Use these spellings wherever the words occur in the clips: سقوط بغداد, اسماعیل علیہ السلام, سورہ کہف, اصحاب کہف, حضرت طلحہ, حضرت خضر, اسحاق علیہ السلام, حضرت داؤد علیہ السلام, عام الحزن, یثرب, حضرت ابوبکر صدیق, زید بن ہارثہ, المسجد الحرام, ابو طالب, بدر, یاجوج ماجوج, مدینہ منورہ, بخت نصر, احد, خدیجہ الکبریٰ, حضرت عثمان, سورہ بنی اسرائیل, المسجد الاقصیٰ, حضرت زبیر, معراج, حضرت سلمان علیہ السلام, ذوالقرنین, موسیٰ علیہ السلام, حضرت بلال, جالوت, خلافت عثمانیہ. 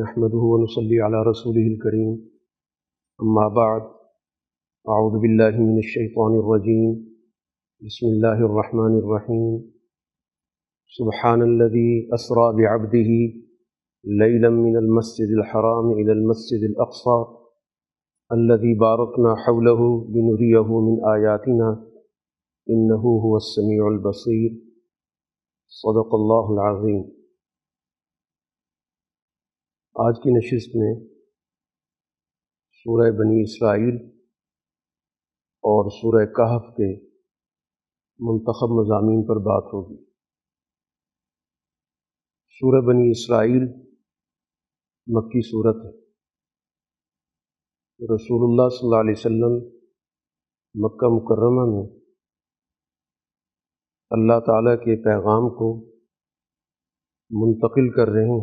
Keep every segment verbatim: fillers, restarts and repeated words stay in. نحمده ونصلي على رسوله الكريم اما بعد اعوذ بالله من الشيطان الرجيم بسم الله الرحمن الرحيم سبحان الذي اسرى بعبده ليلا من المسجد الحرام الى المسجد الاقصى الذي باركنا حوله لنريه من آياتنا انه هو السميع البصير صدق الله العظيم۔ آج کی نشست میں سورہ بنی اسرائیل اور سورہ کہف کے منتخب مضامین پر بات ہوگی۔ سورہ بنی اسرائیل مکی صورت ہے۔ رسول اللہ صلی اللہ علیہ وسلم مکہ مکرمہ میں اللہ تعالیٰ کے پیغام کو منتقل کر رہے ہیں،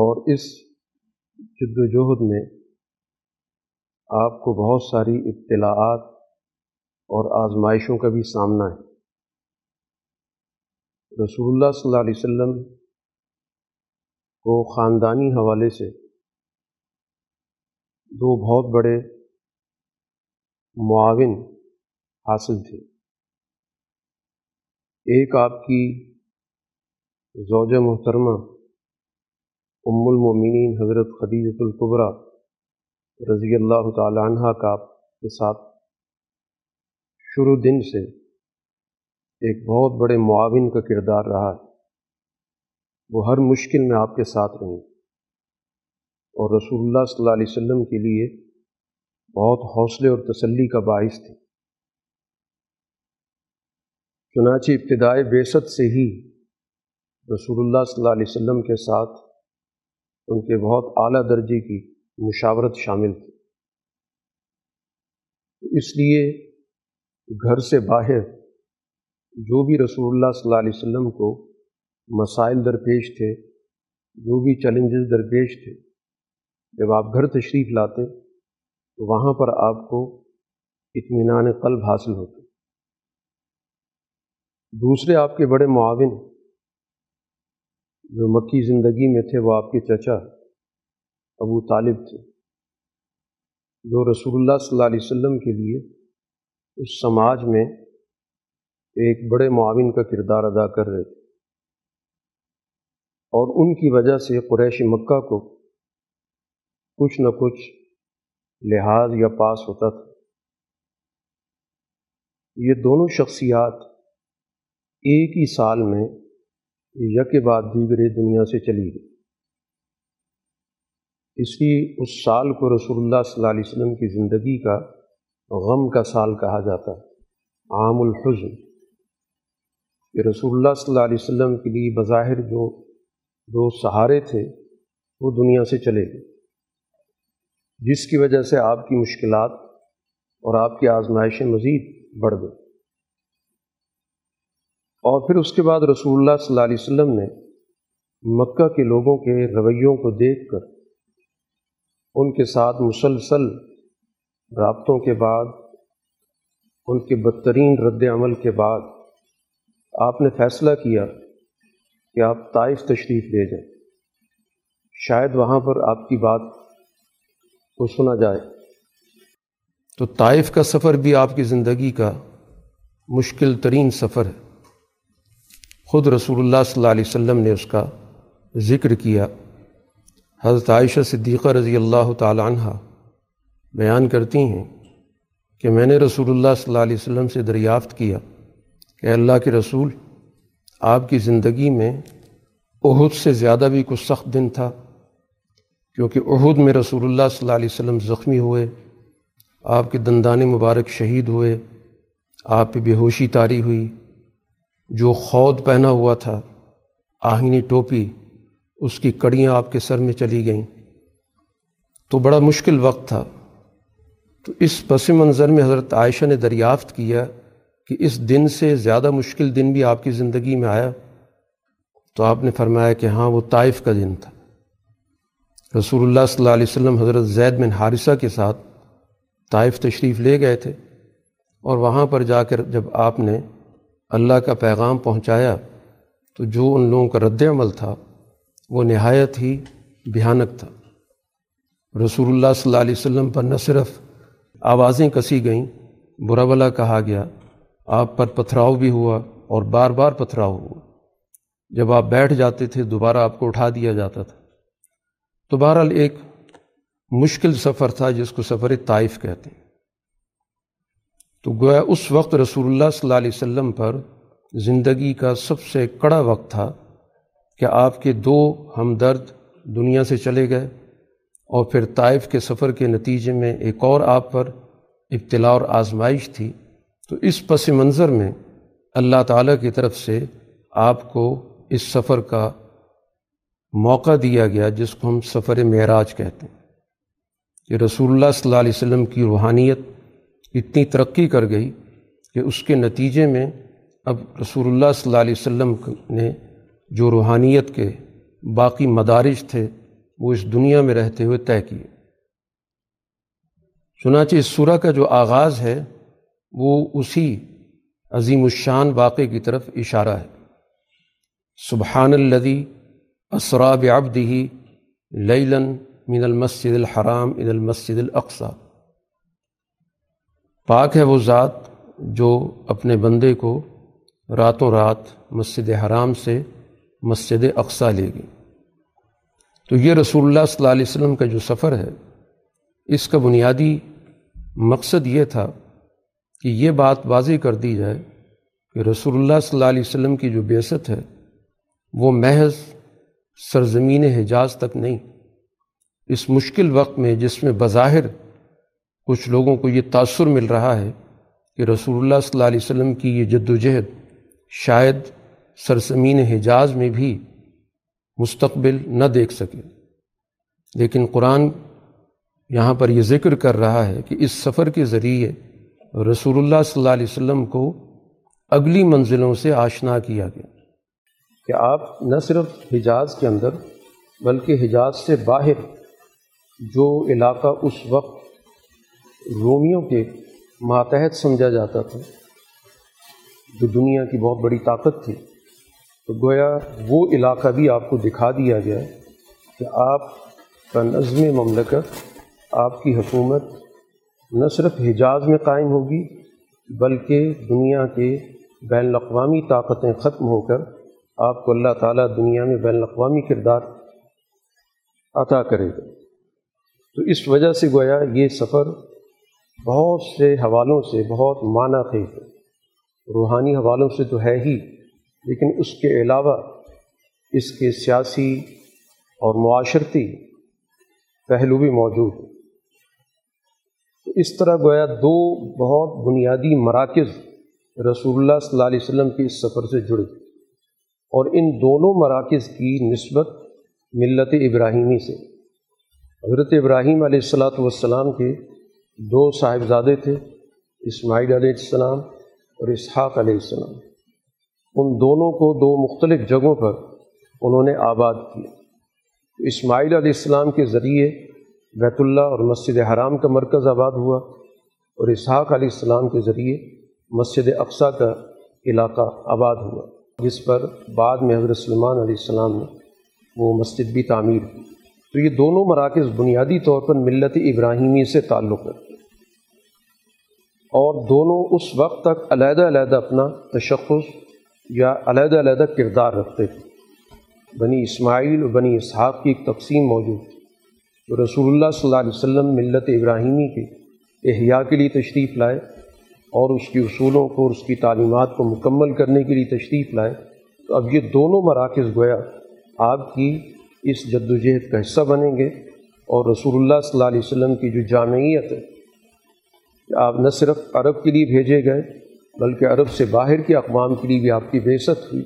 اور اس جد و جہد میں آپ کو بہت ساری ابتلاعات اور آزمائشوں کا بھی سامنا ہے۔ رسول اللہ صلی اللہ علیہ وسلم کو خاندانی حوالے سے دو بہت بڑے معاون حاصل تھے۔ ایک آپ کی زوجہ محترمہ ام المومنین حضرت خدیجہ الکبریٰ رضی اللہ تعالی عنہ کا آپ کے ساتھ شروع دن سے ایک بہت بڑے معاون کا کردار رہا ہے۔ وہ ہر مشکل میں آپ کے ساتھ رہیں اور رسول اللہ صلی اللہ علیہ وسلم کے لیے بہت حوصلے اور تسلی کا باعث تھے۔ چنانچہ ابتدائے بعثت سے ہی رسول اللہ صلی اللہ علیہ وسلم کے ساتھ ان کے بہت اعلیٰ درجے کی مشاورت شامل تھی۔ اس لیے گھر سے باہر جو بھی رسول اللہ صلی اللہ علیہ وسلم کو مسائل درپیش تھے، جو بھی چیلنجز درپیش تھے، جب آپ گھر تشریف لاتے تو وہاں پر آپ کو اطمینان قلب حاصل ہوتا۔ دوسرے آپ کے بڑے معاون جو مکی زندگی میں تھے وہ آپ کے چچا ابو طالب تھے، جو رسول اللہ صلی اللہ علیہ وسلم کے لیے اس سماج میں ایک بڑے معاون کا کردار ادا کر رہے تھے، اور ان کی وجہ سے قریش مکہ کو کچھ نہ کچھ لحاظ یا پاس ہوتا تھا۔ یہ دونوں شخصیات ایک ہی سال میں یکے بعد دیگرے دنیا سے چلی گئی۔ اسی اس سال کو رسول اللہ صلی اللہ علیہ وسلم کی زندگی کا غم کا سال کہا جاتا ہے، عام الحزن۔ کہ رسول اللہ صلی اللہ علیہ وسلم کے لیے بظاہر جو دو سہارے تھے وہ دنیا سے چلے گئے، جس کی وجہ سے آپ کی مشکلات اور آپ کی آزمائشیں مزید بڑھ گئیں۔ اور پھر اس کے بعد رسول اللہ صلی اللہ علیہ وسلم نے مکہ کے لوگوں کے رویوں کو دیکھ کر ان کے ساتھ مسلسل رابطوں کے بعد، ان کے بدترین رد عمل کے بعد، آپ نے فیصلہ کیا کہ آپ طائف تشریف لے جائیں، شاید وہاں پر آپ کی بات کو سنا جائے۔ تو طائف کا سفر بھی آپ کی زندگی کا مشکل ترین سفر ہے۔ خود رسول اللہ صلی اللہ علیہ وسلم نے اس کا ذکر کیا۔ حضرت عائشہ صدیقہ رضی اللہ تعالی عنہ بیان کرتی ہیں کہ میں نے رسول اللہ صلی اللہ علیہ وسلم سے دریافت کیا کہ اللہ کے رسول، آپ کی زندگی میں احد سے زیادہ بھی کچھ سخت دن تھا، کیونکہ احد میں رسول اللہ صلی اللہ علیہ وسلم زخمی ہوئے، آپ کے دندان مبارک شہید ہوئے، آپ پہ بے ہوشی طاری ہوئی، جو خود پہنا ہوا تھا آہنی ٹوپی اس کی کڑیاں آپ کے سر میں چلی گئیں، تو بڑا مشکل وقت تھا۔ تو اس پس منظر میں حضرت عائشہ نے دریافت کیا کہ اس دن سے زیادہ مشکل دن بھی آپ کی زندگی میں آیا؟ تو آپ نے فرمایا کہ ہاں، وہ طائف کا دن تھا۔ رسول اللہ صلی اللہ علیہ وسلم حضرت زید بن ہارثہ کے ساتھ طائف تشریف لے گئے تھے، اور وہاں پر جا کر جب آپ نے اللہ کا پیغام پہنچایا تو جو ان لوگوں کا رد عمل تھا وہ نہایت ہی بھیانک تھا۔ رسول اللہ صلی اللہ علیہ وسلم پر نہ صرف آوازیں کسی گئیں، برا بلا کہا گیا، آپ پر پتھراؤ بھی ہوا اور بار بار پتھراؤ ہوا۔ جب آپ بیٹھ جاتے تھے دوبارہ آپ کو اٹھا دیا جاتا تھا۔ تو بہرحال ایک مشکل سفر تھا جس کو سفر طائف کہتے ہیں۔ تو گویا اس وقت رسول اللہ صلی اللہ علیہ وسلم پر زندگی کا سب سے کڑا وقت تھا کہ آپ کے دو ہمدرد دنیا سے چلے گئے اور پھر طائف کے سفر کے نتیجے میں ایک اور آپ پر ابتلا اور آزمائش تھی۔ تو اس پس منظر میں اللہ تعالیٰ کی طرف سے آپ کو اس سفر کا موقع دیا گیا جس کو ہم سفر معراج کہتے ہیں، کہ رسول اللہ صلی اللہ علیہ وسلم کی روحانیت اتنی ترقی کر گئی کہ اس کے نتیجے میں اب رسول اللہ صلی اللہ علیہ وسلم نے جو روحانیت کے باقی مدارج تھے وہ اس دنیا میں رہتے ہوئے طے کیے۔ چنانچہ اس سورہ کا جو آغاز ہے وہ اسی عظیم الشان واقعے کی طرف اشارہ ہے۔ سبحان الذی اسرا بعبدہ لیلا من المسجد الحرام الى المسجد الاقصیٰ، پاک ہے وہ ذات جو اپنے بندے کو راتوں رات مسجد حرام سے مسجد اقصیٰ لے گئی۔ تو یہ رسول اللہ صلی اللہ علیہ وسلم کا جو سفر ہے اس کا بنیادی مقصد یہ تھا کہ یہ بات واضح کر دی جائے کہ رسول اللہ صلی اللہ علیہ وسلم کی جو بعثت ہے وہ محض سرزمین حجاز تک نہیں، اس مشکل وقت میں جس میں بظاہر کچھ لوگوں کو یہ تاثر مل رہا ہے کہ رسول اللہ صلی اللہ علیہ وسلم کی یہ جد و جہد شاید سرزمین حجاز میں بھی مستقبل نہ دیکھ سکے، لیکن قرآن یہاں پر یہ ذکر کر رہا ہے کہ اس سفر کے ذریعے رسول اللہ صلی اللہ علیہ وسلم کو اگلی منزلوں سے آشنا کیا گیا، کہ آپ نہ صرف حجاز کے اندر بلکہ حجاز سے باہر جو علاقہ اس وقت رومیوں کے ماتحت سمجھا جاتا تھا، جو دنیا کی بہت بڑی طاقت تھی، تو گویا وہ علاقہ بھی آپ کو دکھا دیا گیا کہ آپ کا نظم مملکت، آپ کی حکومت نہ صرف حجاز میں قائم ہوگی بلکہ دنیا کے بین الاقوامی طاقتیں ختم ہو کر آپ کو اللہ تعالیٰ دنیا میں بین الاقوامی کردار عطا کرے گا۔ تو اس وجہ سے گویا یہ سفر بہت سے حوالوں سے بہت معنی خیز ہے، روحانی حوالوں سے تو ہے ہی، لیکن اس کے علاوہ اس کے سیاسی اور معاشرتی پہلو بھی موجود ہے۔ تو اس طرح گویا دو بہت بنیادی مراکز رسول اللہ صلی اللہ علیہ وسلم کے اس سفر سے جڑے، اور ان دونوں مراکز کی نسبت ملت ابراہیمی سے۔ حضرت ابراہیم علیہ الصلوۃ والسلام کے دو صاحبزادے تھے، اسماعیل علیہ السلام اور اسحاق علیہ السلام۔ ان دونوں کو دو مختلف جگہوں پر انہوں نے آباد کیا۔ اسماعیل علیہ السلام کے ذریعے بیت اللہ اور مسجد حرام کا مرکز آباد ہوا، اور اسحاق علیہ السلام کے ذریعے مسجد اقصیٰ کا علاقہ آباد ہوا، جس پر بعد میں حضرت سلمان علیہ السلام نے وہ مسجد بھی تعمیر کی۔ تو یہ دونوں مراکز بنیادی طور پر ملت ابراہیمی سے تعلق رکھتے ہیں، اور دونوں اس وقت تک علیحدہ علیحدہ اپنا تشخص یا علیحدہ علیحدہ کردار رکھتے تھے۔ بنی اسماعیل اور بنی اسحاق کی ایک تقسیم موجود تھی۔ تو رسول اللہ صلی اللہ علیہ وسلم ملت ابراہیمی کے احیاء کے لیے تشریف لائے اور اس کے اصولوں کو اور اس کی تعلیمات کو مکمل کرنے کے لیے تشریف لائے۔ تو اب یہ دونوں مراکز گویا آپ کی اس جدوجہد کا حصہ بنیں گے، اور رسول اللہ صلی اللہ علیہ وسلم کی جو جامعیت ہے، آپ نہ صرف عرب کے لیے بھیجے گئے بلکہ عرب سے باہر کے اقوام کے لیے بھی آپ کی بعثت ہوئی۔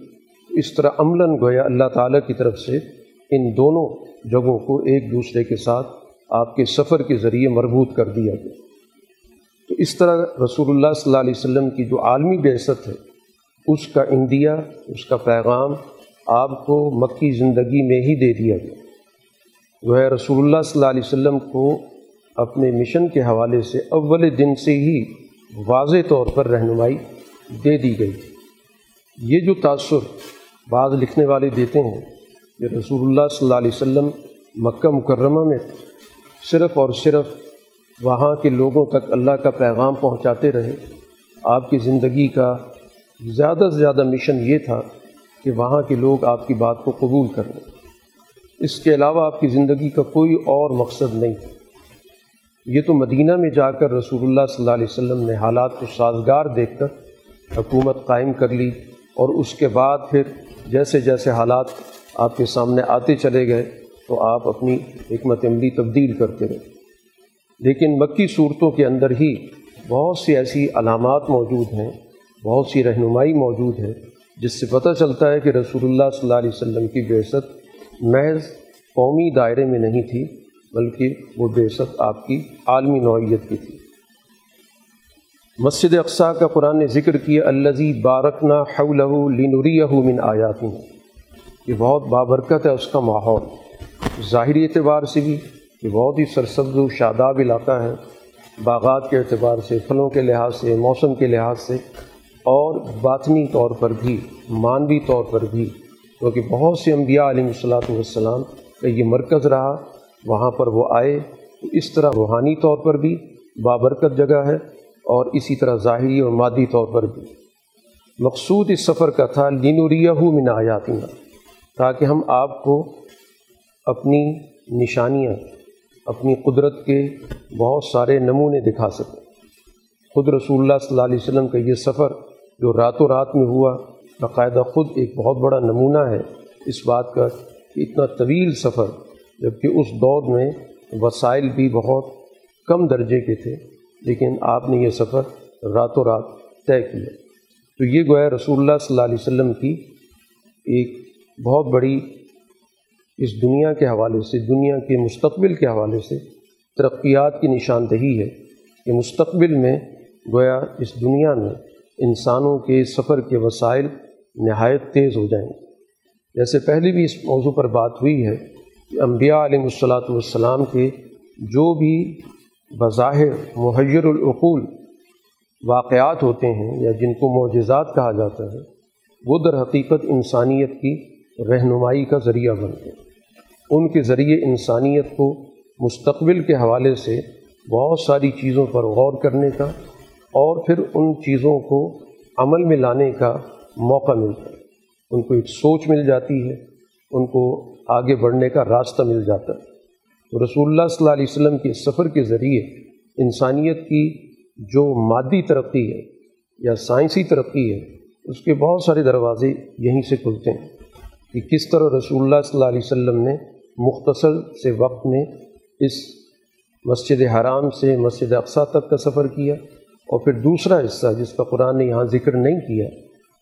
اس طرح عملاً گویا اللہ تعالیٰ کی طرف سے ان دونوں جگہوں کو ایک دوسرے کے ساتھ آپ کے سفر کے ذریعے مربوط کر دیا گیا۔ تو اس طرح رسول اللہ صلی اللہ علیہ وسلم کی جو عالمی بعثت ہے اس کا اندیا، اس کا پیغام آپ کو مکی زندگی میں ہی دے دیا گیا۔ وہ رسول اللہ صلی اللہ علیہ وسلم کو اپنے مشن کے حوالے سے اول دن سے ہی واضح طور پر رہنمائی دے دی گئی۔ یہ جو تاثر بعض لکھنے والے دیتے ہیں کہ رسول اللہ صلی اللہ علیہ وسلم مکہ مکرمہ میں صرف اور صرف وہاں کے لوگوں تک اللہ کا پیغام پہنچاتے رہے. آپ کی زندگی کا زیادہ سے زیادہ مشن یہ تھا کہ وہاں کے لوگ آپ کی بات کو قبول کر لیں. اس کے علاوہ آپ کی زندگی کا کوئی اور مقصد نہیں. یہ تو مدینہ میں جا کر رسول اللہ صلی اللہ علیہ وسلم نے حالات کو سازگار دیکھ کر حکومت قائم کر لی، اور اس کے بعد پھر جیسے جیسے حالات آپ کے سامنے آتے چلے گئے تو آپ اپنی حکمت عملی تبدیل کرتے رہے. لیکن مکی صورتوں کے اندر ہی بہت سی ایسی علامات موجود ہیں، بہت سی رہنمائی موجود ہے، جس سے پتہ چلتا ہے کہ رسول اللہ صلی اللہ علیہ وسلم کی بعثت محض قومی دائرے میں نہیں تھی، بلکہ وہ بعثت آپ کی عالمی نوعیت کی تھی. مسجد اقصیٰ کا قرآن نے ذکر کیا، الذی بارکنا حولہ لنریہ من آیاتنا. یہ بہت بابرکت ہے اس کا ماحول، ظاہری اعتبار سے بھی یہ بہت ہی سرسبز و شاداب علاقہ ہے، باغات کے اعتبار سے، پھلوں کے لحاظ سے، موسم کے لحاظ سے، اور باطنی طور پر بھی، معنوی طور پر بھی، کیونکہ بہت سے انبیاء علیہ الصلاۃ والسلام کا یہ مرکز رہا، وہاں پر وہ آئے. تو اس طرح روحانی طور پر بھی بابرکت جگہ ہے، اور اسی طرح ظاہری اور مادی طور پر بھی. مقصود اس سفر کا تھا لنریہ من آیاتنا، تاکہ ہم آپ کو اپنی نشانیاں، اپنی قدرت کے بہت سارے نمونے دکھا سکیں. خود رسول اللہ صلی اللہ علیہ وسلم کا یہ سفر جو راتوں رات میں ہوا، باقاعدہ خود ایک بہت بڑا نمونہ ہے اس بات کا کہ اتنا طویل سفر، جبکہ اس دور میں وسائل بھی بہت کم درجے کے تھے، لیکن آپ نے یہ سفر راتوں رات طے کیا. تو یہ گویا رسول اللہ صلی اللہ علیہ وسلم کی ایک بہت بڑی اس دنیا کے حوالے سے، دنیا کے مستقبل کے حوالے سے ترقیات کی نشاندہی ہے کہ مستقبل میں گویا اس دنیا میں انسانوں کے سفر کے وسائل نہایت تیز ہو جائیں گے. جیسے پہلے بھی اس موضوع پر بات ہوئی ہے کہ انبیاء علیہ الصلاۃ والسلام کے جو بھی بظاہر محیر العقول واقعات ہوتے ہیں یا جن کو معجزات کہا جاتا ہے، وہ در حقیقت انسانیت کی رہنمائی کا ذریعہ بنتے ہیں. ان کے ذریعے انسانیت کو مستقبل کے حوالے سے بہت ساری چیزوں پر غور کرنے کا اور پھر ان چیزوں کو عمل میں لانے کا موقع ملتا ہے. ان کو ایک سوچ مل جاتی ہے، ان کو آگے بڑھنے کا راستہ مل جاتا ہے. تو رسول اللہ صلی اللہ علیہ وسلم کے سفر کے ذریعے انسانیت کی جو مادی ترقی ہے یا سائنسی ترقی ہے، اس کے بہت سارے دروازے یہیں سے کھلتے ہیں کہ کس طرح رسول اللہ صلی اللہ علیہ وسلم نے مختصر سے وقت میں اس مسجد حرام سے مسجد اقصیٰ تک کا سفر کیا. اور پھر دوسرا حصہ جس کا قرآن نے یہاں ذکر نہیں کیا،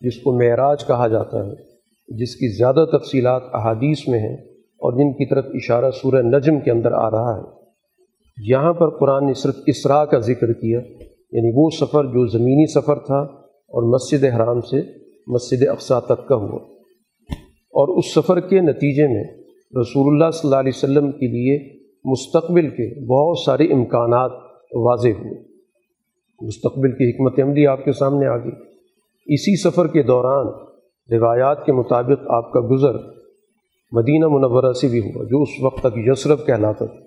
جس کو معراج کہا جاتا ہے، جس کی زیادہ تفصیلات احادیث میں ہیں اور جن کی طرف اشارہ سورہ نجم کے اندر آ رہا ہے. یہاں پر قرآن نے صرف اسراء کا ذکر کیا، یعنی وہ سفر جو زمینی سفر تھا اور مسجد حرام سے مسجد اقصیٰ تک کا ہوا. اور اس سفر کے نتیجے میں رسول اللہ صلی اللہ علیہ وسلم کے لیے مستقبل کے بہت سارے امکانات واضح ہوئے، مستقبل کی حکمت عملی آپ کے سامنے آ گئی. اسی سفر کے دوران روایات کے مطابق آپ کا گزر مدینہ منورہ سے بھی ہوا، جو اس وقت تک یثرب کہلاتا تھا،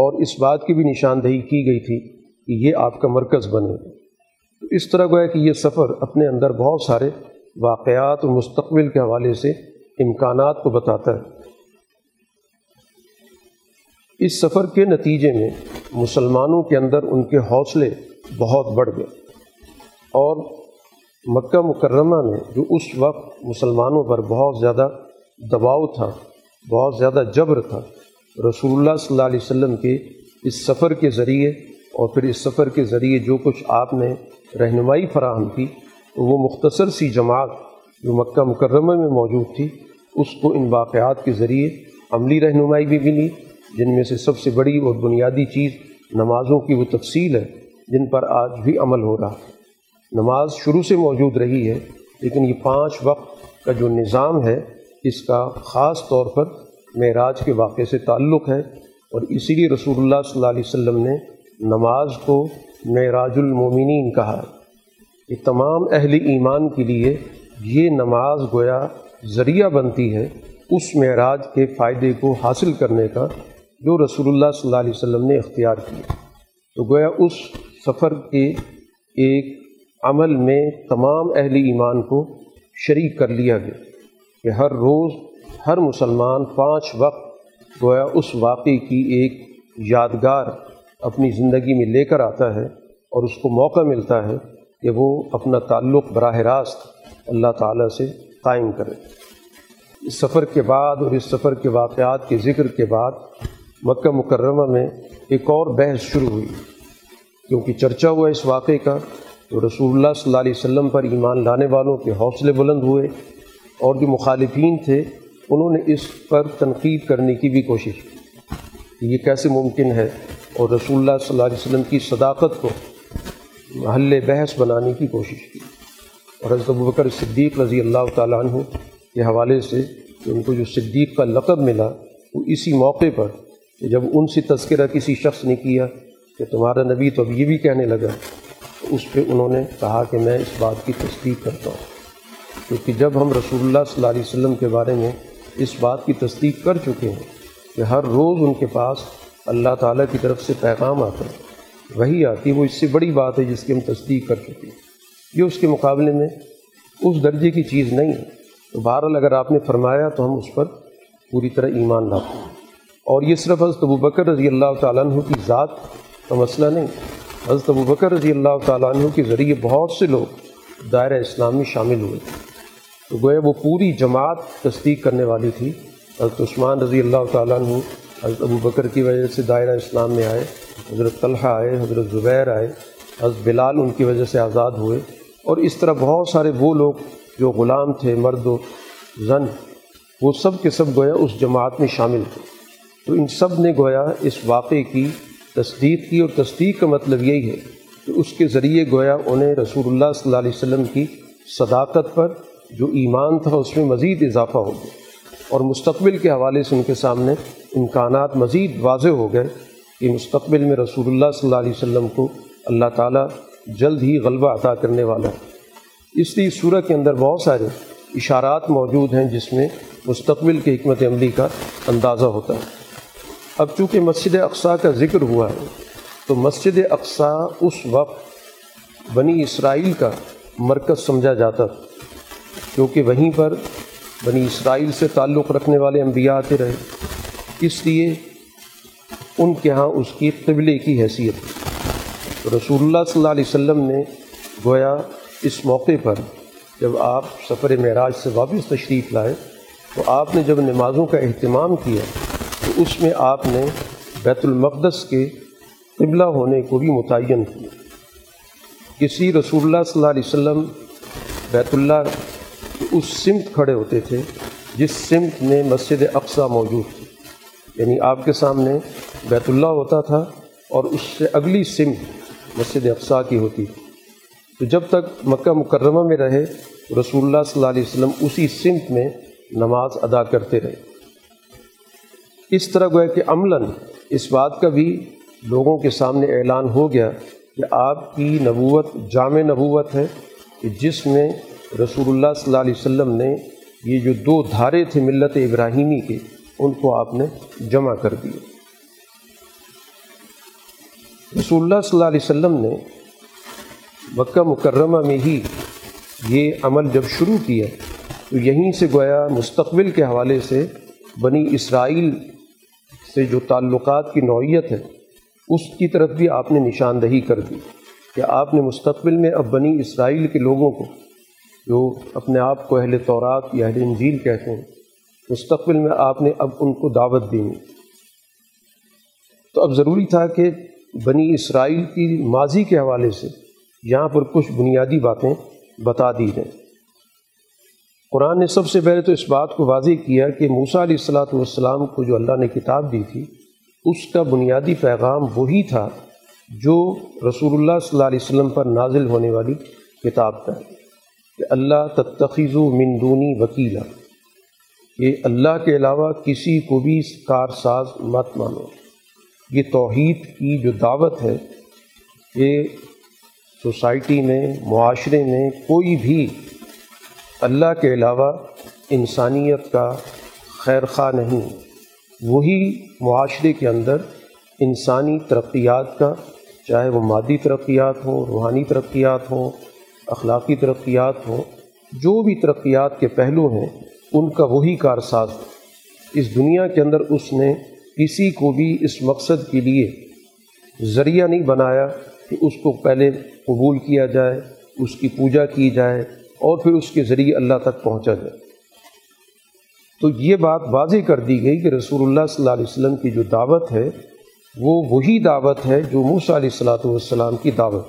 اور اس بات کی بھی نشاندہی کی گئی تھی کہ یہ آپ کا مرکز بنے گا. تو اس طرح گویا کہ یہ سفر اپنے اندر بہت سارے واقعات اور مستقبل کے حوالے سے امکانات کو بتاتا ہے. اس سفر کے نتیجے میں مسلمانوں کے اندر ان کے حوصلے بہت بڑھ گئے، اور مکہ مکرمہ میں جو اس وقت مسلمانوں پر بہت زیادہ دباؤ تھا، بہت زیادہ جبر تھا، رسول اللہ صلی اللہ علیہ وسلم کے اس سفر کے ذریعے اور پھر اس سفر کے ذریعے جو کچھ آپ نے رہنمائی فراہم کی، وہ مختصر سی جماعت جو مکہ مکرمہ میں موجود تھی، اس کو ان واقعات کے ذریعے عملی رہنمائی بھی ملی، جن میں سے سب سے بڑی اور بنیادی چیز نمازوں کی وہ تفصیل ہے جن پر آج بھی عمل ہو رہا ہے. نماز شروع سے موجود رہی ہے، لیکن یہ پانچ وقت کا جو نظام ہے، اس کا خاص طور پر معراج کے واقعے سے تعلق ہے، اور اسی لیے رسول اللہ صلی اللہ علیہ وسلم نے نماز کو معراج المومنین کہا ہے. یہ تمام اہل ایمان کے لیے یہ نماز گویا ذریعہ بنتی ہے اس معراج کے فائدے کو حاصل کرنے کا جو رسول اللہ صلی اللہ علیہ وسلم نے اختیار کیا۔ تو گویا اس سفر کے ایک عمل میں تمام اہل ایمان کو شریک کر لیا گیا کہ ہر روز ہر مسلمان پانچ وقت گویا اس واقعے کی ایک یادگار اپنی زندگی میں لے کر آتا ہے، اور اس کو موقع ملتا ہے کہ وہ اپنا تعلق براہ راست اللہ تعالیٰ سے قائم کرے۔ اس سفر کے بعد اور اس سفر کے واقعات کے ذکر کے بعد مکہ مکرمہ میں ایک اور بحث شروع ہوئی، کیونکہ چرچا ہوا اس واقعے کا تو رسول اللہ صلی اللہ علیہ وسلم پر ایمان لانے والوں کے حوصلے بلند ہوئے، اور جو مخالفین تھے انہوں نے اس پر تنقید کرنے کی بھی کوشش کی کہ یہ کیسے ممکن ہے، اور رسول اللہ صلی اللہ علیہ وسلم کی صداقت کو محل بحث بنانے کی کوشش کی۔ اور حضرت ابوبکر صدیق رضی اللہ تعالیٰ عنہ کے حوالے سے کہ ان کو جو صدیق کا لقب ملا وہ اسی موقع پر کہ جب ان سے تذکرہ کسی شخص نے کیا کہ تمہارا نبی تو اب یہ بھی کہنے لگا، تو اس پہ انہوں نے کہا کہ میں اس بات کی تصدیق کرتا ہوں، کیونکہ جب ہم رسول اللہ صلی اللہ علیہ وسلم کے بارے میں اس بات کی تصدیق کر چکے ہیں کہ ہر روز ان کے پاس اللہ تعالیٰ کی طرف سے پیغام آتا ہے، وہی آتی ہے، وہ اس سے بڑی بات ہے جس کی ہم تصدیق کر چکے ہیں، یہ اس کے مقابلے میں اس درجے کی چیز نہیں ہے، تو بہرحال اگر آپ نے فرمایا تو ہم اس پر پوری طرح ایمان لاتے ہیں۔ اور یہ صرف حضرت ابوبکر رضی اللہ تعالیٰ عنہ کی ذات کا مسئلہ نہیں، حضرت ابوبکر رضی اللہ تعالیٰ عنہ کے ذریعے بہت سے لوگ دائرہ اسلام میں شامل ہوئے، تو گویا وہ پوری جماعت تصدیق کرنے والی تھی۔ حضرت عثمان رضی اللہ تعالیٰ عنہ حضرت ابوبکر کی وجہ سے دائرہ اسلام میں آئے، حضرت طلحہ آئے، حضرت زبیر آئے، حضرت بلال ان کی وجہ سے آزاد ہوئے، اور اس طرح بہت سارے وہ لوگ جو غلام تھے، مرد و زن، وہ سب کے سب گویا اس جماعت میں شامل تھے۔ تو ان سب نے گویا اس واقعے کی تصدیق کی، اور تصدیق کا مطلب یہی ہے کہ اس کے ذریعے گویا انہیں رسول اللہ صلی اللہ علیہ وسلم کی صداقت پر جو ایمان تھا اس میں مزید اضافہ ہو گیا، اور مستقبل کے حوالے سے ان کے سامنے امکانات مزید واضح ہو گئے کہ مستقبل میں رسول اللہ صلی اللہ علیہ وسلم کو اللہ تعالیٰ جلد ہی غلبہ عطا کرنے والا ہے۔ اس لیے سورہ کے اندر بہت سارے اشارات موجود ہیں جس میں مستقبل کی حکمت عملی کا اندازہ ہوتا ہے۔ اب چونکہ مسجد اقصیٰ کا ذکر ہوا ہے تو مسجد اقصیٰ اس وقت بنی اسرائیل کا مرکز سمجھا جاتا تھا، کیونکہ وہیں پر بنی اسرائیل سے تعلق رکھنے والے انبیاء آتے رہے، اس لیے ان کے ہاں اس کی قبلے کی حیثیت تھی۔ رسول اللہ صلی اللہ علیہ وسلم نے گویا اس موقع پر جب آپ سفر معراج سے واپس تشریف لائے تو آپ نے جب نمازوں کا اہتمام کیا تو اس میں آپ نے بیت المقدس کے قبلہ ہونے کو بھی متعین کیا۔ کسی رسول اللہ صلی اللہ علیہ وسلم بیت اللہ اس سمت کھڑے ہوتے تھے جس سمت میں مسجد اقصیٰ موجود تھی، یعنی آپ کے سامنے بیت اللہ ہوتا تھا اور اس سے اگلی سمت مسجد اقصیٰ کی ہوتی تھی۔ تو جب تک مکہ مکرمہ میں رہے رسول اللہ صلی اللہ علیہ وسلم اسی سمت میں نماز ادا کرتے رہے۔ اس طرح گویا کہ عملاً اس بات کا بھی لوگوں کے سامنے اعلان ہو گیا کہ آپ کی نبوت جامع نبوت ہے، کہ جس میں رسول اللہ صلی اللہ علیہ وسلم نے یہ جو دو دھارے تھے ملت ابراہیمی کے ان کو آپ نے جمع کر دیے۔ رسول اللہ صلی اللہ علیہ وسلم نے مکہ مکرمہ میں ہی یہ عمل جب شروع کیا تو یہیں سے گویا مستقبل کے حوالے سے بنی اسرائیل سے جو تعلقات کی نوعیت ہے اس کی طرف بھی آپ نے نشاندہی کر دی کہ آپ نے مستقبل میں اب بنی اسرائیل کے لوگوں کو جو اپنے آپ کو اہل تورات یا اہل انجیل کہتے ہیں، مستقبل میں آپ نے اب ان کو دعوت دینی۔ تو اب ضروری تھا کہ بنی اسرائیل کی ماضی کے حوالے سے یہاں پر کچھ بنیادی باتیں بتا دی جائیں۔ قرآن نے سب سے پہلے تو اس بات کو واضح کیا کہ موسیٰ علیہ السلام والسلام کو جو اللہ نے کتاب دی تھی اس کا بنیادی پیغام وہی تھا جو رسول اللہ صلی اللہ علیہ وسلم پر نازل ہونے والی کتاب کا ہے کہ اللہ تتخذو من دونی وکیلا، یہ اللہ کے علاوہ کسی کو بھی کارساز مت مانو۔ یہ توحید کی جو دعوت ہے یہ سوسائٹی میں، معاشرے میں کوئی بھی اللہ کے علاوہ انسانیت کا خیر خواہ نہیں، وہی معاشرے کے اندر انسانی ترقیات کا، چاہے وہ مادی ترقیات ہوں، روحانی ترقیات ہوں، اخلاقی ترقیات ہوں، جو بھی ترقیات کے پہلو ہیں ان کا وہی کارساز ہو۔ اس دنیا کے اندر اس نے کسی کو بھی اس مقصد کے لیے ذریعہ نہیں بنایا کہ اس کو پہلے قبول کیا جائے، اس کی پوجا کی جائے اور پھر اس کے ذریعے اللہ تک پہنچا جائے۔ تو یہ بات واضح کر دی گئی کہ رسول اللہ صلی اللہ علیہ وسلم کی جو دعوت ہے وہ وہی دعوت ہے جو موسیٰ علیہ السلام والسلام کی دعوت۔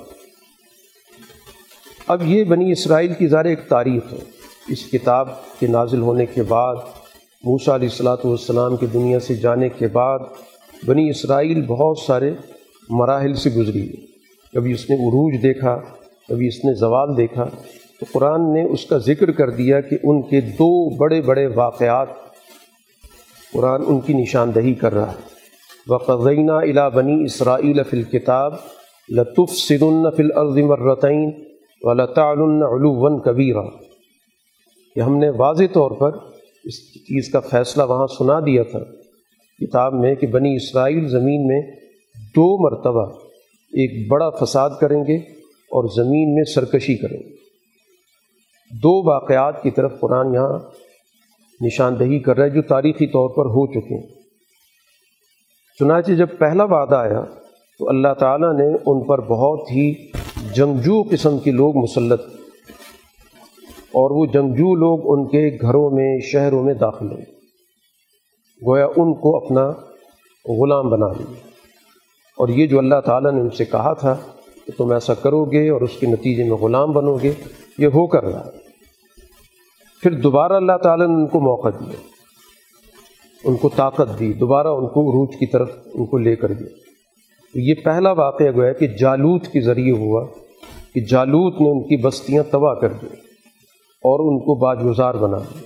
اب یہ بنی اسرائیل کی ظاہر ایک تاریخ ہے، اس کتاب کے نازل ہونے کے بعد، موسیٰ علیہ السلام والسلام کے دنیا سے جانے کے بعد بنی اسرائیل بہت سارے مراحل سے گزری ہے۔ کبھی اس نے عروج دیکھا، کبھی اس نے زوال دیکھا، تو قرآن نے اس کا ذکر کر دیا کہ ان کے دو بڑے بڑے واقعات قرآن ان کی نشاندہی کر رہا ہے۔ وَقَضَيْنَا إِلَىٰ بَنِي إِسْرَائِيلَ فِي الْكِتَابِ لَتُفْسِدُنَّ فِي الْأَرْضِ مَرَّتَيْنِ وَلَتَعْلُنَّ عُلُوًّا كَبِيرًا، کہ ہم نے واضح طور پر اس چیز کا فیصلہ وہاں سنا دیا تھا کتاب میں کہ بنی اسرائیل زمین میں دو مرتبہ ایک بڑا فساد کریں گے اور زمین میں سرکشی کریں گے۔ دو واقعات کی طرف قرآن یہاں نشاندہی کر رہا ہے جو تاریخی طور پر ہو چکے ہیں۔ چنانچہ جب پہلا وعدہ آیا تو اللہ تعالیٰ نے ان پر بہت ہی جنگجو قسم کے لوگ مسلط، اور وہ جنگجو لوگ ان کے گھروں میں، شہروں میں داخل ہوئے، گویا ان کو اپنا غلام بنا لیا۔ اور یہ جو اللہ تعالیٰ نے ان سے کہا تھا کہ تم ایسا کرو گے اور اس کے نتیجے میں غلام بنو گے، یہ ہو کر رہا۔ پھر دوبارہ اللہ تعالیٰ نے ان کو موقع دیا، ان کو طاقت دی، دوبارہ ان کو عروج کی طرف ان کو لے کر گیا۔ تو یہ پہلا واقعہ گویا کہ جالوت کے ذریعے ہوا کہ جالوت نے ان کی بستیاں تباہ کر دی اور ان کو باجگزار بنا دی۔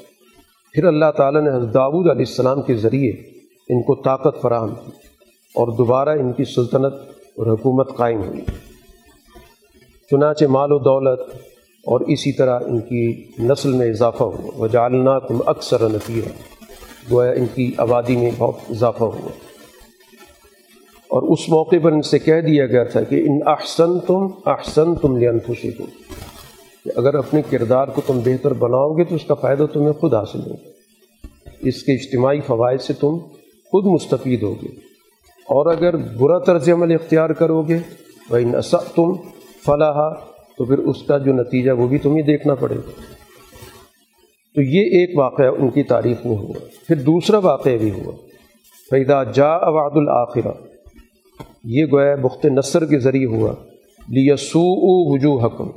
پھر اللہ تعالیٰ نے حضرت داؤد علیہ السلام کے ذریعے ان کو طاقت فراہم کی اور دوبارہ ان کی سلطنت اور حکومت قائم ہوئی۔ چنانچہ مال و دولت اور اسی طرح ان کی نسل میں اضافہ ہوا، وجعلناکم اکثر نفیرا، گویا ان کی آبادی میں بہت اضافہ ہوا۔ اور اس موقع پر ان سے کہہ دیا گیا تھا کہ ان احسنتم احسنتم لانفسکم، کہ اگر اپنے کردار کو تم بہتر بناؤ گے تو اس کا فائدہ تمہیں خود حاصل ہوگا، اس کے اجتماعی فوائد سے تم خود مستفید ہوگے، اور اگر برا طرز عمل اختیار کرو گے وَإِنْ أَسَأْتُمْ فَلَهَا، تو پھر اس کا جو نتیجہ وہ بھی تمہیں دیکھنا پڑے گا۔ تو یہ ایک واقعہ ان کی تاریخ میں ہوا۔ پھر دوسرا واقعہ بھی ہوا، فَإِذَا جَاءَ وَعْدُ الْآخِرَةِ، یہ گویا بخت نصر کے ذریعے ہوا، لِيَسُوءُ وُجُوهَكُمْ،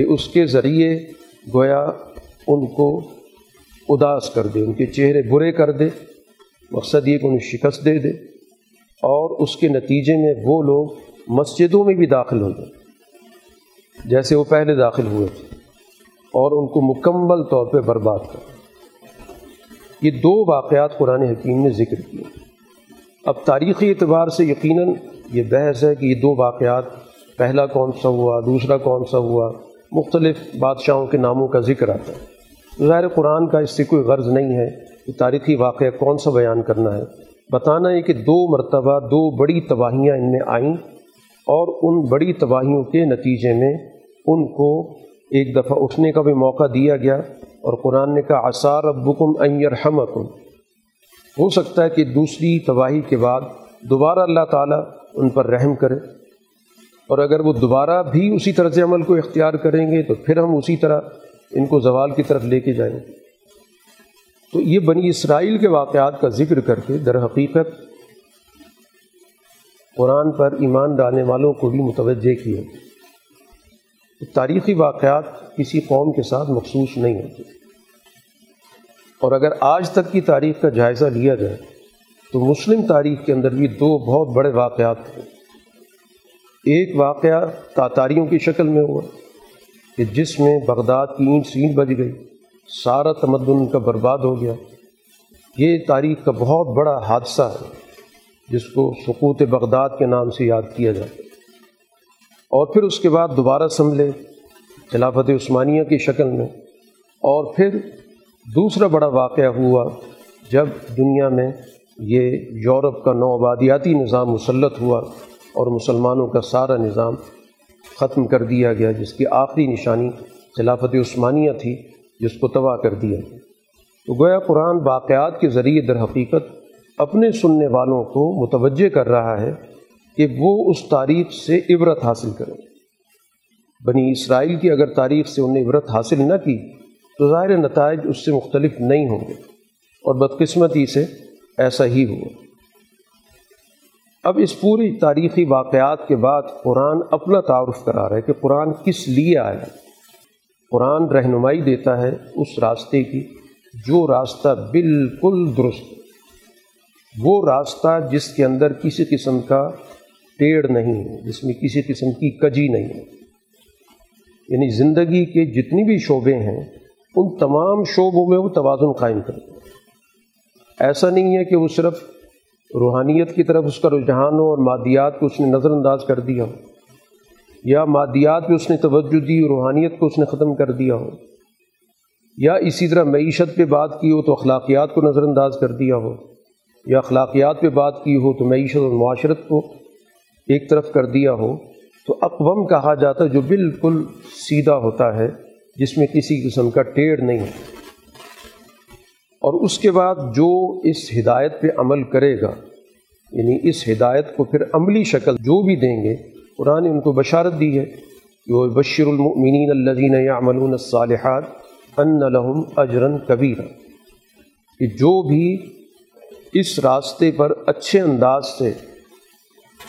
یہ اس کے ذریعے گویا ان کو اداس کر دے، ان کے چہرے برے کر دے، مقصد یہ کہ انہیں شکست دے دے، اور اس کے نتیجے میں وہ لوگ مسجدوں میں بھی داخل ہو جائیں جیسے وہ پہلے داخل ہوئے تھے، اور ان کو مکمل طور پہ برباد کر۔ یہ دو واقعات قرآن حکیم نے ذکر کیے۔ اب تاریخی اعتبار سے یقیناً یہ بحث ہے کہ یہ دو واقعات، پہلا کون سا ہوا، دوسرا کون سا ہوا، مختلف بادشاہوں کے ناموں کا ذکر آتا ہے۔ ظاہر قرآن کا اس سے کوئی غرض نہیں ہے کہ تاریخی واقعہ کون سا بیان کرنا ہے، بتانا ہے کہ دو مرتبہ دو بڑی تباہیاں ان میں آئیں، اور ان بڑی تباہیوں کے نتیجے میں ان کو ایک دفعہ اٹھنے کا بھی موقع دیا گیا، اور قرآن نے کہا عَسَىٰ رَبُّكُمْ أَن يَرْحَمَكُمْ، ہو سکتا ہے کہ دوسری تباہی کے بعد دوبارہ اللہ تعالیٰ ان پر رحم کرے، اور اگر وہ دوبارہ بھی اسی طرز عمل کو اختیار کریں گے تو پھر ہم اسی طرح ان کو زوال کی طرف لے کے جائیں گے۔ تو یہ بنی اسرائیل کے واقعات کا ذکر کر کے در حقیقت قرآن پر ایمان لانے والوں کو بھی متوجہ کیا۔ تاریخی واقعات کسی قوم کے ساتھ مخصوص نہیں ہوتے، اور اگر آج تک کی تاریخ کا جائزہ لیا جائے تو مسلم تاریخ کے اندر بھی دو بہت بڑے واقعات تھے۔ ایک واقعہ تاتاریوں کی شکل میں ہوا کہ جس میں بغداد کی اینٹ سینٹ بج گئی، سارا تمدن ان کا برباد ہو گیا۔ یہ تاریخ کا بہت بڑا حادثہ ہے جس کو سقوط بغداد کے نام سے یاد کیا جاتا ہے۔ اور پھر اس کے بعد دوبارہ سنبھلے خلافت عثمانیہ کی شکل میں، اور پھر دوسرا بڑا واقعہ ہوا جب دنیا میں یہ یورپ کا نو آبادیاتی نظام مسلط ہوا اور مسلمانوں کا سارا نظام ختم کر دیا گیا، جس کی آخری نشانی خلافت عثمانیہ تھی جس کو تباہ کر دیا گیا، تو گویا قرآن واقعات کے ذریعے در حقیقت اپنے سننے والوں کو متوجہ کر رہا ہے کہ وہ اس تاریخ سے عبرت حاصل کریں۔ بنی اسرائیل کی اگر تاریخ سے انہیں عبرت حاصل نہ کی تو ظاہر نتائج اس سے مختلف نہیں ہوں گے، اور بدقسمتی سے ایسا ہی ہوا۔ اب اس پوری تاریخی واقعات کے بعد قرآن اپنا تعارف کرا رہا ہے کہ قرآن کس لیے آیا۔ قرآن رہنمائی دیتا ہے اس راستے کی جو راستہ بالکل درست، وہ راستہ جس کے اندر کسی قسم کا ٹیڑھ نہیں ہے، جس میں کسی قسم کی کجی نہیں ہے۔ یعنی زندگی کے جتنی بھی شعبے ہیں ان تمام شعبوں میں وہ توازن قائم کرتا ہے۔ ایسا نہیں ہے کہ وہ صرف روحانیت کی طرف اس کا رجحان ہو اور مادیات کو اس نے نظر انداز کر دیا ہو، یا مادیات پہ اس نے توجہ دی روحانیت کو اس نے ختم کر دیا ہو، یا اسی طرح معیشت پہ بات کی ہو تو اخلاقیات کو نظر انداز کر دیا ہو، یا اخلاقیات پہ بات کی ہو تو معیشت اور معاشرت کو ایک طرف کر دیا ہو۔ تو اقوام کہا جاتا ہے جو بالکل سیدھا ہوتا ہے، جس میں کسی قسم کا ٹیڑھ نہیں ہوتا۔ اور اس کے بعد جو اس ہدایت پہ عمل کرے گا، یعنی اس ہدایت کو پھر عملی شکل جو بھی دیں گے، قرآن نے ان کو بشارت دی ہے کہ وہ بشر المؤمنین الذین یعملون الصالحات ان لہم اجرا کبیرا، کہ جو بھی اس راستے پر اچھے انداز سے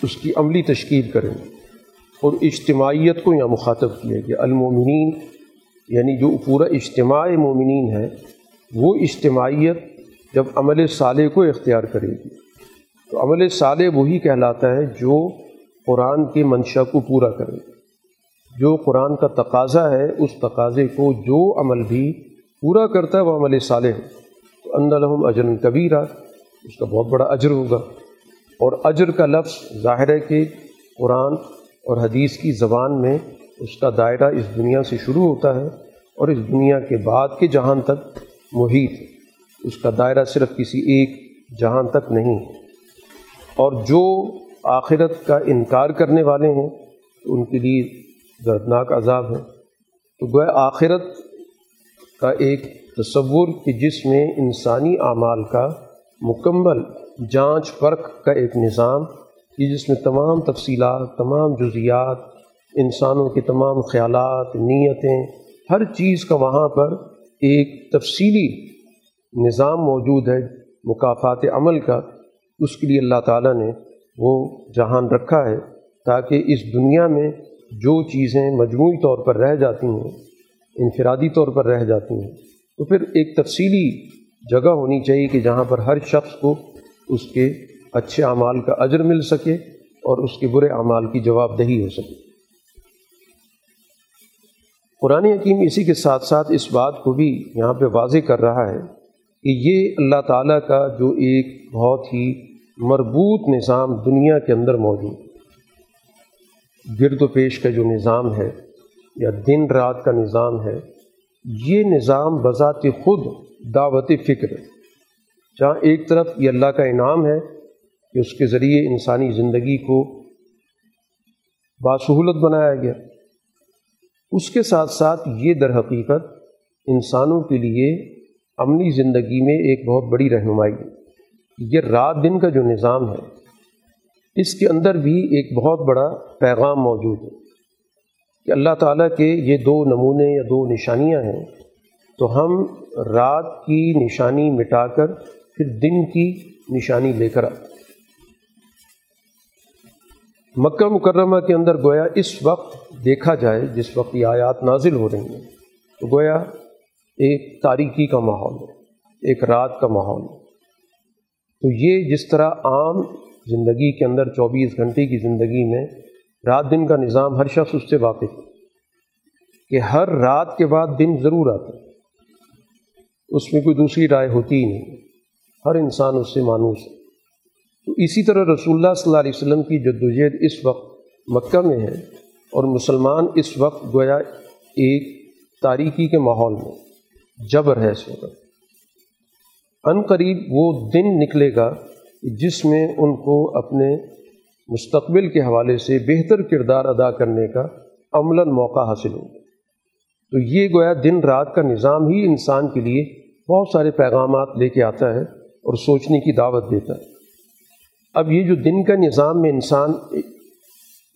اس کی عملی تشکیل کریں گے۔ اور اجتماعیت کو یہاں مخاطب کیا گیا، المومنین یعنی جو پورا اجتماع مومنین ہے، وہ اجتماعیت جب عمل صالح کو اختیار کرے گی تو عمل صالح وہی کہلاتا ہے جو قرآن کے منشا کو پورا کرے، جو قرآن کا تقاضا ہے اس تقاضے کو جو عمل بھی پورا کرتا ہے وہ عمل صالح ہے۔ تو ان لہم اجرا کبیرا، اس کا بہت بڑا اجر ہوگا۔ اور اجر کا لفظ ظاہر ہے کہ قرآن اور حدیث کی زبان میں اس کا دائرہ اس دنیا سے شروع ہوتا ہے اور اس دنیا کے بعد کے جہان تک محیط، اس کا دائرہ صرف کسی ایک جہان تک نہیں ہے۔ اور جو آخرت کا انکار کرنے والے ہیں تو ان کے لیے دردناک عذاب ہے۔ تو گویا آخرت کا ایک تصور کہ جس میں انسانی اعمال کا مکمل جانچ پرکھ کا ایک نظام، کہ جس میں تمام تفصیلات، تمام جزیات، انسانوں کے تمام خیالات، نیتیں، ہر چیز کا وہاں پر ایک تفصیلی نظام موجود ہے مکافات عمل کا۔ اس کے لیے اللہ تعالیٰ نے وہ جہان رکھا ہے تاکہ اس دنیا میں جو چیزیں مجموعی طور پر رہ جاتی ہیں، انفرادی طور پر رہ جاتی ہیں، تو پھر ایک تفصیلی جگہ ہونی چاہیے کہ جہاں پر ہر شخص کو اس کے اچھے اعمال کا اجر مل سکے اور اس کے برے اعمال کی جواب دہی ہو سکے۔ قرآن حکیم اسی کے ساتھ ساتھ اس بات کو بھی یہاں پہ واضح کر رہا ہے کہ یہ اللہ تعالیٰ کا جو ایک بہت ہی مربوط نظام دنیا کے اندر موجود، گرد و پیش کا جو نظام ہے یا دن رات کا نظام ہے، یہ نظام بذات خود دعوت فکر ہے۔ جہاں ایک طرف یہ اللہ کا انعام ہے کہ اس کے ذریعے انسانی زندگی کو باسہولت بنایا گیا، اس کے ساتھ ساتھ یہ در حقیقت انسانوں کے لیے عملی زندگی میں ایک بہت بڑی رہنمائی ہے۔ یہ رات دن کا جو نظام ہے اس کے اندر بھی ایک بہت بڑا پیغام موجود ہے کہ اللہ تعالیٰ کے یہ دو نمونے یا دو نشانیاں ہیں، تو ہم رات کی نشانی مٹا کر پھر دن کی نشانی لے کر آئے۔ مکہ مکرمہ کے اندر گویا اس وقت دیکھا جائے جس وقت یہ آیات نازل ہو رہی ہیں تو گویا ایک تاریکی کا ماحول ہے، ایک رات کا ماحول ہے۔ تو یہ جس طرح عام زندگی کے اندر چوبیس گھنٹے کی زندگی میں رات دن کا نظام ہر شخص اس سے واقف ہے کہ ہر رات کے بعد دن ضرور آتا ہے، اس میں کوئی دوسری رائے ہوتی ہی نہیں، ہر انسان اس سے مانوس ہے۔ تو اسی طرح رسول اللہ صلی اللہ علیہ وسلم کی جدوجہد اس وقت مکہ میں ہے اور مسلمان اس وقت گویا ایک تاریکی کے ماحول میں جبر ہے اس وقت۔ ان قریب وہ دن نکلے گا جس میں ان کو اپنے مستقبل کے حوالے سے بہتر کردار ادا کرنے کا عملاً موقع حاصل ہوگا. تو یہ گویا دن رات کا نظام ہی انسان کے لیے بہت سارے پیغامات لے کے آتا ہے اور سوچنے کی دعوت دیتا ہے. اب یہ جو دن کا نظام میں انسان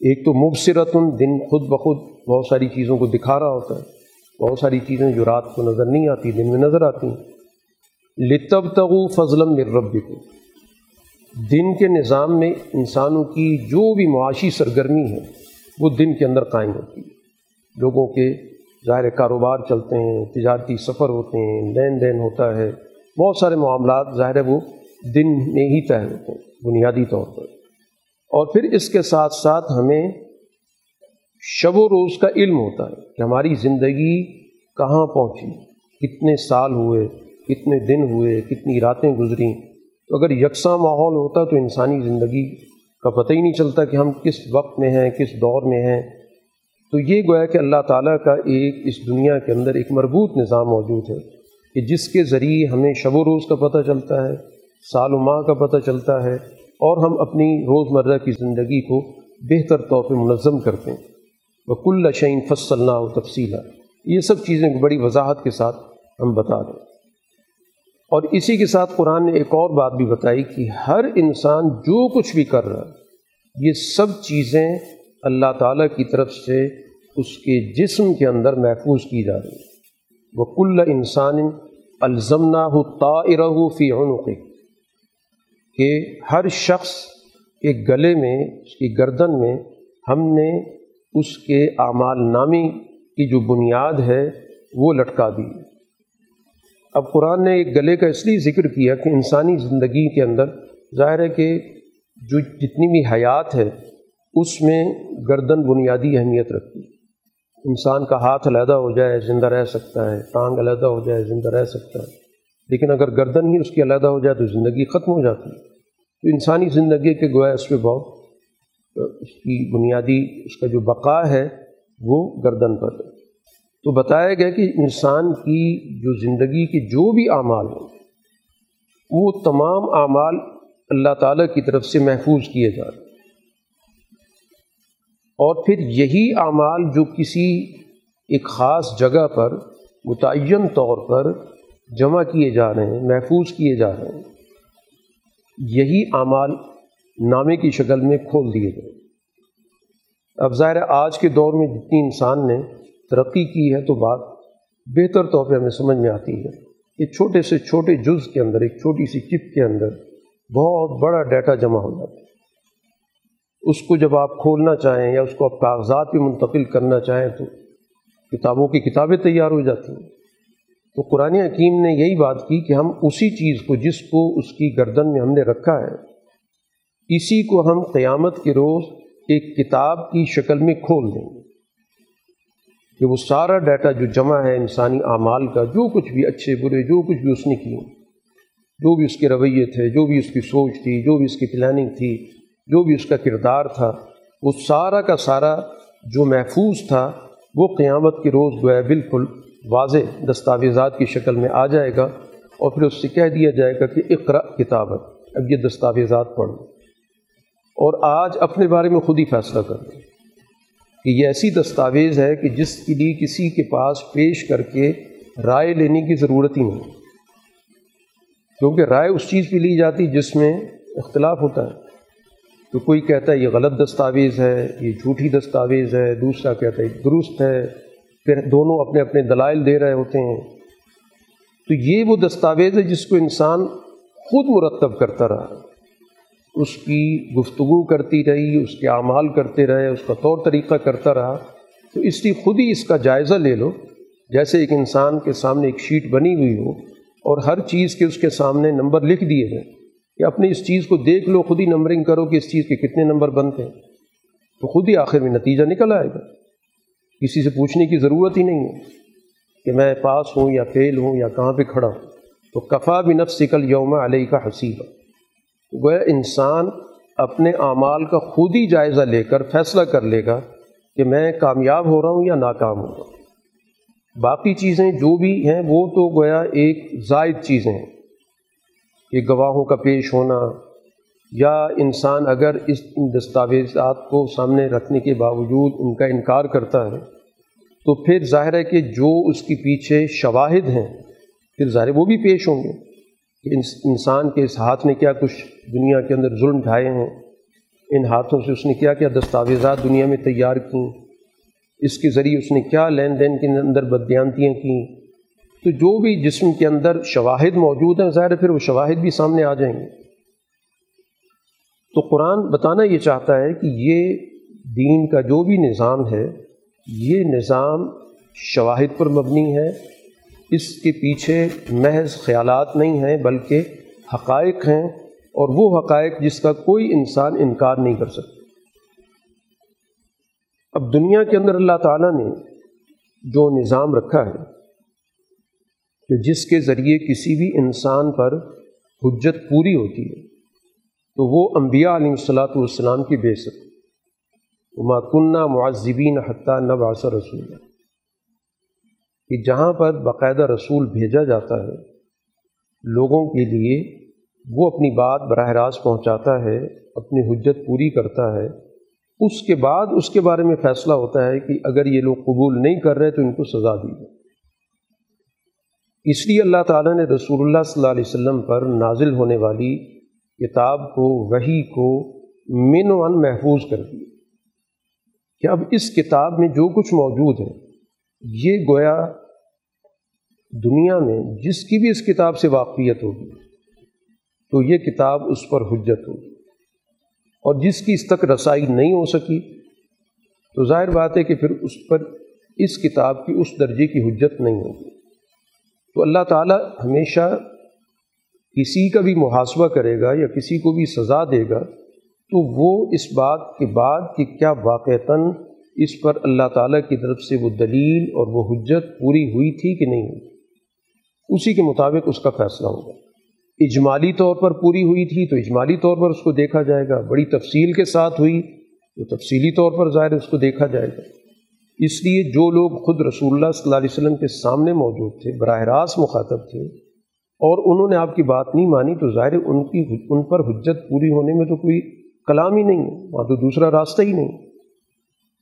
ایک تو مبصرتن دن خود بخود بہت ساری چیزوں کو دکھا رہا ہوتا ہے, بہت ساری چیزیں جو رات کو نظر نہیں آتی دن میں نظر آتی ہیں. لِتَبْتَغُوا فَضْلًا مِّن رَبِّكُمْ, دن کے نظام میں انسانوں کی جو بھی معاشی سرگرمی ہے وہ دن کے اندر قائم ہوتی ہے. لوگوں کے ظاہر کاروبار چلتے ہیں, تجارتی سفر ہوتے ہیں, لین دین ہوتا ہے, بہت سارے معاملات ظاہر ہے وہ دن میں ہی طے ہوتے ہیں بنیادی طور پر. اور پھر اس کے ساتھ ساتھ ہمیں شب و روز کا علم ہوتا ہے کہ ہماری زندگی کہاں پہنچی, کتنے سال ہوئے, کتنے دن ہوئے, کتنی راتیں گزریں. تو اگر یکساں ماحول ہوتا تو انسانی زندگی کا پتہ ہی نہیں چلتا کہ ہم کس وقت میں ہیں, کس دور میں ہیں. تو یہ گویا کہ اللہ تعالیٰ کا ایک اس دنیا کے اندر ایک مربوط نظام موجود ہے کہ جس کے ذریعے ہمیں شب و روز کا پتہ چلتا ہے, سال و ماہ کا پتہ چلتا ہے, اور ہم اپنی روزمرہ کی زندگی کو بہتر طور پر منظم کرتے ہیں. وَكُلَّ شَيْءٍ فَصَّلْنَاهُ تَفْصِيلًا, یہ سب چیزیں بڑی وضاحت کے ساتھ ہم بتا دیں. اور اسی کے ساتھ قرآن نے ایک اور بات بھی بتائی کہ ہر انسان جو کچھ بھی کر رہا ہے یہ سب چیزیں اللہ تعالیٰ کی طرف سے اس کے جسم کے اندر محفوظ کی جا رہی ہیں. وَكُلَّ إِنسَانٍ أَلْزَمْنَاهُ طَائِرَهُ فِي عُنُقِهِ, کہ ہر شخص کے گلے میں, اس کی گردن میں ہم نے اس کے اعمال نامے کی جو بنیاد ہے وہ لٹکا دی. اب قرآن نے ایک گلے کا اس لیے ذکر کیا کہ انسانی زندگی کے اندر ظاہر ہے کہ جو جتنی بھی حیات ہے اس میں گردن بنیادی اہمیت رکھتی ہے. انسان کا ہاتھ علیحدہ ہو جائے زندہ رہ سکتا ہے, ٹانگ علیحدہ ہو جائے زندہ رہ سکتا ہے, لیکن اگر گردن ہی اس کی علیحدہ ہو جائے تو زندگی ختم ہو جاتی ہے. تو انسانی زندگی کے گویا اس پہ بہت اس کی بنیادی اس کا جو بقا ہے وہ گردن پر ہے. تو بتایا گیا کہ انسان کی جو زندگی کے جو بھی اعمال ہوں وہ تمام اعمال اللہ تعالیٰ کی طرف سے محفوظ کیے جا رہے ہیں. اور پھر یہی اعمال جو کسی ایک خاص جگہ پر متعین طور پر جمع کیے جا رہے ہیں, محفوظ کیے جا رہے ہیں, یہی اعمال نامے کی شکل میں کھول دیے گئے. اب ظاہر ہے آج کے دور میں جتنی انسان نے ترقی کی ہے تو بات بہتر طور پہ ہمیں سمجھ میں آتی ہے کہ چھوٹے سے چھوٹے جز کے اندر, ایک چھوٹی سی چپ کے اندر بہت بڑا ڈیٹا جمع ہو جاتا ہے. اس کو جب آپ کھولنا چاہیں یا اس کو آپ کاغذات پہ منتقل کرنا چاہیں تو کتابوں کی کتابیں تیار ہو جاتی ہیں. تو قرآن حکیم نے یہی بات کی کہ ہم اسی چیز کو جس کو اس کی گردن میں ہم نے رکھا ہے اسی کو ہم قیامت کے روز ایک کتاب کی شکل میں کھول دیں گے کہ وہ سارا ڈیٹا جو جمع ہے انسانی اعمال کا, جو کچھ بھی اچھے برے, جو کچھ بھی اس نے کیے, جو بھی اس کے رویے تھے, جو بھی اس کی سوچ تھی, جو بھی اس کی پلاننگ تھی, جو بھی اس کا کردار تھا, وہ سارا کا سارا جو محفوظ تھا وہ قیامت کے روز گویا بالکل واضح دستاویزات کی شکل میں آ جائے گا. اور پھر اس سے کہہ دیا جائے گا کہ اقرا کتابت, اب یہ دستاویزات پڑھ لو اور آج اپنے بارے میں خود ہی فیصلہ کر لو کہ یہ ایسی دستاویز ہے کہ جس کے لیے کسی کے پاس پیش کر کے رائے لینے کی ضرورت ہی نہیں, کیونکہ رائے اس چیز پہ لی جاتی جس میں اختلاف ہوتا ہے. تو کوئی کہتا ہے یہ غلط دستاویز ہے, یہ جھوٹی دستاویز ہے, دوسرا کہتا ہے درست ہے, پھر دونوں اپنے اپنے دلائل دے رہے ہوتے ہیں. تو یہ وہ دستاویز ہے جس کو انسان خود مرتب کرتا رہا, اس کی گفتگو کرتی رہی, اس کے اعمال کرتے رہے, اس کا طور طریقہ کرتا رہا. تو اس لیے خود ہی اس کا جائزہ لے لو, جیسے ایک انسان کے سامنے ایک شیٹ بنی ہوئی ہو اور ہر چیز کے اس کے سامنے نمبر لکھ دیے جائیں کہ اپنی اس چیز کو دیکھ لو, خود ہی نمبرنگ کرو کہ اس چیز کے کتنے نمبر بنتے ہیں, تو خود ہی آخر میں نتیجہ نکل آئے گا. کسی سے پوچھنے کی ضرورت ہی نہیں ہے کہ میں پاس ہوں یا فیل ہوں یا کہاں پہ کھڑا ہوں. تو کفا بنفسک الیوم علیک حسیبا, گویا انسان اپنے اعمال کا خود ہی جائزہ لے کر فیصلہ کر لے گا کہ میں کامیاب ہو رہا ہوں یا ناکام ہو رہا ہوں. باقی چیزیں جو بھی ہیں وہ تو گویا ایک زائد چیزیں ہیں, کہ گواہوں کا پیش ہونا، یا انسان اگر اس دستاویزات کو سامنے رکھنے کے باوجود ان کا انکار کرتا ہے تو پھر ظاہر ہے کہ جو اس کے پیچھے شواہد ہیں پھر ظاہر وہ بھی پیش ہوں گے کہ انسان کے اس ہاتھ نے کیا کچھ دنیا کے اندر ظلم ڈھائے ہیں، ان ہاتھوں سے اس نے کیا کیا دستاویزات دنیا میں تیار کیں، اس کے ذریعے اس نے کیا لین دین کے اندر بددیانتیاں کیں۔ تو جو بھی جسم کے اندر شواہد موجود ہیں ظاہر ہے پھر وہ شواہد بھی سامنے آ جائیں گے۔ تو قرآن بتانا یہ چاہتا ہے کہ یہ دین کا جو بھی نظام ہے یہ نظام شواہد پر مبنی ہے، اس کے پیچھے محض خیالات نہیں ہیں بلکہ حقائق ہیں، اور وہ حقائق جس کا کوئی انسان انکار نہیں کر سکتا۔ اب دنیا کے اندر اللہ تعالیٰ نے جو نظام رکھا ہے کہ جس کے ذریعے کسی بھی انسان پر حجت پوری ہوتی ہے تو وہ انبیاء علیہ الصلاۃ والسلام کی بعثت، وما کنا معذبین حتی نبعث رسولا، کہ جہاں پر باقاعدہ رسول بھیجا جاتا ہے لوگوں کے لیے، وہ اپنی بات براہ راست پہنچاتا ہے، اپنی حجت پوری کرتا ہے، اس کے بعد اس کے بارے میں فیصلہ ہوتا ہے کہ اگر یہ لوگ قبول نہیں کر رہے تو ان کو سزا دی جائے۔ اس لیے اللہ تعالیٰ نے رسول اللہ صلی اللہ علیہ وسلم پر نازل ہونے والی کتاب کو، وحی کو من و عن محفوظ کر دیا کہ اب اس کتاب میں جو کچھ موجود ہے یہ گویا دنیا میں جس کی بھی اس کتاب سے واقفیت ہوگی تو یہ کتاب اس پر حجت ہوگی، اور جس کی اس تک رسائی نہیں ہو سکی تو ظاہر بات ہے کہ پھر اس پر اس کتاب کی اس درجے کی حجت نہیں ہوگی۔ تو اللہ تعالیٰ ہمیشہ کسی کا بھی محاسبہ کرے گا یا کسی کو بھی سزا دے گا تو وہ اس بات کے بعد کہ کیا واقعتاً اس پر اللہ تعالیٰ کی طرف سے وہ دلیل اور وہ حجت پوری ہوئی تھی کہ نہیں ہوئی، اسی کے مطابق اس کا فیصلہ ہوگا۔ اجمالی طور پر پوری ہوئی تھی تو اجمالی طور پر اس کو دیکھا جائے گا، بڑی تفصیل کے ساتھ ہوئی تو تفصیلی طور پر ظاہر اس کو دیکھا جائے گا۔ اس لیے جو لوگ خود رسول اللہ صلی اللہ علیہ وسلم کے سامنے موجود تھے، براہ راست مخاطب تھے، اور انہوں نے آپ کی بات نہیں مانی تو ظاہر ان کی ان پر حجت پوری ہونے میں تو کوئی کلام ہی نہیں ہے، وہاں تو دوسرا راستہ ہی نہیں،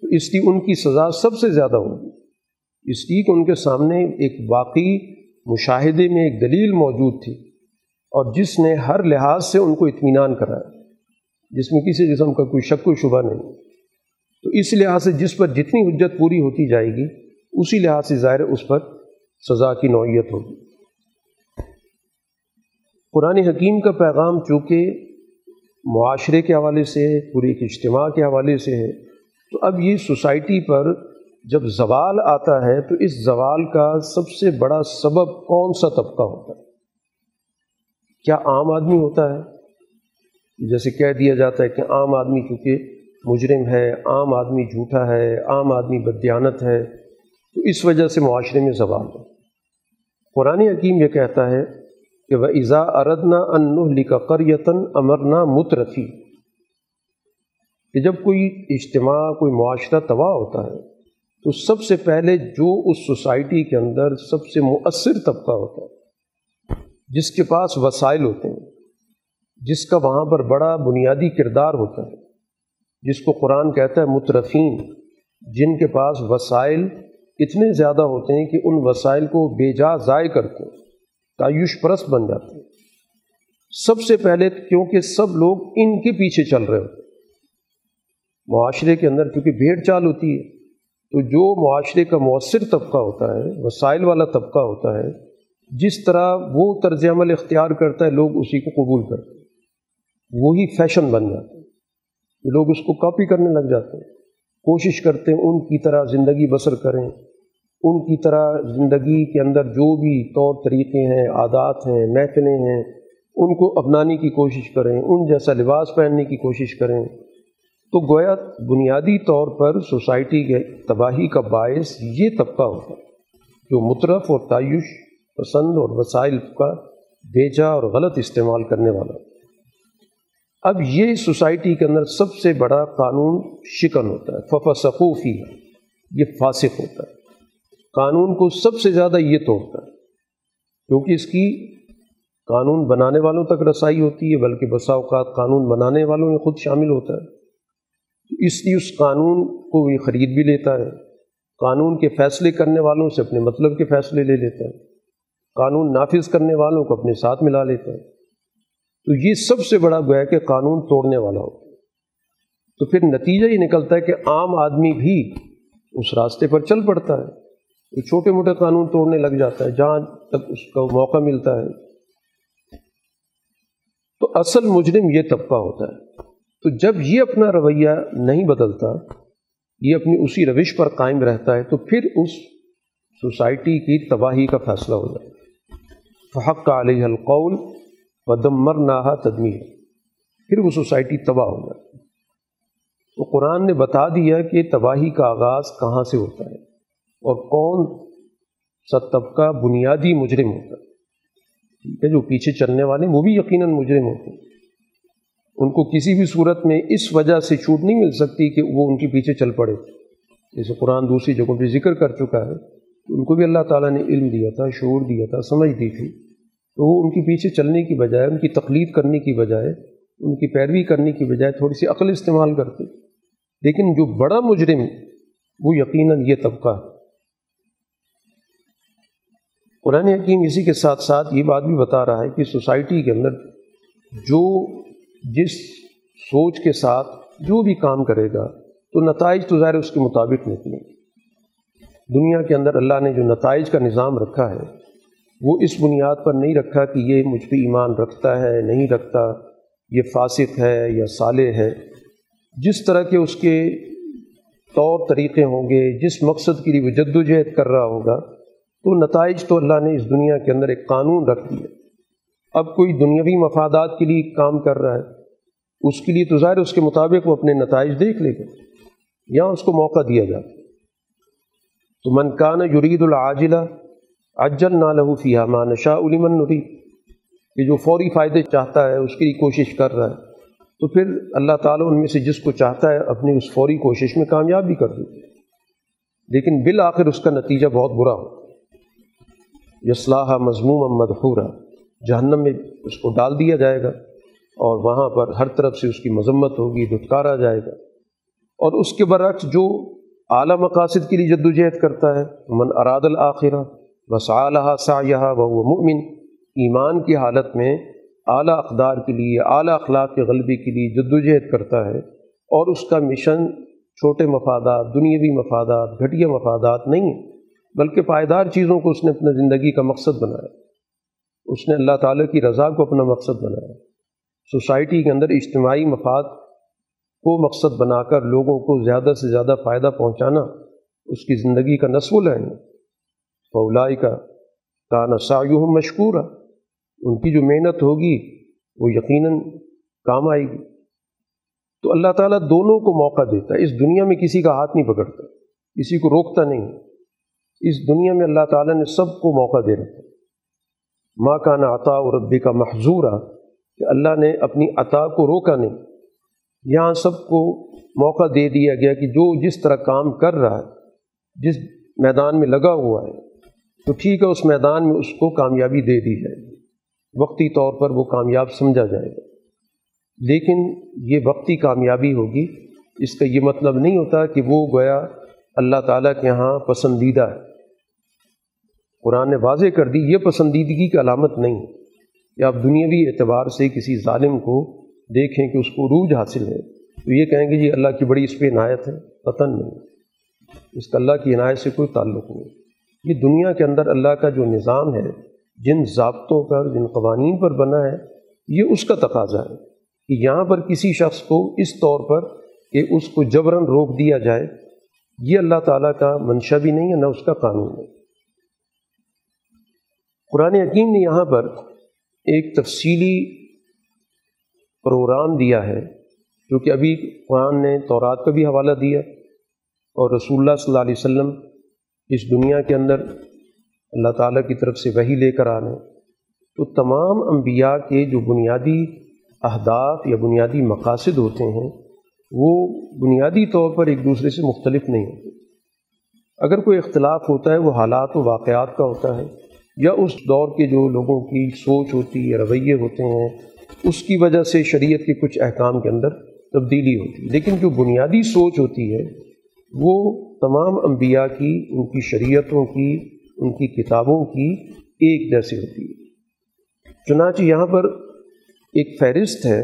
تو اس لیے ان کی سزا سب سے زیادہ ہوگی، اس لیے کہ ان کے سامنے ایک واقعی مشاہدے میں ایک دلیل موجود تھی اور جس نے ہر لحاظ سے ان کو اطمینان کرایا، جس میں کسی قسم کا کوئی شک و شبہ نہیں۔ تو اس لحاظ سے جس پر جتنی حجت پوری ہوتی جائے گی اسی لحاظ سے ظاہر اس پر سزا کی نوعیت ہوگی۔ قرآن حکیم کا پیغام چونکہ معاشرے کے حوالے سے ہے، پورے ایک اجتماع کے حوالے سے ہے، تو اب یہ سوسائٹی پر جب زوال آتا ہے تو اس زوال کا سب سے بڑا سبب کون سا طبقہ ہوتا ہے؟ کیا عام آدمی ہوتا ہے؟ جیسے کہہ دیا جاتا ہے کہ عام آدمی چونکہ مجرم ہے، عام آدمی جھوٹا ہے، عام آدمی بددیانت ہے، تو اس وجہ سے معاشرے میں زوال ہے۔ قرآن حکیم یہ کہتا ہے کہ وَإِذَا أَرَدْنَا أَن نُهْلِكَ قَرْيَةً أَمَرْنَا مُتْرَفِي، کہ جب کوئی اجتماع کوئی معاشرہ تباہ ہوتا ہے تو سب سے پہلے جو اس سوسائٹی کے اندر سب سے مؤثر طبقہ ہوتا ہے، جس کے پاس وسائل ہوتے ہیں، جس کا وہاں پر بڑا بنیادی کردار ہوتا ہے، جس کو قرآن کہتا ہے مترفین، جن کے پاس وسائل اتنے زیادہ ہوتے ہیں کہ ان وسائل کو بے جا ضائع کرتے ہیں، تعیش پرست بن جاتے ہیں سب سے پہلے، کیونکہ سب لوگ ان کے پیچھے چل رہے ہوتے ہیں۔ معاشرے کے اندر کیونکہ بھیڑ چال ہوتی ہے تو جو معاشرے کا مؤثر طبقہ ہوتا ہے، وسائل والا طبقہ ہوتا ہے، جس طرح وہ طرز عمل اختیار کرتا ہے لوگ اسی کو قبول کرتے ہیں، وہی فیشن بن جاتا ہے، لوگ اس کو کاپی کرنے لگ جاتے ہیں، کوشش کرتے ہیں ان کی طرح زندگی بسر کریں، ان کی طرح زندگی کے اندر جو بھی طور طریقے ہیں، عادات ہیں، محفلیں ہیں، ان کو اپنانے کی کوشش کریں، ان جیسا لباس پہننے کی کوشش کریں۔ تو گویا بنیادی طور پر سوسائٹی کے تباہی کا باعث یہ طبقہ ہوتا ہے جو مترف اور تعیش پسند اور وسائل کا بیجا اور غلط استعمال کرنے والا۔ اب یہ سوسائٹی کے اندر سب سے بڑا قانون شکن ہوتا ہے، ففسقوا فیہا، یہ فاسق ہوتا ہے، قانون کو سب سے زیادہ یہ توڑتا ہے، کیونکہ اس کی قانون بنانے والوں تک رسائی ہوتی ہے، بلکہ بسا اوقات قانون بنانے والوں میں خود شامل ہوتا ہے، اس لیے اس قانون کو یہ خرید بھی لیتا ہے، قانون کے فیصلے کرنے والوں سے اپنے مطلب کے فیصلے لے لیتا ہے، قانون نافذ کرنے والوں کو اپنے ساتھ ملا لیتا ہے۔ تو یہ سب سے بڑا گویا کہ قانون توڑنے والا ہوتا ہے۔ تو پھر نتیجہ یہ نکلتا ہے کہ عام آدمی بھی اس راستے پر چل پڑتا ہے، وہ چھوٹے موٹے قانون توڑنے لگ جاتا ہے جہاں تک اس کا موقع ملتا ہے۔ تو اصل مجرم یہ طبقہ ہوتا ہے۔ تو جب یہ اپنا رویہ نہیں بدلتا، یہ اپنی اسی روش پر قائم رہتا ہے، تو پھر اس سوسائٹی کی تباہی کا فیصلہ ہو جاتا ہے۔ فحق علیہ القول ودمرناہا تدمیر، پھر وہ سوسائٹی تباہ ہو جاتی ہے۔ تو قرآن نے بتا دیا کہ تباہی کا آغاز کہاں سے ہوتا ہے اور کون سا طبقہ بنیادی مجرم ہوتا ہے۔ ٹھیک ہے، جو پیچھے چلنے والے وہ بھی یقیناً مجرم ہوتے ہیں، ان کو کسی بھی صورت میں اس وجہ سے چھوٹ نہیں مل سکتی کہ وہ ان کے پیچھے چل پڑے، جیسے قرآن دوسری جگہوں پہ ذکر کر چکا ہے۔ ان کو بھی اللہ تعالیٰ نے علم دیا تھا، شعور دیا تھا، سمجھ دی تھی، تو وہ ان کے پیچھے چلنے کی بجائے، ان کی تقلید کرنے کی بجائے، ان کی پیروی کرنے کی بجائے تھوڑی سی عقل استعمال کرتے۔ لیکن جو بڑا مجرم وہ یقیناً یہ طبقہ ہے۔ قرآن حکیم اسی کے ساتھ ساتھ یہ بات بھی بتا رہا ہے کہ سوسائٹی کے اندر جو جس سوچ کے ساتھ جو بھی کام کرے گا تو نتائج تو ظاہر اس کے مطابق نکلیں گے۔ دنیا کے اندر اللہ نے جو نتائج کا نظام رکھا ہے وہ اس بنیاد پر نہیں رکھا کہ یہ مجھ پہ ایمان رکھتا ہے نہیں رکھتا، یہ فاسق ہے یا صالح ہے۔ جس طرح کے اس کے طور طریقے ہوں گے، جس مقصد کے لیے وہ جد و جہد کر رہا ہوگا، تو نتائج تو اللہ نے اس دنیا کے اندر ایک قانون رکھ دیا۔ اب کوئی دنیاوی مفادات کے لیے کام کر رہا ہے، اس کے لیے تو ظاہر اس کے مطابق وہ اپنے نتائج دیکھ لے گا، یا اس کو موقع دیا جاتا ہے۔ تو من کان یرید العاجلہ عجلنا لہ فیہا ما نشاء لمن نرید، یہ جو فوری فائدے چاہتا ہے اس کے لیے کوشش کر رہا ہے، تو پھر اللہ تعالیٰ ان میں سے جس کو چاہتا ہے اپنی اس فوری کوشش میں کامیاب بھی کر دیتے، لیکن بالآخر اس کا نتیجہ بہت برا ہو۔ یصلاھا مذموما مدحورا، جہنم میں اس کو ڈال دیا جائے گا اور وہاں پر ہر طرف سے اس کی مذمت ہوگی، دھتکارا جائے گا۔ اور اس کے برعکس جو اعلیٰ مقاصد کے لیے جد و جہد کرتا ہے، من اراد الآخرہ وسعی لہا سعیہا وہو مؤمن، ایمان کی حالت میں اعلیٰ اقدار کے لیے، اعلیٰ اخلاق کے غلبے کے لیے جد و جہد کرتا ہے، اور اس کا مشن چھوٹے مفادات، دنیاوی مفادات، گھٹیا مفادات نہیں ہے، بلکہ پائیدار چیزوں کو اس نے اپنا زندگی کا مقصد بنایا، اس نے اللہ تعالیٰ کی رضا کو اپنا مقصد بنایا۔ سوسائٹی کے اندر اجتماعی مفاد کو مقصد بنا کر لوگوں کو زیادہ سے زیادہ فائدہ پہنچانا اس کی زندگی کا نصب و عین ہے۔ فاولئک کان سعیہم مشکورا، ان کی جو محنت ہوگی وہ یقیناً کام آئے گی۔ تو اللہ تعالیٰ دونوں کو موقع دیتا ہے، اس دنیا میں کسی کا ہاتھ نہیں پکڑتا، کسی کو روکتا نہیں، اس دنیا میں اللہ تعالیٰ نے سب کو موقع دے رکھا ہے۔ ما کان عطاء ربک محظورا، کہ اللہ نے اپنی عطا کو روکا نہیں، یہاں سب کو موقع دے دیا گیا کہ جو جس طرح کام کر رہا ہے، جس میدان میں لگا ہوا ہے، تو ٹھیک ہے اس میدان میں اس کو کامیابی دے دی جائے گی، وقتی طور پر وہ کامیاب سمجھا جائے گا۔ لیکن یہ وقتی کامیابی ہوگی، اس کا یہ مطلب نہیں ہوتا کہ وہ گویا اللہ تعالیٰ کے ہاں پسندیدہ ہے۔ قرآن نے واضح کر دی یہ پسندیدگی کی علامت نہیں ہے کہ آپ دنیاوی اعتبار سے کسی ظالم کو دیکھیں کہ اس کو عروج حاصل ہے تو یہ کہیں گے جی اللہ کی بڑی اس پہ عنایت ہے، قطعاً نہیں، اس کا اللہ کی عنایت سے کوئی تعلق نہیں۔ یہ دنیا کے اندر اللہ کا جو نظام ہے، جن ضابطوں پر، جن قوانین پر بنا ہے، یہ اس کا تقاضا ہے کہ یہاں پر کسی شخص کو اس طور پر کہ اس کو جبراً روک دیا جائے، یہ اللہ تعالیٰ کا منشا بھی نہیں ہے، نہ اس کا قانون ہے۔ قرآن حکیم نے یہاں پر ایک تفصیلی پروگرام دیا ہے، جو کہ ابھی قرآن نے تورات کا بھی حوالہ دیا اور رسول اللہ صلی اللہ علیہ وسلم اس دنیا کے اندر اللہ تعالیٰ کی طرف سے وحی لے کر آنا، تو تمام انبیاء کے جو بنیادی اہداف یا بنیادی مقاصد ہوتے ہیں وہ بنیادی طور پر ایک دوسرے سے مختلف نہیں ہوتے۔ اگر کوئی اختلاف ہوتا ہے وہ حالات و واقعات کا ہوتا ہے، یا اس دور کے جو لوگوں کی سوچ ہوتی ہے، رویے ہوتے ہیں، اس کی وجہ سے شریعت کے کچھ احکام کے اندر تبدیلی ہوتی ہے، لیکن جو بنیادی سوچ ہوتی ہے وہ تمام انبیاء کی، ان کی شریعتوں کی، ان کی کتابوں کی ایک جیسی ہوتی ہے۔ چنانچہ یہاں پر ایک فہرست ہے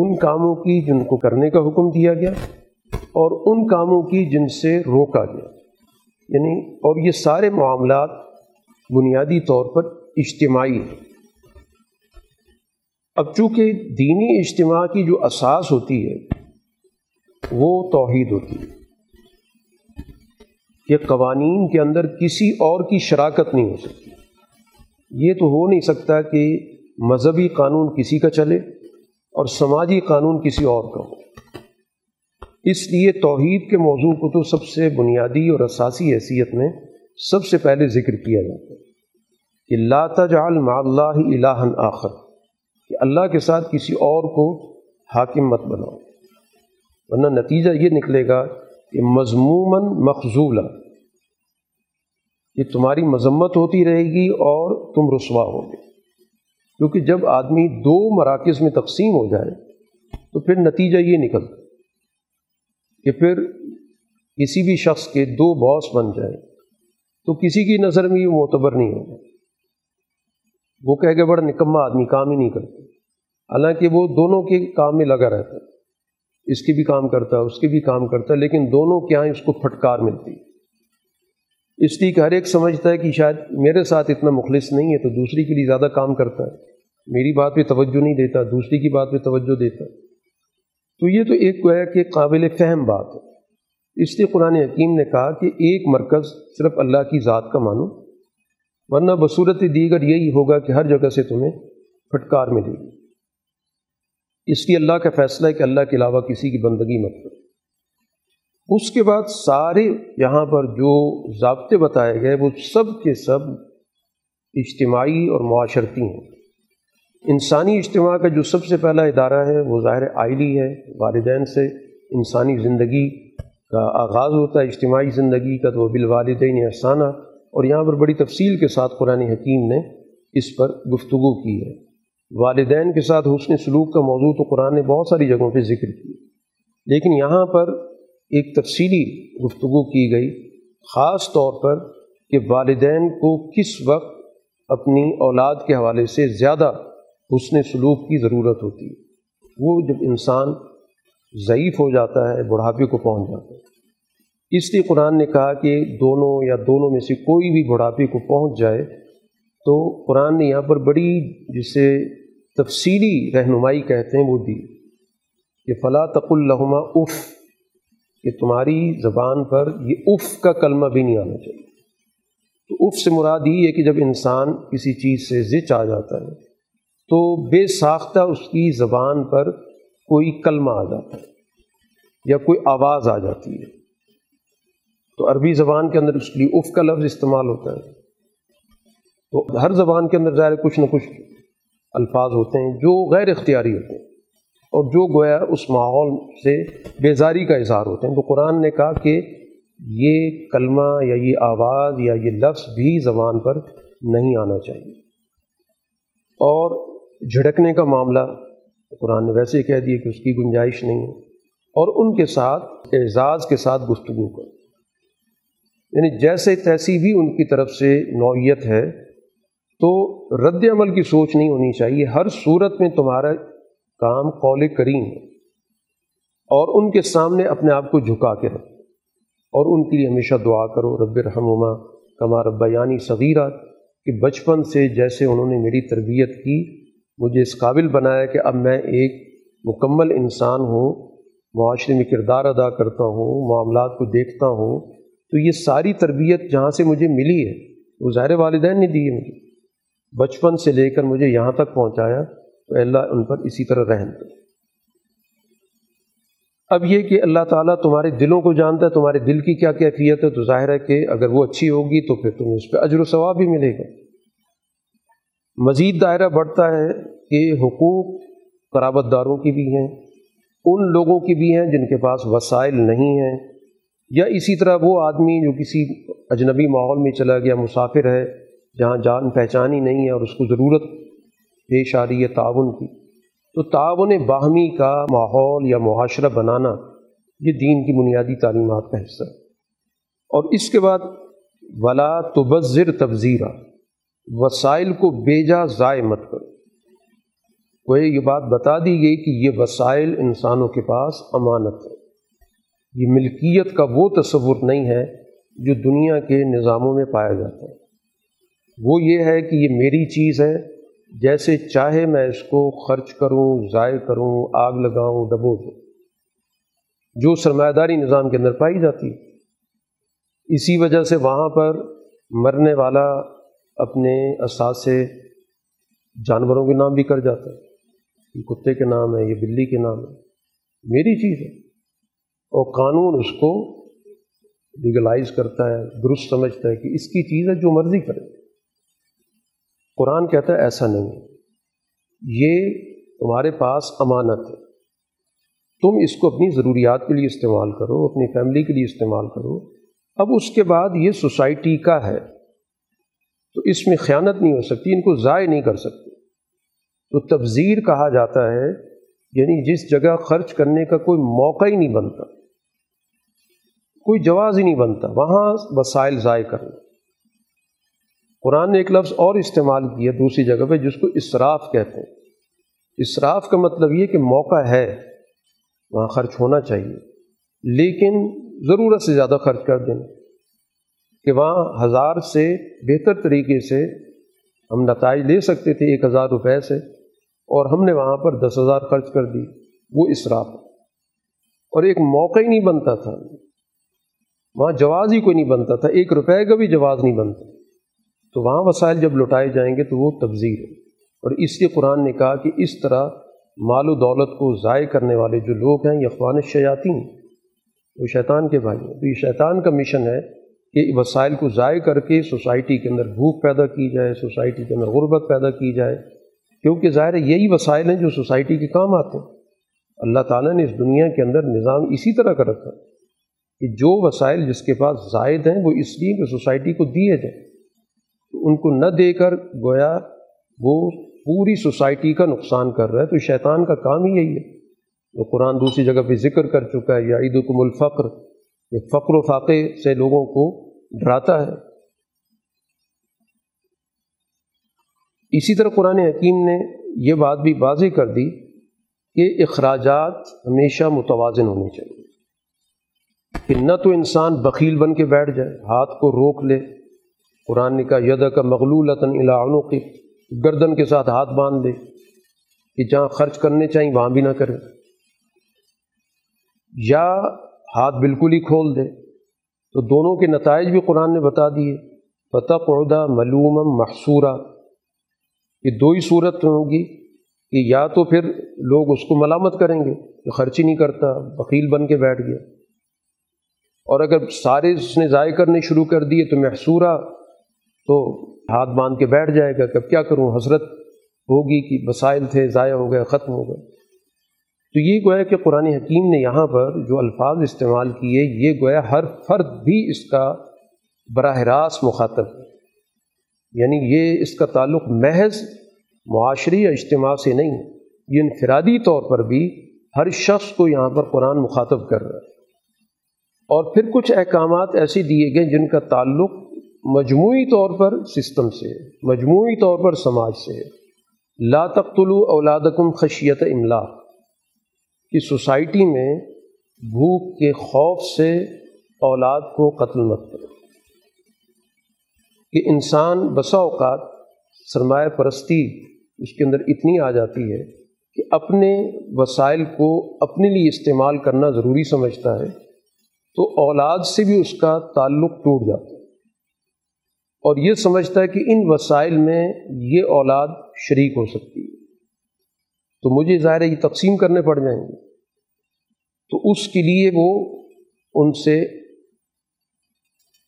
ان کاموں کی جن کو کرنے کا حکم دیا گیا اور ان کاموں کی جن سے روکا گیا، یعنی اور یہ سارے معاملات بنیادی طور پر اجتماعی ہیں۔ اب چونکہ دینی اجتماع کی جو اساس ہوتی ہے وہ توحید ہوتی ہے کہ قوانین کے اندر کسی اور کی شراکت نہیں ہو سکتی۔ یہ تو ہو نہیں سکتا کہ مذہبی قانون کسی کا چلے اور سماجی قانون کسی اور کا ہو۔ اس لیے توحید کے موضوع کو تو سب سے بنیادی اور اساسی حیثیت میں سب سے پہلے ذکر کیا جاتا ہے کہ لا تجعل مع اللہ الہا آخر، کہ اللہ کے ساتھ کسی اور کو حاکم مت بناؤ، ورنہ نتیجہ یہ نکلے گا کہ مذموماً مخذولا، یہ تمہاری مذمت ہوتی رہے گی اور تم رسوا ہوگے۔ کیونکہ جب آدمی دو مراکز میں تقسیم ہو جائے تو پھر نتیجہ یہ نکلتا کہ پھر کسی بھی شخص کے دو باس بن جائے تو کسی کی نظر میں یہ معتبر نہیں ہوگا، وہ کہے گا بڑا نکمہ آدمی، کام ہی نہیں کرتا، حالانکہ وہ دونوں کے کام میں لگا رہتا ہے، اس کے بھی کام کرتا ہے، اس کے بھی کام کرتا ہے، لیکن دونوں کے ہاں اس کو پھٹکار ملتی ہے۔ اس لیے کہ ہر ایک سمجھتا ہے کہ شاید میرے ساتھ اتنا مخلص نہیں ہے تو دوسری کے لیے زیادہ کام کرتا ہے، میری بات پہ توجہ نہیں دیتا، دوسری کی بات پہ توجہ دیتا۔ تو یہ تو ایک گویا کہ قابل فہم بات ہے۔ اس لیے قرآن حکیم نے کہا کہ ایک مرکز صرف اللہ کی ذات کا مانو، ورنہ بصورت دیگر یہی ہوگا کہ ہر جگہ سے تمہیں پھٹکار ملے گی۔ اس لیے اللہ کا فیصلہ ہے کہ اللہ کے علاوہ کسی کی بندگی مت کرو۔ اس کے بعد سارے یہاں پر جو ضابطے بتائے گئے وہ سب کے سب اجتماعی اور معاشرتی ہیں۔ انسانی اجتماع کا جو سب سے پہلا ادارہ ہے وہ ظاہر آئلی ہے، والدین سے انسانی زندگی کا آغاز ہوتا ہے، اجتماعی زندگی کا تو بالوالدین احسانہ، اور یہاں پر بڑی تفصیل کے ساتھ قرآن حکیم نے اس پر گفتگو کی ہے۔ والدین کے ساتھ حسن سلوک کا موضوع تو قرآن نے بہت ساری جگہوں پہ ذکر کیا، لیکن یہاں پر ایک تفصیلی گفتگو کی گئی خاص طور پر کہ والدین کو کس وقت اپنی اولاد کے حوالے سے زیادہ حسن سلوک کی ضرورت ہوتی ہے۔ وہ جب انسان ضعیف ہو جاتا ہے، بڑھاپے کو پہنچ جاتا ہے۔ اس لیے قرآن نے کہا کہ دونوں یا دونوں میں سے کوئی بھی بڑھاپے کو پہنچ جائے تو قرآن نے یہاں پر بڑی جسے تفصیلی رہنمائی کہتے ہیں وہ دی کہ فلا تقل لہما اف، کہ تمہاری زبان پر یہ اف کا کلمہ بھی نہیں آنا چاہیے۔ تو اف سے مراد یہ ہے کہ جب انسان کسی چیز سے زچ آ جاتا ہے تو بے ساختہ اس کی زبان پر کوئی کلمہ آ جاتا ہے یا کوئی آواز آ جاتی ہے، تو عربی زبان کے اندر اس کے لیے اف کا لفظ استعمال ہوتا ہے۔ تو ہر زبان کے اندر ظاہر کچھ نہ کچھ الفاظ ہوتے ہیں جو غیر اختیاری ہوتے ہیں اور جو گویا اس ماحول سے بیزاری کا اظہار ہوتے ہیں۔ تو قرآن نے کہا کہ یہ کلمہ یا یہ آواز یا یہ لفظ بھی زبان پر نہیں آنا چاہیے۔ اور جھڑکنے کا معاملہ قرآن نے ویسے کہہ دیا کہ اس کی گنجائش نہیں ہے، اور ان کے ساتھ اعزاز کے ساتھ گفتگو کرو، یعنی جیسے تیسی بھی ان کی طرف سے نوعیت ہے تو رد عمل کی سوچ نہیں ہونی چاہیے۔ ہر صورت میں تمہارا کام قول کریم ہے، اور ان کے سامنے اپنے آپ کو جھکا کے رکھو اور ان کے لیے ہمیشہ دعا کرو، رب ارحمہما کما ربیانی صغیرا، کہ بچپن سے جیسے انہوں نے میری تربیت کی مجھے اس قابل بنایا کہ اب میں ایک مکمل انسان ہوں، معاشرے میں کردار ادا کرتا ہوں، معاملات کو دیکھتا ہوں۔ تو یہ ساری تربیت جہاں سے مجھے ملی ہے وہ ظاہر والدین نے دی ہے، مجھے بچپن سے لے کر مجھے یہاں تک پہنچایا، تو اللہ ان پر اسی طرح رحم کرے۔ اب یہ کہ اللہ تعالیٰ تمہارے دلوں کو جانتا ہے، تمہارے دل کی کیا کیفیت ہے، تو ظاہر ہے کہ اگر وہ اچھی ہوگی تو پھر تمہیں اس پہ اجر و ثواب بھی ملے گا۔ مزید دائرہ بڑھتا ہے کہ حقوق قرابت داروں کی بھی ہیں، ان لوگوں کی بھی ہیں جن کے پاس وسائل نہیں ہیں، یا اسی طرح وہ آدمی جو کسی اجنبی ماحول میں چلا گیا، مسافر ہے، جہاں جان پہچان ہی نہیں ہے اور اس کو ضرورت پیش آ رہی ہے تعاون کی، تو تعاون باہمی کا ماحول یا معاشرہ بنانا یہ دین کی بنیادی تعلیمات کا حصہ ہے۔ اور اس کے بعد ولا تبذر تبذیرہ، وسائل کو بیجا ضائع مت کرو۔ کوئی یہ بات بتا دی گئی کہ یہ وسائل انسانوں کے پاس امانت ہے، یہ ملکیت کا وہ تصور نہیں ہے جو دنیا کے نظاموں میں پایا جاتا ہے۔ وہ یہ ہے کہ یہ میری چیز ہے، جیسے چاہے میں اس کو خرچ کروں، ضائع کروں، آگ لگاؤں، ڈبو دوں، جو سرمایہ داری نظام کے اندر پائی جاتی ہے۔ اسی وجہ سے وہاں پر مرنے والا اپنے اثاثے جانوروں کے نام بھی کر جاتا ہے، یہ کتے کے نام ہے، یہ بلی کے نام ہے، میری چیز ہے، اور قانون اس کو لیگلائز کرتا ہے، درست سمجھتا ہے کہ اس کی چیز ہے، جو مرضی کرے۔ قرآن کہتا ہے ایسا نہیں ہے، یہ تمہارے پاس امانت ہے، تم اس کو اپنی ضروریات کے لیے استعمال کرو، اپنی فیملی کے لیے استعمال کرو۔ اب اس کے بعد یہ سوسائٹی کا ہے، تو اس میں خیانت نہیں ہو سکتی، ان کو ضائع نہیں کر سکتے۔ تو تبذیر کہا جاتا ہے یعنی جس جگہ خرچ کرنے کا کوئی موقع ہی نہیں بنتا، کوئی جواز ہی نہیں بنتا، وہاں وسائل ضائع کرنا۔ قرآن نے ایک لفظ اور استعمال کیا دوسری جگہ پہ جس کو اسراف کہتے ہیں۔ اسراف کا مطلب یہ کہ موقع ہے، وہاں خرچ ہونا چاہیے، لیکن ضرورت سے زیادہ خرچ کر دینا کہ وہاں ہزار سے بہتر طریقے سے ہم نتائج لے سکتے تھے ایک ہزار روپے سے، اور ہم نے وہاں پر دس ہزار خرچ کر دی، وہ اسراف۔ اور ایک موقع ہی نہیں بنتا تھا، وہاں جواز ہی کوئی نہیں بنتا تھا، ایک روپے کا بھی جواز نہیں بنتا، تو وہاں وسائل جب لٹائے جائیں گے تو وہ تبذیر ہے۔ اور اس لیے قرآن نے کہا کہ اس طرح مال و دولت کو ضائع کرنے والے جو لوگ ہیں یہ اخوان الشیاطین، وہ شیطان کے بھائی ہیں۔ تو یہ شیطان کا مشن ہے کہ وسائل کو ضائع کر کے سوسائٹی کے اندر بھوک پیدا کی جائے، سوسائٹی کے اندر غربت پیدا کی جائے، کیونکہ ظاہر ہے یہی وسائل ہیں جو سوسائٹی کے کام آتے ہیں۔ اللہ تعالیٰ نے اس دنیا کے اندر نظام اسی طرح کا رکھا کہ جو وسائل جس کے پاس زائد ہیں وہ اس لیے کہ سوسائٹی کو دیے جائیں، ان کو نہ دے کر گویا وہ پوری سوسائٹی کا نقصان کر رہا ہے۔ تو شیطان کا کام ہی یہی ہے، جو قرآن دوسری جگہ پہ ذکر کر چکا ہے، یعیدکم الفقر، یہ فقر و فاقے سے لوگوں کو ڈراتا ہے۔ اسی طرح قرآن حکیم نے یہ بات بھی واضح کر دی کہ اخراجات ہمیشہ متوازن ہونے چاہیے، کہ نہ تو انسان بخیل بن کے بیٹھ جائے، ہاتھ کو روک لے۔ قرآن نے کہا یدک مغلولۃ الی عنقک، گردن کے ساتھ ہاتھ باندھ دے کہ جہاں خرچ کرنے چاہیے وہاں بھی نہ کرے، یا ہاتھ بالکل ہی کھول دے۔ تو دونوں کے نتائج بھی قرآن نے بتا دیے، فتقعد ملوما محصورا، یہ دو ہی صورت ہوگی کہ یا تو پھر لوگ اس کو ملامت کریں گے کہ خرچ ہی نہیں کرتا، بخیل بن کے بیٹھ گیا، اور اگر سارے اس نے ضائع کرنے شروع کر دیے تو محصورہ، تو ہاتھ باندھ کے بیٹھ جائے گا کہ اب کیا کروں، حسرت ہوگی کہ وسائل تھے ضائع ہو گئے، ختم ہو گئے۔ تو یہ گویا کہ قرآن حکیم نے یہاں پر جو الفاظ استعمال کیے، یہ گویا ہر فرد بھی اس کا براہ راست مخاطب ہے، یعنی یہ اس کا تعلق محض معاشری یا اجتماع سے نہیں ہے، یہ انفرادی طور پر بھی ہر شخص کو یہاں پر قرآن مخاطب کر رہا ہے۔ اور پھر کچھ احکامات ایسے دیے گئے جن کا تعلق مجموعی طور پر سسٹم سے، مجموعی طور پر سماج سے۔ لا تقتلوا اولادکم خشیت املاق، کہ سوسائٹی میں بھوک کے خوف سے اولاد کو قتل مت کرو، کہ انسان بسا اوقات سرمایہ پرستی اس کے اندر اتنی آ جاتی ہے کہ اپنے وسائل کو اپنے لیے استعمال کرنا ضروری سمجھتا ہے، تو اولاد سے بھی اس کا تعلق ٹوٹ جاتا ہے، اور یہ سمجھتا ہے کہ ان وسائل میں یہ اولاد شریک ہو سکتی ہے، تو مجھے ظاہر ہے یہ تقسیم کرنے پڑ جائیں گے، تو اس کے لیے وہ ان سے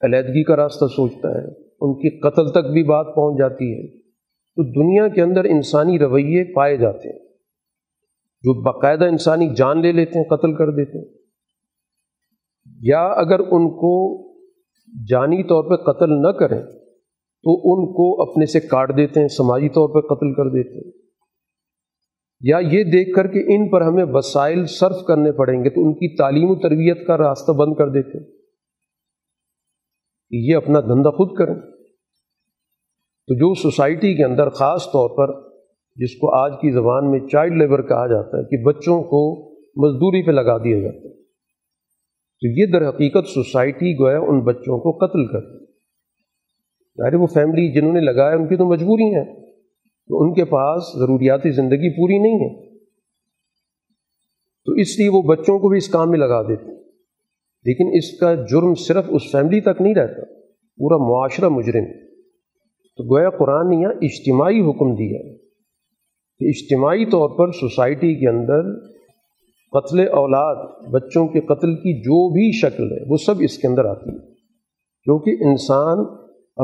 علیحدگی کا راستہ سوچتا ہے، ان کی قتل تک بھی بات پہنچ جاتی ہے۔ تو دنیا کے اندر انسانی رویے پائے جاتے ہیں جو باقاعدہ انسانی جان لے لیتے ہیں، قتل کر دیتے ہیں، یا اگر ان کو جانی طور پہ قتل نہ کریں تو ان کو اپنے سے کاٹ دیتے ہیں، سماجی طور پر قتل کر دیتے ہیں، یا یہ دیکھ کر کہ ان پر ہمیں وسائل صرف کرنے پڑیں گے تو ان کی تعلیم و تربیت کا راستہ بند کر دیتے ہیں کہ یہ اپنا دھندہ خود کریں۔ تو جو سوسائٹی کے اندر خاص طور پر جس کو آج کی زبان میں چائلڈ لیبر کہا جاتا ہے کہ بچوں کو مزدوری پہ لگا دیا جاتا ہے، تو یہ در حقیقت سوسائٹی گویا ان بچوں کو قتل کرتی ہے۔ ارے وہ فیملی جنہوں نے لگایا ان کی تو مجبوری ہیں، تو ان کے پاس ضروریاتی زندگی پوری نہیں ہے، تو اس لیے وہ بچوں کو بھی اس کام میں لگا دیتے ہیں۔ لیکن اس کا جرم صرف اس فیملی تک نہیں رہتا، پورا معاشرہ مجرم ہے۔ تو گویا قرآن نے یہاں اجتماعی حکم دیا ہے کہ اجتماعی طور پر سوسائٹی کے اندر قتل اولاد، بچوں کے قتل کی جو بھی شکل ہے وہ سب اس کے اندر آتی ہے، کیونکہ انسان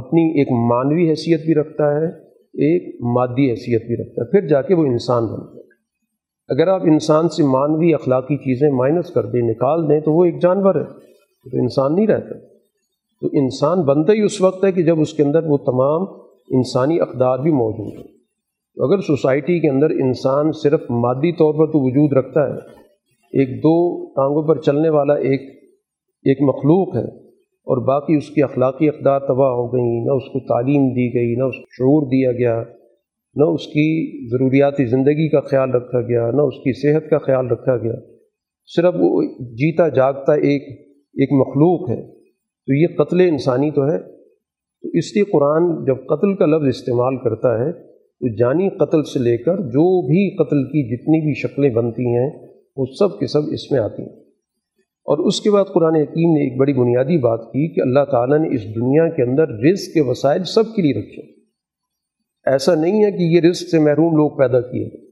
اپنی ایک معنوی حیثیت بھی رکھتا ہے، ایک مادی حیثیت بھی رکھتا ہے، پھر جا کے وہ انسان بنتا ہے۔ اگر آپ انسان سے معنوی اخلاقی چیزیں مائنس کر دیں، نکال دیں، تو وہ ایک جانور ہے، تو انسان نہیں رہتا۔ تو انسان بنتا ہی اس وقت ہے کہ جب اس کے اندر وہ تمام انسانی اقدار بھی موجود ہیں۔ تو اگر سوسائٹی کے اندر انسان صرف مادی طور پر تو وجود رکھتا ہے، ایک دو ٹانگوں پر چلنے والا ایک ایک مخلوق ہے، اور باقی اس کی اخلاقی اقدار تباہ ہو گئیں، نہ اس کو تعلیم دی گئی، نہ اس کو شعور دیا گیا، نہ اس کی ضروریاتی زندگی کا خیال رکھا گیا، نہ اس کی صحت کا خیال رکھا گیا، صرف وہ جیتا جاگتا ایک ایک مخلوق ہے، تو یہ قتل انسانی تو ہے۔ تو اس لیے قرآن جب قتل کا لفظ استعمال کرتا ہے تو جانی قتل سے لے کر جو بھی قتل کی جتنی بھی شکلیں بنتی ہیں وہ سب کے سب اس میں آتی ہیں۔ اور اس کے بعد قرآن حکیم نے ایک بڑی بنیادی بات کی کہ اللہ تعالیٰ نے اس دنیا کے اندر رزق کے وسائل سب کے لیے رکھے، ایسا نہیں ہے کہ یہ رزق سے محروم لوگ پیدا کیے گئے۔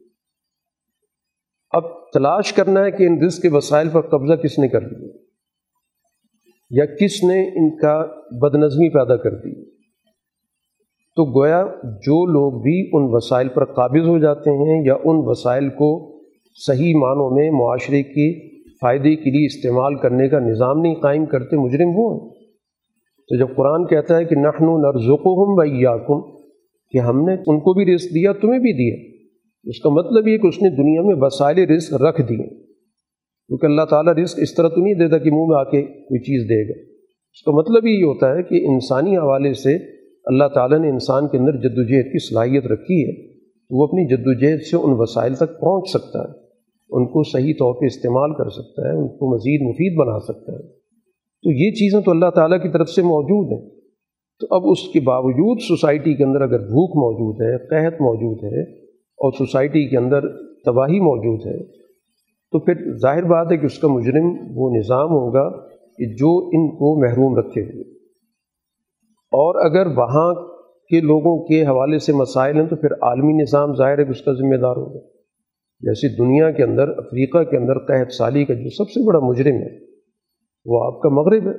اب تلاش کرنا ہے کہ ان رزق کے وسائل پر قبضہ کس نے کر دیا، یا کس نے ان کا بدنظمی پیدا کر دی۔ تو گویا جو لوگ بھی ان وسائل پر قابض ہو جاتے ہیں یا ان وسائل کو صحیح معنوں میں معاشرے کے فائدے کے لیے استعمال کرنے کا نظام نہیں قائم کرتے، مجرم وہ ہیں۔ تو جب قرآن کہتا ہے کہ نحن نرزقهم وإیاکم، کہ ہم نے ان کو بھی رزق دیا تمہیں بھی دیا، اس کا مطلب یہ کہ اس نے دنیا میں وسائل رزق رکھ دیے، کیونکہ اللہ تعالیٰ رزق اس طرح تو نہیں دیتا کہ منہ میں آ کے کوئی چیز دے گا۔ اس کا مطلب یہ ہوتا ہے کہ انسانی حوالے سے اللہ تعالیٰ نے انسان کے اندر جدوجہد کی صلاحیت رکھی ہے، وہ اپنی جدوجہد سے ان وسائل تک پہنچ سکتا ہے، ان کو صحیح طور پہ استعمال کر سکتا ہے، ان کو مزید مفید بنا سکتا ہے۔ تو یہ چیزیں تو اللہ تعالیٰ کی طرف سے موجود ہیں۔ تو اب اس کے باوجود سوسائٹی کے اندر اگر بھوک موجود ہے، قحط موجود ہے، اور سوسائٹی کے اندر تباہی موجود ہے، تو پھر ظاہر بات ہے کہ اس کا مجرم وہ نظام ہوگا کہ جو ان کو محروم رکھے ہوئے۔ اور اگر وہاں کے لوگوں کے حوالے سے مسائل ہیں تو پھر عالمی نظام ظاہر ہے کہ اس کا ذمہ دار ہوگا۔ جیسے دنیا کے اندر افریقہ کے اندر قحط سالی کا جو سب سے بڑا مجرم ہے وہ آپ کا مغرب ہے،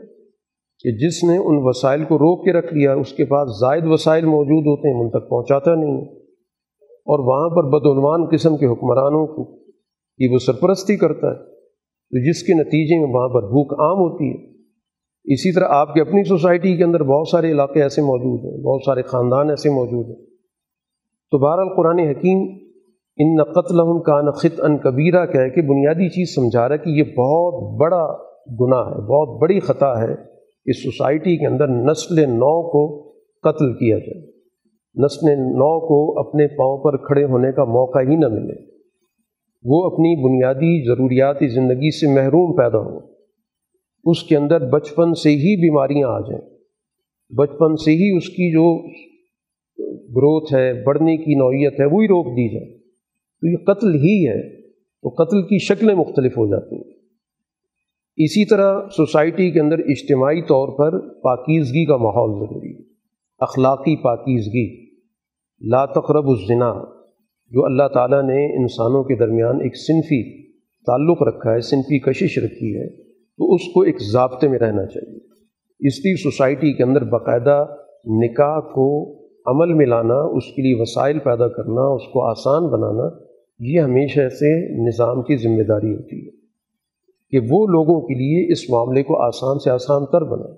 کہ جس نے ان وسائل کو روک کے رکھ لیا، اس کے پاس زائد وسائل موجود ہوتے ہیں، ان تک پہنچاتا نہیں ہے، اور وہاں پر بدعنوان قسم کے حکمرانوں کو کی وہ سرپرستی کرتا ہے، تو جس کے نتیجے میں وہاں پر بھوک عام ہوتی ہے۔ اسی طرح آپ کی اپنی سوسائٹی کے اندر بہت سارے علاقے ایسے موجود ہیں، بہت سارے خاندان ایسے موجود ہیں۔ تو بہرحال قرآن حکیم ان قتلہم کان خطئا کبیرہ کہہ کے بنیادی چیز سمجھا رہا ہے کہ یہ بہت بڑا گناہ ہے، بہت بڑی خطا ہے کہ سوسائٹی کے اندر نسل نو کو قتل کیا جائے، نسل نو کو اپنے پاؤں پر کھڑے ہونے کا موقع ہی نہ ملے، وہ اپنی بنیادی ضروریاتی زندگی سے محروم پیدا ہو، اس کے اندر بچپن سے ہی بیماریاں آ جائیں، بچپن سے ہی اس کی جو گروتھ ہے، بڑھنے کی نوعیت ہے، وہی روک دی جائے، تو یہ قتل ہی ہے۔ تو قتل کی شکلیں مختلف ہو جاتی ہیں۔ اسی طرح سوسائٹی کے اندر اجتماعی طور پر پاکیزگی کا ماحول ضروری ہے، اخلاقی پاکیزگی، لا تقربوا الزنا، جو اللہ تعالیٰ نے انسانوں کے درمیان ایک صنفی تعلق رکھا ہے، صنفی کشش رکھی ہے، تو اس کو ایک ضابطے میں رہنا چاہیے۔ اس لیے سوسائٹی کے اندر باقاعدہ نکاح کو عمل میں لانا، اس کے لیے وسائل پیدا کرنا، اس کو آسان بنانا، یہ ہمیشہ سے نظام کی ذمہ داری ہوتی ہے کہ وہ لوگوں کے لیے اس معاملے کو آسان سے آسان تر بنائے۔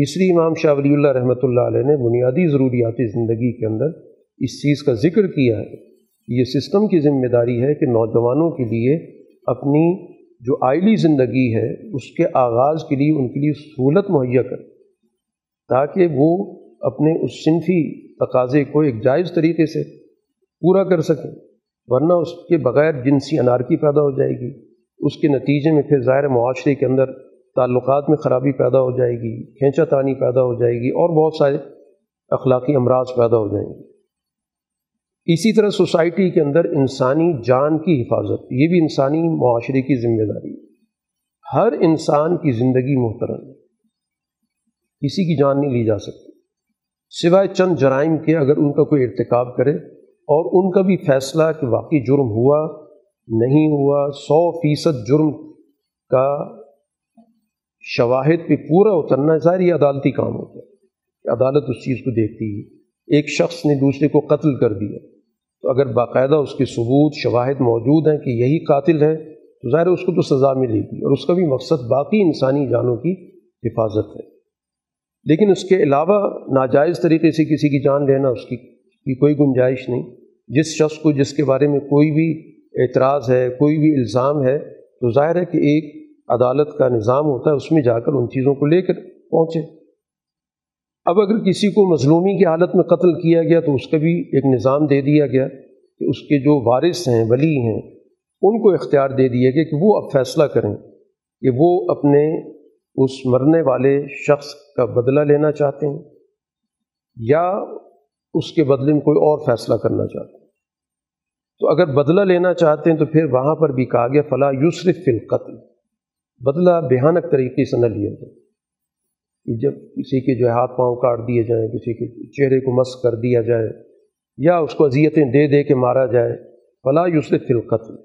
تیسری امام شاہ ولی اللہ رحمۃ اللہ علیہ نے بنیادی ضروریات زندگی کے اندر اس چیز کا ذکر کیا ہے. یہ سسٹم کی ذمہ داری ہے کہ نوجوانوں کے لیے اپنی جو آئلی زندگی ہے اس کے آغاز کے لیے ان کے لیے سہولت مہیا کریں تاکہ وہ اپنے اس صنفی تقاضے کو ایک جائز طریقے سے پورا کر سکیں, ورنہ اس کے بغیر جنسی انارکی پیدا ہو جائے گی, اس کے نتیجے میں پھر ظاہر معاشرے کے اندر تعلقات میں خرابی پیدا ہو جائے گی, کھینچا تانی پیدا ہو جائے گی اور بہت سارے اخلاقی امراض پیدا ہو جائیں گے. اسی طرح سوسائٹی کے اندر انسانی جان کی حفاظت, یہ بھی انسانی معاشرے کی ذمہ داری ہے. ہر انسان کی زندگی محترم ہے, کسی کی جان نہیں لی جا سکتی سوائے چند جرائم کے اگر ان کا کوئی ارتکاب کرے اور ان کا بھی فیصلہ کہ واقعی جرم ہوا نہیں ہوا, سو فیصد جرم کا شواہد پہ پورا اترنا ظاہر یہ عدالتی کام ہوتا ہے کہ عدالت اس چیز کو دیکھتی ہے. ایک شخص نے دوسرے کو قتل کر دیا تو اگر باقاعدہ اس کے ثبوت شواہد موجود ہیں کہ یہی قاتل ہے تو ظاہر اس کو تو سزا ملے گی, اور اس کا بھی مقصد باقی انسانی جانوں کی حفاظت ہے. لیکن اس کے علاوہ ناجائز طریقے سے کسی کی جان لینا اس کی, کی کوئی گنجائش نہیں. جس شخص کو جس کے بارے میں کوئی بھی اعتراض ہے کوئی بھی الزام ہے تو ظاہر ہے کہ ایک عدالت کا نظام ہوتا ہے اس میں جا کر ان چیزوں کو لے کر پہنچے. اب اگر کسی کو مظلومی کی حالت میں قتل کیا گیا تو اس کا بھی ایک نظام دے دیا گیا کہ اس کے جو وارث ہیں ولی ہیں ان کو اختیار دے دیا گیا کہ وہ اب فیصلہ کریں کہ وہ اپنے اس مرنے والے شخص کا بدلہ لینا چاہتے ہیں یا اس کے بدلے میں کوئی اور فیصلہ کرنا چاہتے ہیں. تو اگر بدلہ لینا چاہتے ہیں تو پھر وہاں پر بھی کہا گیا فلا یسرف فی القتل, بدلہ بہانک طریقے سے نہ لیا جائے, جب کسی کے جو ہے ہاتھ پاؤں کاٹ دیے جائیں, کسی کے چہرے کو مسخ کر دیا جائے یا اس کو اذیتیں دے دے کے مارا جائے. فلا یسرف فی القتل,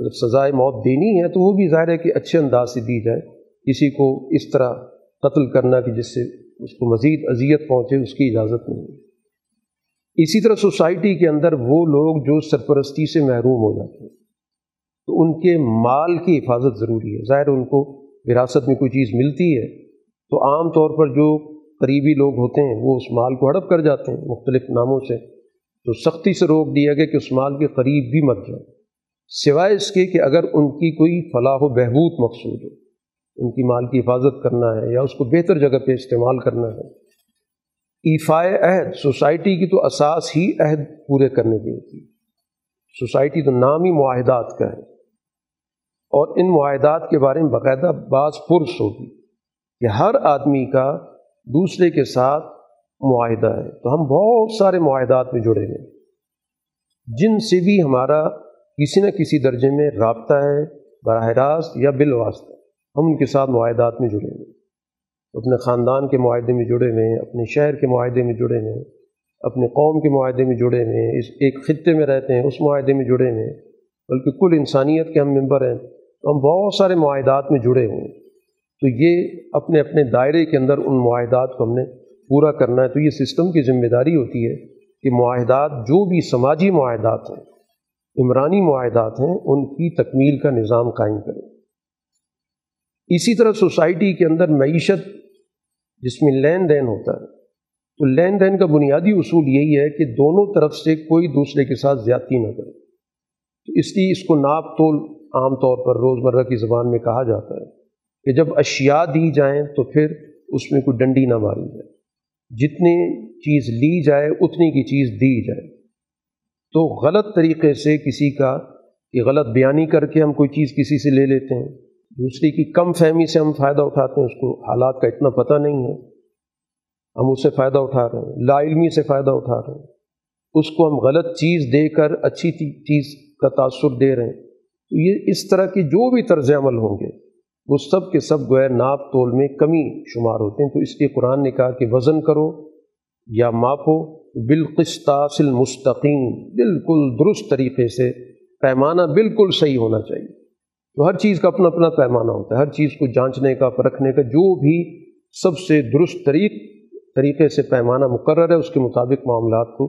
اگر سزائے موت دینی ہے تو وہ بھی ظاہر ہے کہ اچھے انداز سے دی جائے, کسی کو اس طرح قتل کرنا کہ جس سے اس کو مزید اذیت پہنچے اس کی اجازت نہیں. اسی طرح سوسائٹی کے اندر وہ لوگ جو سرپرستی سے محروم ہو جاتے ہیں تو ان کے مال کی حفاظت ضروری ہے. ظاہر ان کو وراثت میں کوئی چیز ملتی ہے تو عام طور پر جو قریبی لوگ ہوتے ہیں وہ اس مال کو ہڑپ کر جاتے ہیں مختلف ناموں سے, تو سختی سے روک دیا گیا کہ اس مال کے قریب بھی مت جاؤ سوائے اس کے کہ اگر ان کی کوئی فلاح و بہبود مقصود ہو, ان کی مال کی حفاظت کرنا ہے یا اس کو بہتر جگہ پہ استعمال کرنا ہے. ایفائے عہد, سوسائٹی کی تو اساس ہی عہد پورے کرنے کی ہوتی ہے. سوسائٹی تو نام ہی معاہدات کا ہے اور ان معاہدات کے بارے میں باقاعدہ باز پرس ہوگی کہ ہر آدمی کا دوسرے کے ساتھ معاہدہ ہے. تو ہم بہت سارے معاہدات میں جڑے ہیں جن سے بھی ہمارا کسی نہ کسی درجے میں رابطہ ہے, براہ راست یا بالواسطہ ہم ان کے ساتھ معاہدات میں جڑے ہوئے ہیں. اپنے خاندان کے معاہدے میں جڑے ہوئے ہیں, اپنے شہر کے معاہدے میں جڑے ہوئے ہیں, اپنے قوم کے معاہدے میں جڑے ہوئے ہیں, اس ایک خطے میں رہتے ہیں اس معاہدے میں جڑے ہوئے ہیں, بلکہ کل انسانیت کے ہم ممبر ہیں تو ہم بہت سارے معاہدات میں جڑے ہوئے ہیں. تو یہ اپنے اپنے دائرے کے اندر ان معاہدات کو ہم نے پورا کرنا ہے. تو یہ سسٹم کی ذمہ داری ہوتی ہے کہ معاہدات جو بھی سماجی معاہدات ہیں عمرانی معاہدات ہیں ان کی تکمیل کا نظام قائم کریں. اسی طرح سوسائٹی کے اندر معیشت جس میں لین دین ہوتا ہے تو لین دین کا بنیادی اصول یہی ہے کہ دونوں طرف سے کوئی دوسرے کے ساتھ زیادتی نہ کرے. تو اس لیے اس کو ناپ تول عام طور پر روزمرہ کی زبان میں کہا جاتا ہے کہ جب اشیاء دی جائیں تو پھر اس میں کوئی ڈنڈی نہ ماری جائے, جتنی چیز لی جائے اتنی کی چیز دی جائے. تو غلط طریقے سے کسی کا کہ غلط بیانی کر کے ہم کوئی چیز کسی سے لے لیتے ہیں, دوسرے کی کم فہمی سے ہم فائدہ اٹھاتے ہیں, اس کو حالات کا اتنا پتہ نہیں ہے ہم اس سے فائدہ اٹھا رہے ہیں, لا علمی سے فائدہ اٹھا رہے ہیں, اس کو ہم غلط چیز دے کر اچھی چیز کا تاثر دے رہے ہیں. تو یہ اس طرح کے جو بھی طرز عمل ہوں گے وہ سب کے سب گویا ناپ تول میں کمی شمار ہوتے ہیں. تو اس لیے قرآن نے کہا کہ وزن کرو یا ماپو بالقسطاس المستقیم, بالکل درست طریقے سے پیمانہ بالکل صحیح ہونا چاہیے. تو ہر چیز کا اپنا اپنا پیمانہ ہوتا ہے, ہر چیز کو جانچنے کا پرکھنے کا جو بھی سب سے درست طریق طریقے سے پیمانہ مقرر ہے اس کے مطابق معاملات کو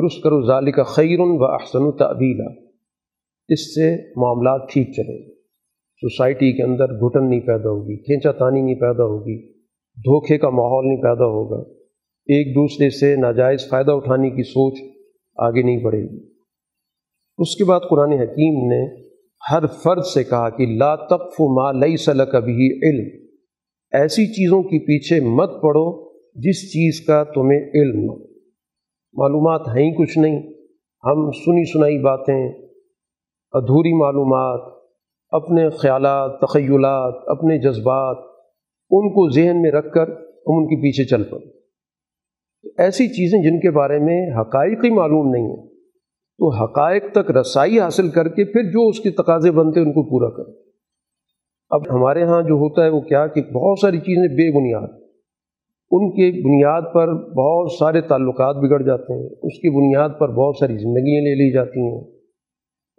درست کرو. ذالک خیر و احسن تأویلا, اس سے معاملات ٹھیک چلیں گے, سوسائٹی کے اندر گھٹن نہیں پیدا ہوگی, کھینچا تانی نہیں پیدا ہوگی, دھوکے کا ماحول نہیں پیدا ہوگا، ایک دوسرے سے ناجائز فائدہ اٹھانے کی سوچ آگے نہیں بڑھے گی۔ اس کے بعد قرآن حکیم نے ہر فرد سے کہا کہ لا تقف ما لیس لک بہ علم، ایسی چیزوں کے پیچھے مت پڑو جس چیز کا تمہیں علم نہ ہو۔ معلومات ہیں ہی کچھ نہیں، ہم سنی سنائی باتیں، ادھوری معلومات، اپنے خیالات، تخیلات، اپنے جذبات، ان کو ذہن میں رکھ کر ہم ان کے پیچھے چل پڑے۔ ایسی چیزیں جن کے بارے میں حقائق ہی معلوم نہیں ہیں، تو حقائق تک رسائی حاصل کر کے پھر جو اس کے تقاضے بنتے ہیں ان کو پورا کریں۔ اب ہمارے ہاں جو ہوتا ہے وہ کیا کہ بہت ساری چیزیں بے بنیاد، ان کے بنیاد پر بہت سارے تعلقات بگڑ جاتے ہیں، اس کی بنیاد پر بہت ساری زندگیاں لے لی جاتی ہیں،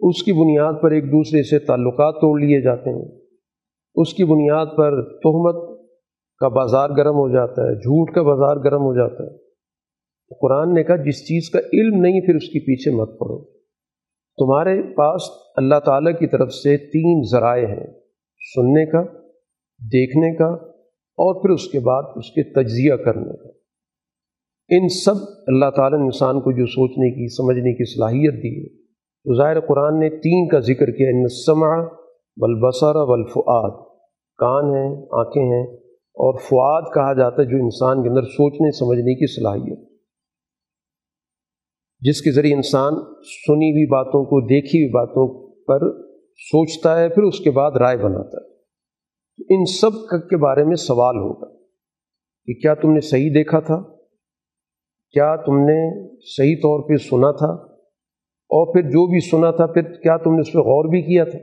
اس کی بنیاد پر ایک دوسرے سے تعلقات توڑ لیے جاتے ہیں، اس کی بنیاد پر تہمت کا بازار گرم ہو جاتا ہے، جھوٹ کا بازار گرم ہو جاتا ہے۔ قرآن نے کہا جس چیز کا علم نہیں پھر اس کے پیچھے مت پڑو۔ تمہارے پاس اللہ تعالیٰ کی طرف سے تین ذرائع ہیں، سننے کا، دیکھنے کا، اور پھر اس کے بعد اس کے تجزیہ کرنے کا۔ ان سب اللہ تعالیٰ نے انسان کو جو سوچنے کی، سمجھنے کی صلاحیت دی ہے، تو ظاہر قرآن نے تین کا ذکر کیا، ان السمع والبصر والفؤاد، کان ہیں، آنکھیں ہیں، اور فؤاد کہا جاتا ہے جو انسان کے اندر سوچنے سمجھنے کی صلاحیت، جس کے ذریعے انسان سنی ہوئی باتوں کو، دیکھی ہوئی باتوں پر سوچتا ہے، پھر اس کے بعد رائے بناتا ہے۔ ان سب کے بارے میں سوال ہوگا کہ کیا تم نے صحیح دیکھا تھا، کیا تم نے صحیح طور پہ سنا تھا، اور پھر جو بھی سنا تھا پھر کیا تم نے اس پہ غور بھی کیا تھا۔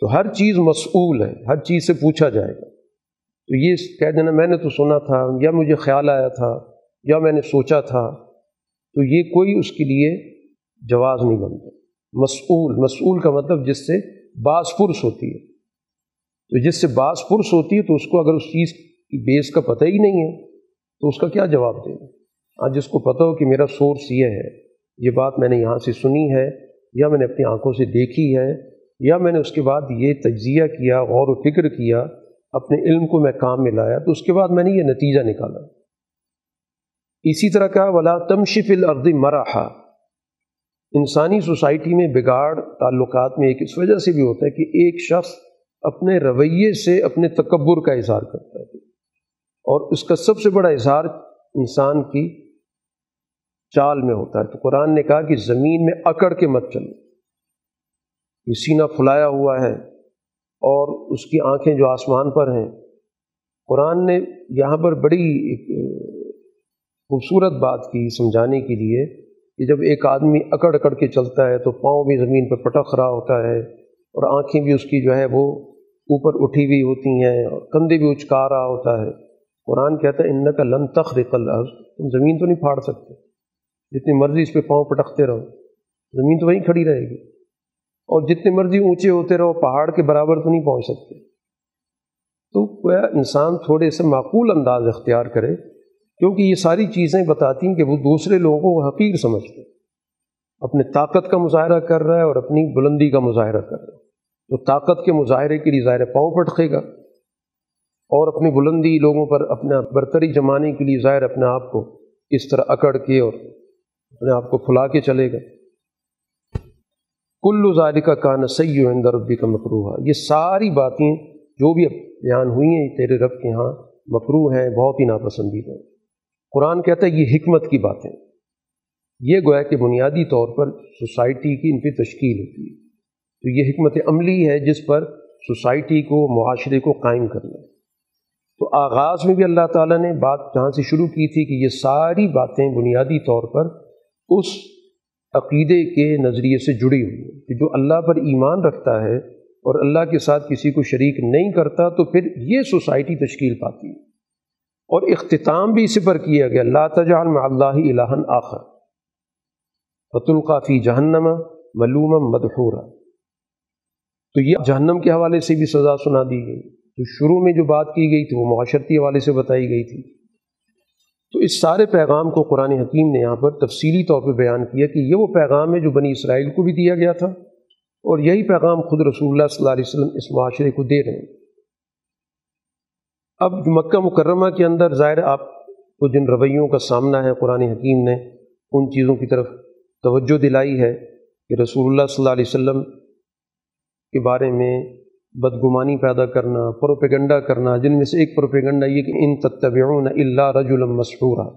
تو ہر چیز مسئول ہے، ہر چیز سے پوچھا جائے گا۔ تو یہ کہہ دینا میں نے تو سنا تھا، یا مجھے خیال آیا تھا، یا میں نے سوچا تھا، تو یہ کوئی اس کے لیے جواز نہیں بنتا۔ مسئول، مسئول کا مطلب جس سے باز پرس ہوتی ہے، تو جس سے باز پرس ہوتی ہے تو اس کو اگر اس چیز کی بیس کا پتہ ہی نہیں ہے تو اس کا کیا جواب دے گا۔ ہاں، جس کو پتہ ہو کہ میرا سورس یہ ہے، یہ بات میں نے یہاں سے سنی ہے، یا میں نے اپنی آنکھوں سے دیکھی ہے، یا میں نے اس کے بعد یہ تجزیہ کیا، غور و فکر کیا، اپنے علم کو میں کام میں لایا، تو اس کے بعد میں نے یہ نتیجہ نکالا۔ اسی طرح کہا ولا تمشی فی الارض مرحا، انسانی سوسائٹی میں بگاڑ تعلقات میں ایک اس وجہ سے بھی ہوتا ہے کہ ایک شخص اپنے رویے سے اپنے تکبر کا اظہار کرتا ہے، اور اس کا سب سے بڑا اظہار انسان کی چال میں ہوتا ہے۔ تو قرآن نے کہا کہ زمین میں اکڑ کے مت چلو، یہ سینہ پھلایا ہوا ہے اور اس کی آنکھیں جو آسمان پر ہیں۔ قرآن نے یہاں پر بڑی ایک خوبصورت بات کی سمجھانے کے لیے کہ جب ایک آدمی اکڑ اکڑ کے چلتا ہے تو پاؤں بھی زمین پر پٹک رہا ہوتا ہے، اور آنکھیں بھی اس کی جو ہے وہ اوپر اٹھی ہوئی ہوتی ہیں، اور کندھے بھی اچکا رہا ہوتا ہے۔ قرآن کہتا ہے انک لن تخرق الارض، تم زمین تو نہیں پھاڑ سکتے، جتنی مرضی اس پہ پاؤں پٹکتے رہو، زمین تو وہیں کھڑی رہے گی، اور جتنے مرضی اونچے ہوتے رہو پہاڑ کے برابر تو نہیں پہنچ سکتے۔ تو کیا انسان تھوڑے سے معقول انداز اختیار کرے، کیونکہ یہ ساری چیزیں بتاتی ہیں کہ وہ دوسرے لوگوں کو حقیر سمجھتے، اپنے طاقت کا مظاہرہ کر رہا ہے اور اپنی بلندی کا مظاہرہ کر رہا ہے۔ تو طاقت کے مظاہرے کے لیے ظاہر پاؤں پٹکے گا، اور اپنی بلندی، لوگوں پر اپنا برتری جمانے کے لیے ظاہر اپنے آپ کو اس طرح اکڑ کے اور اپنے آپ کو پھلا کے چلے گا۔ کل ذالک کان سیئا عند ربک مکروہا، یہ ساری باتیں جو بھی بیان ہوئی ہیں تیرے رب کے ہاں مکروہ ہیں، بہت ہی ناپسندیدہ ہیں۔ قرآن کہتا ہے یہ حکمت کی باتیں، یہ گویا کہ بنیادی طور پر سوسائٹی کی ان پہ تشکیل ہوتی ہے، تو یہ حکمت عملی ہے جس پر سوسائٹی کو، معاشرے کو قائم کرنا ہے۔ تو آغاز میں بھی اللہ تعالیٰ نے بات جہاں سے شروع کی تھی کہ یہ ساری باتیں بنیادی طور پر اس عقیدے کے نظریے سے جڑی ہوئی ہے کہ جو اللہ پر ایمان رکھتا ہے اور اللہ کے ساتھ کسی کو شریک نہیں کرتا تو پھر یہ سوسائٹی تشکیل پاتی ہے۔ اور اختتام بھی اسی پر کیا گیا، لا تجعل مع اللہ الہا آخر فتلقی فی جہنم ملوما مدحورا، تو یہ جہنم کے حوالے سے بھی سزا سنا دی گئی۔ تو شروع میں جو بات کی گئی تھی وہ معاشرتی حوالے سے بتائی گئی تھی۔ تو اس سارے پیغام کو قرآن حکیم نے یہاں پر تفصیلی طور پہ بیان کیا کہ یہ وہ پیغام ہے جو بنی اسرائیل کو بھی دیا گیا تھا، اور یہی پیغام خود رسول اللہ صلی اللہ علیہ وسلم اس معاشرے کو دے رہے ہیں۔ اب مکہ مکرمہ کے اندر ظاہر آپ کو جن رویوں کا سامنا ہے، قرآن حکیم نے ان چیزوں کی طرف توجہ دلائی ہے کہ رسول اللہ صلی اللہ علیہ وسلم کے بارے میں بدگمانی پیدا کرنا، پروپیگنڈا کرنا، جن میں سے ایک پروپیگنڈا یہ کہ ان تتبعون الا رجلا مسحورا،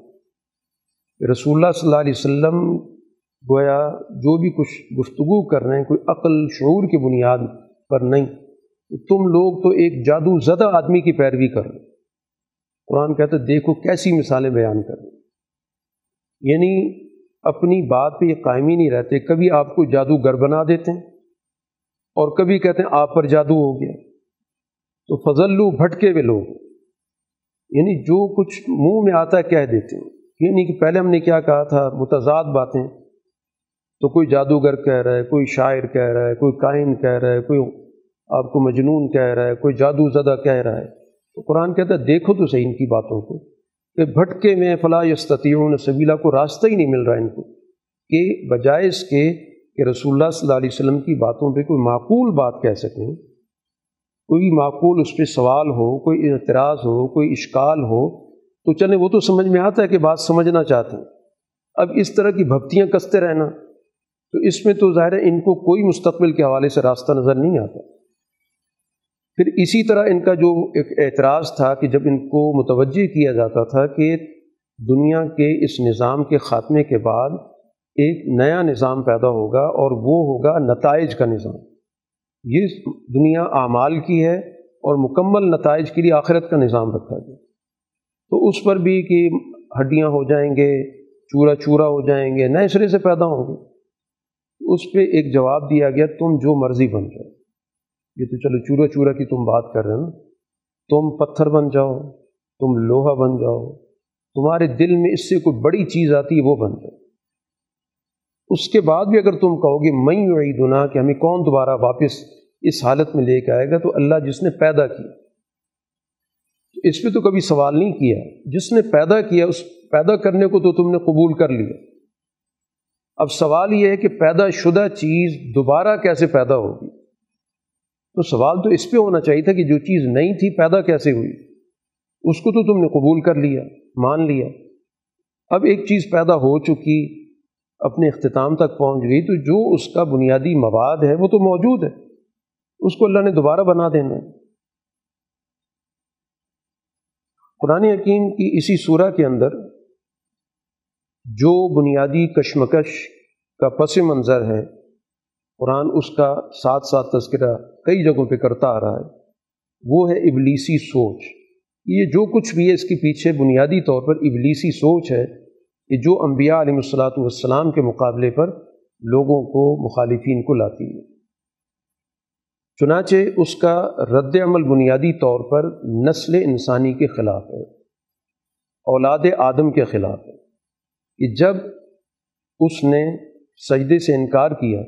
رسول اللہ صلی اللہ علیہ وسلم گویا جو بھی کچھ گفتگو کر رہے ہیں کوئی عقل شعور کی بنیاد پر نہیں، تم لوگ تو ایک جادو زدہ آدمی کی پیروی کر رہے. قرآن کہتا ہے دیکھو کیسی مثالیں بیان کر رہے، یعنی اپنی بات پہ یہ قائم ہی نہیں رہتے، کبھی آپ کو جادوگر بنا دیتے ہیں اور کبھی کہتے ہیں آپ پر جادو ہو گیا. تو فضلو بھٹکے ہوئے لوگ، یعنی جو کچھ منہ میں آتا ہے کہہ دیتے ہیں. یعنی کہ پہلے ہم نے کیا کہا تھا، متضاد باتیں، تو کوئی جادوگر کہہ رہا ہے، کوئی شاعر کہہ رہا ہے، کوئی کاہن کہہ رہا ہے، کوئی آپ کو مجنون کہہ رہا ہے، کوئی جادو زدہ کہہ رہا ہے. تو قرآن کہتا ہے دیکھو تو صحیح ان کی باتوں کو کہ بھٹکے میں فلا یستطیعون سبیلا، کو راستہ ہی نہیں مل رہا ان کو، کہ بجائے اس کے کہ رسول اللہ صلی اللہ علیہ وسلم کی باتوں پہ کوئی معقول بات کہہ سکیں، کوئی معقول اس پہ سوال ہو، کوئی اعتراض ہو، کوئی اشکال ہو، تو چلیں وہ تو سمجھ میں آتا ہے کہ بات سمجھنا چاہتے ہیں. اب اس طرح کی بھپتیاں کستے رہنا، تو اس میں تو ظاہر ہے ان کو کوئی مستقبل کے حوالے سے راستہ نظر نہیں آتا. پھر اسی طرح ان کا جو ایک اعتراض تھا کہ جب ان کو متوجہ کیا جاتا تھا کہ دنیا کے اس نظام کے خاتمے کے بعد ایک نیا نظام پیدا ہوگا اور وہ ہوگا نتائج کا نظام، یہ دنیا اعمال کی ہے اور مکمل نتائج کے لیے آخرت کا نظام رکھا گیا، تو اس پر بھی کہ ہڈیاں ہو جائیں گے، چورا چورا ہو جائیں گے، نئے سرے سے پیدا ہوں گے. اس پہ ایک جواب دیا گیا تم جو مرضی بن جاؤ، یہ تو چلو چورا چورا کی تم بات کر رہے ہو نا، تم پتھر بن جاؤ، تم لوہا بن جاؤ، تمہارے دل میں اس سے کوئی بڑی چیز آتی ہے وہ بن جاؤ. اس کے بعد بھی اگر تم کہو گے من یعیدنا، کہ ہمیں کون دوبارہ واپس اس حالت میں لے کے آئے گا، تو اللہ جس نے پیدا کیا، اس پہ تو کبھی سوال نہیں کیا، جس نے پیدا کیا اس پیدا کرنے کو تو تم نے قبول کر لیا. اب سوال یہ ہے کہ پیدا شدہ چیز دوبارہ کیسے پیدا ہوگی، تو سوال تو اس پہ ہونا چاہیے تھا کہ جو چیز نہیں تھی پیدا کیسے ہوئی، اس کو تو تم نے قبول کر لیا، مان لیا. اب ایک چیز پیدا ہو چکی، اپنے اختتام تک پہنچ گئی، تو جو اس کا بنیادی مواد ہے وہ تو موجود ہے، اس کو اللہ نے دوبارہ بنا دینا ہے. قرآن حکیم کی اسی سورہ کے اندر جو بنیادی کشمکش کا پس منظر ہے، قرآن اس کا ساتھ ساتھ تذکرہ کئی جگہوں پہ کرتا آ رہا ہے، وہ ہے ابلیسی سوچ. یہ جو کچھ بھی ہے اس کے پیچھے بنیادی طور پر ابلیسی سوچ ہے کہ جو انبیاء علیہ الصلاۃ والسلام کے مقابلے پر لوگوں کو، مخالفین کو لاتی ہے. چنانچہ اس کا رد عمل بنیادی طور پر نسل انسانی کے خلاف ہے، اولاد آدم کے خلاف ہے، کہ جب اس نے سجدے سے انکار کیا،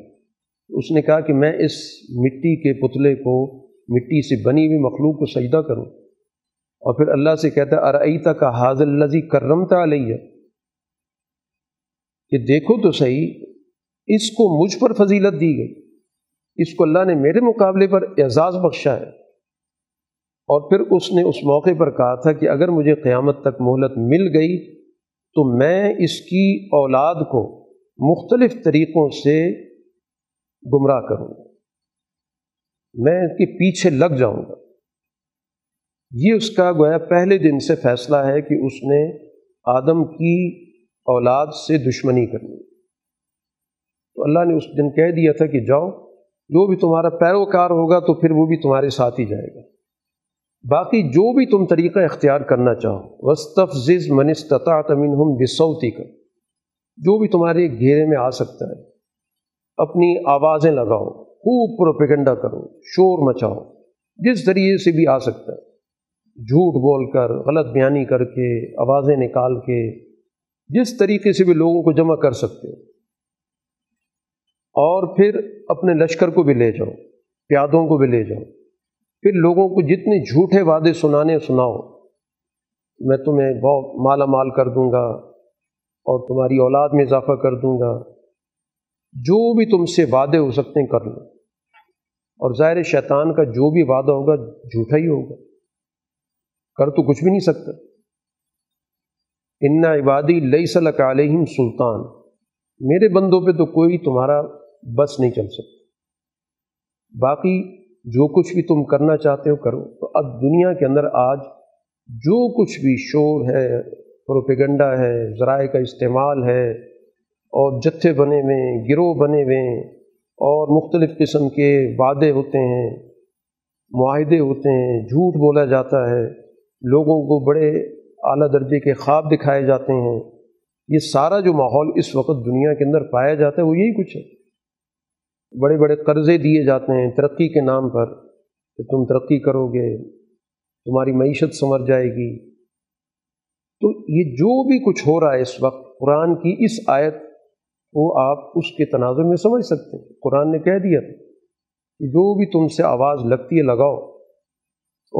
اس نے کہا کہ میں اس مٹی کے پتلے کو، مٹی سے بنی ہوئی مخلوق کو سجدہ کروں، اور پھر اللہ سے کہتا ہے ارأیت کا ھذا الذی کرمت علیہ، کہ دیکھو تو صحیح اس کو مجھ پر فضیلت دی گئی، اس کو اللہ نے میرے مقابلے پر اعزاز بخشا ہے. اور پھر اس نے اس موقع پر کہا تھا کہ اگر مجھے قیامت تک مہلت مل گئی تو میں اس کی اولاد کو مختلف طریقوں سے گمراہ کروں گا، میں اس کے پیچھے لگ جاؤں گا. یہ اس کا گویا پہلے دن سے فیصلہ ہے کہ اس نے آدم کی اولاد سے دشمنی کرنی. تو اللہ نے اس دن کہہ دیا تھا کہ جاؤ، جو بھی تمہارا پیروکار ہوگا تو پھر وہ بھی تمہارے ساتھ ہی جائے گا، باقی جو بھی تم طریقہ اختیار کرنا چاہو، واستفزز من استطعت منہم بصوتک، جو بھی تمہارے گھیرے میں آ سکتا ہے اپنی آوازیں لگاؤ، خوب پروپیگنڈا کرو، شور مچاؤ، جس ذریعے سے بھی آ سکتا ہے، جھوٹ بول کر، غلط بیانی کر کے، آوازیں نکال کے، جس طریقے سے بھی لوگوں کو جمع کر سکتے ہو. اور پھر اپنے لشکر کو بھی لے جاؤ، پیادوں کو بھی لے جاؤ، پھر لوگوں کو جتنے جھوٹے وعدے سنانے سناؤ، میں تمہیں بہت مالا مال کر دوں گا اور تمہاری اولاد میں اضافہ کر دوں گا، جو بھی تم سے وعدے ہو سکتے ہیں کر لو. اور ظاہر شیطان کا جو بھی وعدہ ہوگا جھوٹا ہی ہوگا، کر تو کچھ بھی نہیں سکتا. اِنَّ عِبَادِی لَیْسَ لَکَ عَلَیْہِم سُلطان، میرے بندوں پہ تو کوئی تمہارا بس نہیں چل سکتا، باقی جو کچھ بھی تم کرنا چاہتے ہو کرو. تو اب دنیا کے اندر آج جو کچھ بھی شور ہے، پروپیگنڈا ہے، ذرائع کا استعمال ہے، اور جتھے بنے ہوئے ہیں، گروہ بنے ہوئے ہیں، اور مختلف قسم کے وعدے ہوتے ہیں، معاہدے ہوتے ہیں، جھوٹ بولا جاتا ہے، لوگوں کو بڑے اعلیٰ درجے کے خواب دکھائے جاتے ہیں. یہ سارا جو ماحول اس وقت دنیا کے اندر پایا جاتا ہے وہ یہی کچھ ہے. بڑے بڑے قرضے دیے جاتے ہیں ترقی کے نام پر کہ تم ترقی کرو گے، تمہاری معیشت سنور جائے گی. تو یہ جو بھی کچھ ہو رہا ہے اس وقت، قرآن کی اس آیت وہ آپ اس کے تناظر میں سمجھ سکتے ہیں. قرآن نے کہہ دیا کہ جو بھی تم سے آواز لگتی ہے لگاؤ،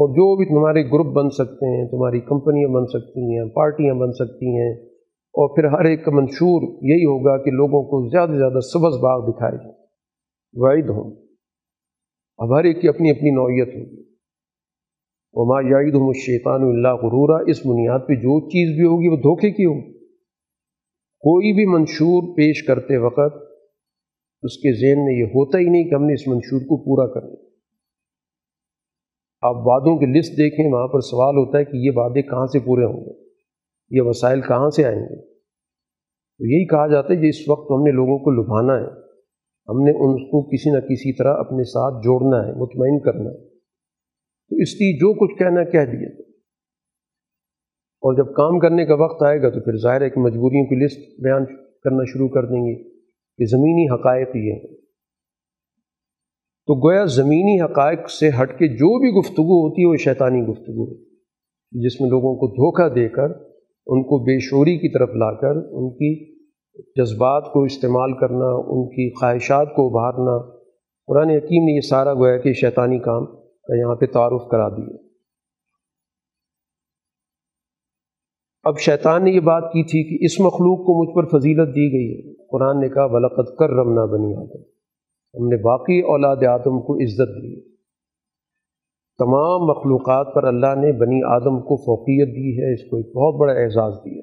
اور جو بھی تمہارے گروپ بن سکتے ہیں، تمہاری کمپنیاں بن سکتی ہیں، پارٹیاں بن سکتی ہیں، اور پھر ہر ایک کا منشور یہی ہوگا کہ لوگوں کو زیادہ سے زیادہ سبز باغ دکھائے جائیں، وعید ہوں. اب ہر ایک کی اپنی اپنی نوعیت ہوگی. وما یعیدہم الشیطان الا غرورا، اس بنیاد پہ جو چیز بھی ہوگی وہ دھوکے کی ہوگی. کوئی بھی منشور پیش کرتے وقت اس کے ذہن میں یہ ہوتا ہی نہیں کہ ہم نے اس منشور کو پورا کرنا. آپ وعدوں کی لسٹ دیکھیں، وہاں پر سوال ہوتا ہے کہ یہ وعدے کہاں سے پورے ہوں گے، یہ وسائل کہاں سے آئیں گے. تو یہی کہا جاتا ہے کہ اس وقت ہم نے لوگوں کو لبھانا ہے، ہم نے ان کو کسی نہ کسی طرح اپنے ساتھ جوڑنا ہے، مطمئن کرنا ہے. تو اس لیے جو کچھ کہنا کہہ دیا تھا، اور جب کام کرنے کا وقت آئے گا تو پھر ظاہر ہے کہ مجبوریوں کی لسٹ بیان کرنا شروع کر دیں گے کہ زمینی حقائق یہ ہیں. تو گویا زمینی حقائق سے ہٹ کے جو بھی گفتگو ہوتی ہے وہ شیطانی گفتگو ہوتی، جس میں لوگوں کو دھوکہ دے کر ان کو بے شعوری کی طرف لا کر ان کی جذبات کو استعمال کرنا، ان کی خواہشات کو ابھارنا. قرآن حکیم نے یہ سارا گویا کہ شیطانی کام کا یہاں پہ تعارف کرا دیا. اب شیطان نے یہ بات کی تھی کہ اس مخلوق کو مجھ پر فضیلت دی گئی ہے. قرآن نے کہا وَلَقَدْ كَرَّمْنَا بَنِي آدَمَ، ہم نے باقی اولاد آدم کو عزت دی. تمام مخلوقات پر اللہ نے بنی آدم کو فوقیت دی ہے، اس کو ایک بہت بڑا اعزاز دیا.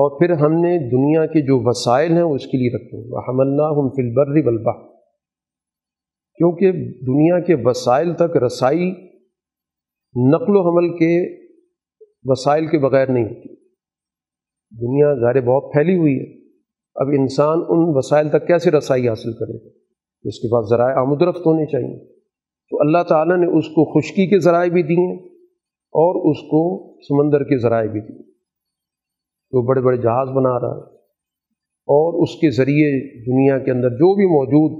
اور پھر ہم نے دنیا کے جو وسائل ہیں اس کے لیے رکھے، وَحَمَلْنَاهُمْ فِي الْبَرِّ وَالْبَحْرِ، کیونکہ دنیا کے وسائل تک رسائی نقل و حمل کے وسائل کے بغیر نہیں ہوتی. دنیا ظاہر بہت پھیلی ہوئی ہے، اب انسان ان وسائل تک کیسے رسائی حاصل کرے گا؟ اس کے پاس ذرائع آمد و رفت ہونے چاہیے. تو اللہ تعالیٰ نے اس کو خشکی کے ذرائع بھی دیے اور اس کو سمندر کے ذرائع بھی دیے. وہ بڑے بڑے جہاز بنا رہا ہے اور اس کے ذریعے دنیا کے اندر جو بھی موجود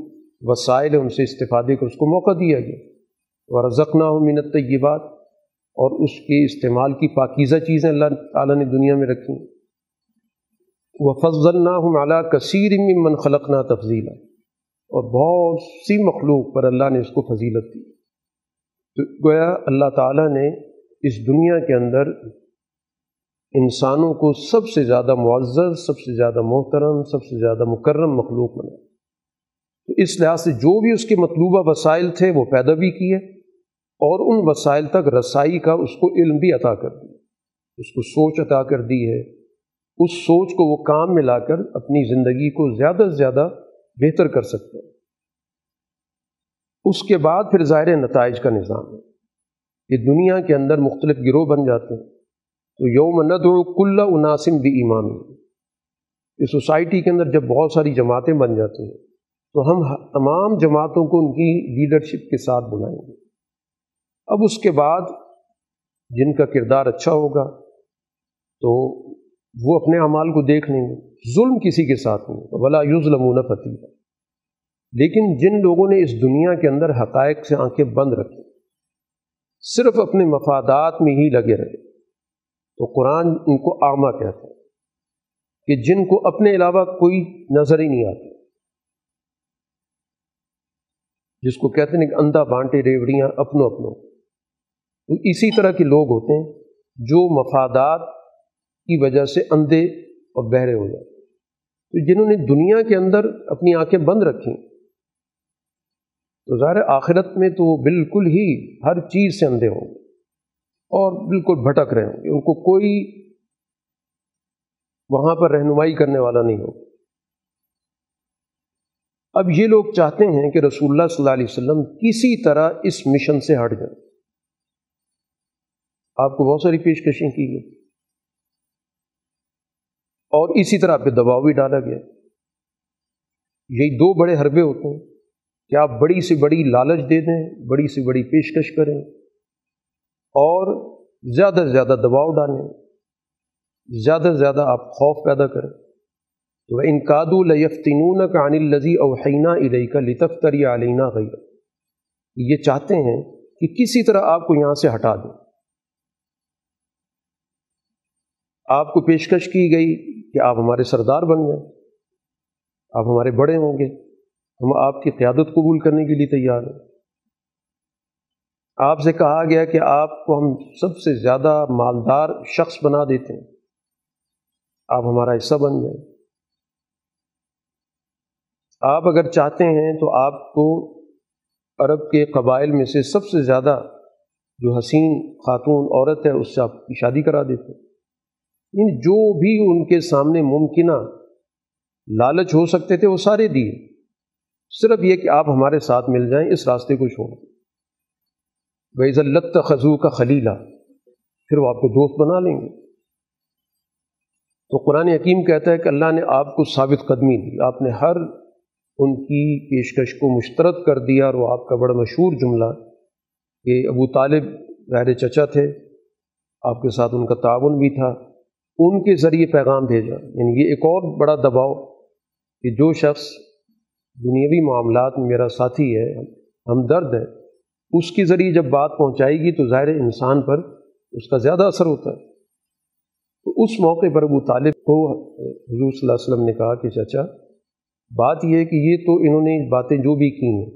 وسائل ہیں ان سے استفادے کا اس کو موقع دیا گیا. وَرَزَقْنَاهُم مِّنَ الطَّیِّبَاتِ، اور اس کے استعمال کی پاکیزہ چیزیں اللہ تعالیٰ نے دنیا میں رکھی. وَفَضَّلْنَاهُمْ عَلَىٰ كَثِيرٍ مِّمَّنْ خَلَقْنَا تَفْضِيلًا، اور بہت سی مخلوق پر اللہ نے اس کو فضیلت دی. تو گویا اللہ تعالیٰ نے اس دنیا کے اندر انسانوں کو سب سے زیادہ معزز، سب سے زیادہ محترم، سب سے زیادہ مکرم مخلوق بنایا. تو اس لحاظ سے جو بھی اس کے مطلوبہ وسائل تھے وہ پیدا بھی کیے، اور ان وسائل تک رسائی کا اس کو علم بھی عطا کر دیا، اس کو سوچ عطا کر دی ہے. اس سوچ کو وہ کام میں لا کر اپنی زندگی کو زیادہ سے زیادہ بہتر کر سکتا ہے. اس کے بعد پھر ظاہر نتائج کا نظام ہے کہ دنیا کے اندر مختلف گروہ بن جاتے ہیں. تو یوم ندعو کل اناس بامامہم، اس سوسائٹی کے اندر جب بہت ساری جماعتیں بن جاتی ہیں تو ہم تمام جماعتوں کو ان کی لیڈرشپ کے ساتھ بلائیں گے. اب اس کے بعد جن کا کردار اچھا ہوگا تو وہ اپنے اعمال کو دیکھ لیں گے، ظلم کسی کے ساتھ نہیں، ولا یظلمون فتیلا. لیکن جن لوگوں نے اس دنیا کے اندر حقائق سے آنکھیں بند رکھی، صرف اپنے مفادات میں ہی لگے رہے، تو قرآن ان کو اعمیٰ کہتا ہے کہ جن کو اپنے علاوہ کوئی نظر ہی نہیں آتا، جس کو کہتے ہیں کہ اندھا بانٹے ریوڑیاں اپنوں اپنوں. تو اسی طرح کے لوگ ہوتے ہیں جو مفادات کی وجہ سے اندھے اور بہرے ہو جاتے ہیں. تو جنہوں نے دنیا کے اندر اپنی آنکھیں بند رکھیں تو ظاہر آخرت میں تو وہ بالکل ہی ہر چیز سے اندھے ہوں گے. اور بالکل بھٹک رہے ہوں گے, ان کو کوئی وہاں پر رہنمائی کرنے والا نہیں ہوگا. اب یہ لوگ چاہتے ہیں کہ رسول اللہ صلی اللہ علیہ وسلم کسی طرح اس مشن سے ہٹ جائیں. آپ کو بہت ساری پیشکشیں کی گئی اور اسی طرح آپ پہ دباؤ بھی ڈالا گیا. یہی دو بڑے حربے ہوتے ہیں کہ آپ بڑی سے بڑی لالچ دے دیں, بڑی سے بڑی پیشکش کریں اور زیادہ سے زیادہ دباؤ ڈالیں, زیادہ سے زیادہ آپ خوف پیدا کریں. تو ان کادوا لیفتنونک عن الذی اوحینا الیک لتفتری علینا غیرہ, یہ چاہتے ہیں کہ کسی طرح آپ کو یہاں سے ہٹا دیں. آپ کو پیشکش کی گئی کہ آپ ہمارے سردار بن گئے, آپ ہمارے بڑے ہوں گے, ہم آپ کی قیادت قبول کرنے کے لیے تیار ہیں. آپ سے کہا گیا کہ آپ کو ہم سب سے زیادہ مالدار شخص بنا دیتے ہیں, آپ ہمارا حصہ بن جائیں. آپ اگر چاہتے ہیں تو آپ کو عرب کے قبائل میں سے سب سے زیادہ جو حسین خاتون عورت ہے اس سے آپ کی شادی کرا دیتے ہیں. یعنی جو بھی ان کے سامنے ممکنہ لالچ ہو سکتے تھے وہ سارے دیے, صرف یہ کہ آپ ہمارے ساتھ مل جائیں, اس راستے کو چھوڑیں. وَإِذَا لَتَّخَذُوكَ خَلِيلًا, پھر وہ آپ کو دوست بنا لیں گے. تو قرآن حکیم کہتا ہے کہ اللہ نے آپ کو ثابت قدمی دی, آپ نے ہر ان کی پیشکش کو مشترد کر دیا. اور وہ آپ کا بڑا مشہور جملہ کہ ابو طالب غیر چچا تھے, آپ کے ساتھ ان کا تعاون بھی تھا, ان کے ذریعے پیغام بھیجا. یعنی یہ ایک اور بڑا دباؤ کہ جو شخص دنیاوی معاملات میں میرا ساتھی ہے, ہمدرد ہے, اس کے ذریعے جب بات پہنچائے گی تو ظاہر انسان پر اس کا زیادہ اثر ہوتا ہے. تو اس موقع پر ابو طالب کو حضور صلی اللہ علیہ وسلم نے کہا کہ چچا, بات یہ ہے کہ یہ تو انہوں نے باتیں جو بھی کی ہیں,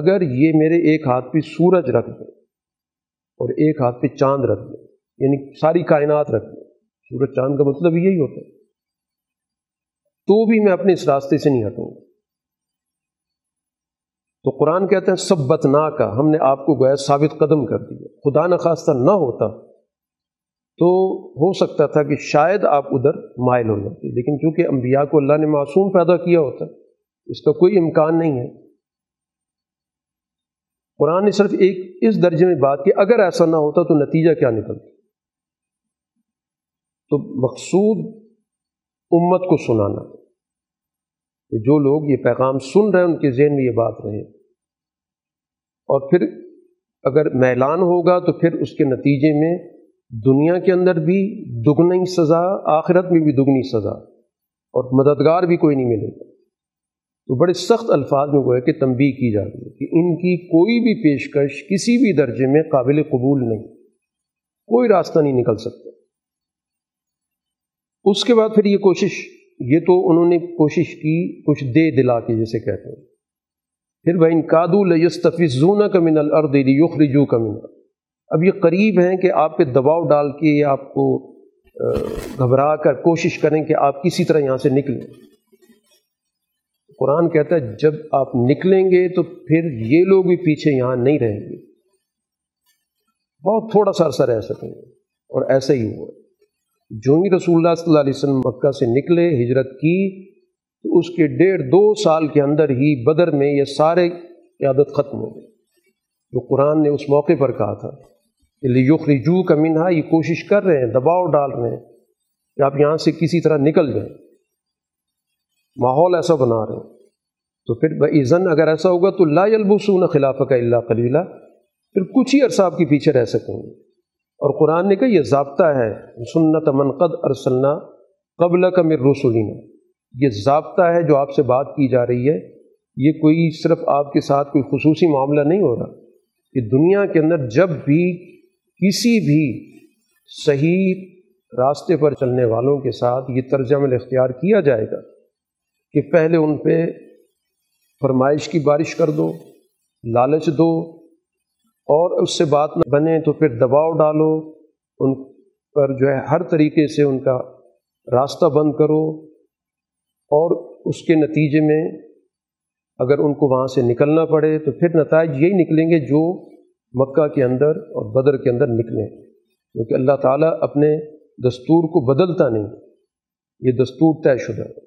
اگر یہ میرے ایک ہاتھ پہ سورج رکھ دیں اور ایک ہاتھ پہ چاند رکھ دیں, یعنی ساری کائنات رکھ دیں, سورج چاند کا مطلب یہی ہوتا ہے, تو بھی میں اپنے اس راستے سے نہیں ہٹوں گا. تو قرآن کہتا ہے ثبتنا کا, ہم نے آپ کو گویا ثابت قدم کر دیا. خدا نخواستہ نہ ہوتا تو ہو سکتا تھا کہ شاید آپ ادھر مائل ہو جاتے, لیکن چونکہ انبیاء کو اللہ نے معصوم پیدا کیا ہوتا اس کا کوئی امکان نہیں ہے. قرآن نے صرف ایک اس درجے میں بات کی, اگر ایسا نہ ہوتا تو نتیجہ کیا نکلتا. تو مقصود امت کو سنانا کہ جو لوگ یہ پیغام سن رہے ہیں ان کے ذہن میں یہ بات رہے, اور پھر اگر میلان ہوگا تو پھر اس کے نتیجے میں دنیا کے اندر بھی دگنی سزا, آخرت میں بھی دگنی سزا, اور مددگار بھی کوئی نہیں ملے گا. تو بڑے سخت الفاظ میں گویا کہ تنبیہ کی جا رہی ہے کہ ان کی کوئی بھی پیشکش کسی بھی درجے میں قابل قبول نہیں, کوئی راستہ نہیں نکل سکتا. اس کے بعد پھر یہ کوشش, یہ تو انہوں نے کوشش کی کچھ دے دلا کے جسے کہتے ہیں. پھر بھائی کادو لیستفزونک من الارض لیخرجوک منہا, اب یہ قریب ہیں کہ آپ پہ دباؤ ڈال کے آپ کو گھبرا کر کوشش کریں کہ آپ کسی طرح یہاں سے نکلیں. قرآن کہتا ہے جب آپ نکلیں گے تو پھر یہ لوگ بھی پیچھے یہاں نہیں رہیں گے, بہت تھوڑا سا عرصہ رہ سکیں گے. اور ایسا ہی ہوا, جو ہی رسول اللہ صلی اللہ علیہ وسلم مکہ سے نکلے, ہجرت کی, تو اس کے ڈیڑھ دو سال کے اندر ہی بدر میں یہ سارے قیادت ختم ہو گئے. جو قرآن نے اس موقع پر کہا تھا لیخرجوک منہا, یہ کوشش کر رہے ہیں, دباؤ ڈال رہے ہیں کہ آپ یہاں سے کسی طرح نکل جائیں, ماحول ایسا بنا رہے ہیں. تو پھر بإذن اگر ایسا ہوگا تو لا یلبسون خلافک الا قلیلا, پھر کچھ ہی عرصہ آپ کے پیچھے رہ سکیں گے. اور قرآن نے کہا یہ ضابطہ ہے, سنت من قد ارسلنا قبلک من رسلنا, یہ ضابطہ ہے جو آپ سے بات کی جا رہی ہے. یہ کوئی صرف آپ کے ساتھ کوئی خصوصی معاملہ نہیں ہو رہا کہ دنیا کے اندر جب بھی کسی بھی صحیح راستے پر چلنے والوں کے ساتھ یہ طرز عمل اختیار کیا جائے گا کہ پہلے ان پہ فرمائش کی بارش کر دو, لالچ دو, اور اس سے بات نہ بنے تو پھر دباؤ ڈالو, ان پر جو ہے ہر طریقے سے ان کا راستہ بند کرو, اور اس کے نتیجے میں اگر ان کو وہاں سے نکلنا پڑے تو پھر نتائج یہی نکلیں گے جو مکہ کے اندر اور بدر کے اندر نکلیں، کیونکہ اللہ تعالیٰ اپنے دستور کو بدلتا نہیں، یہ دستور طے شدہ ہے۔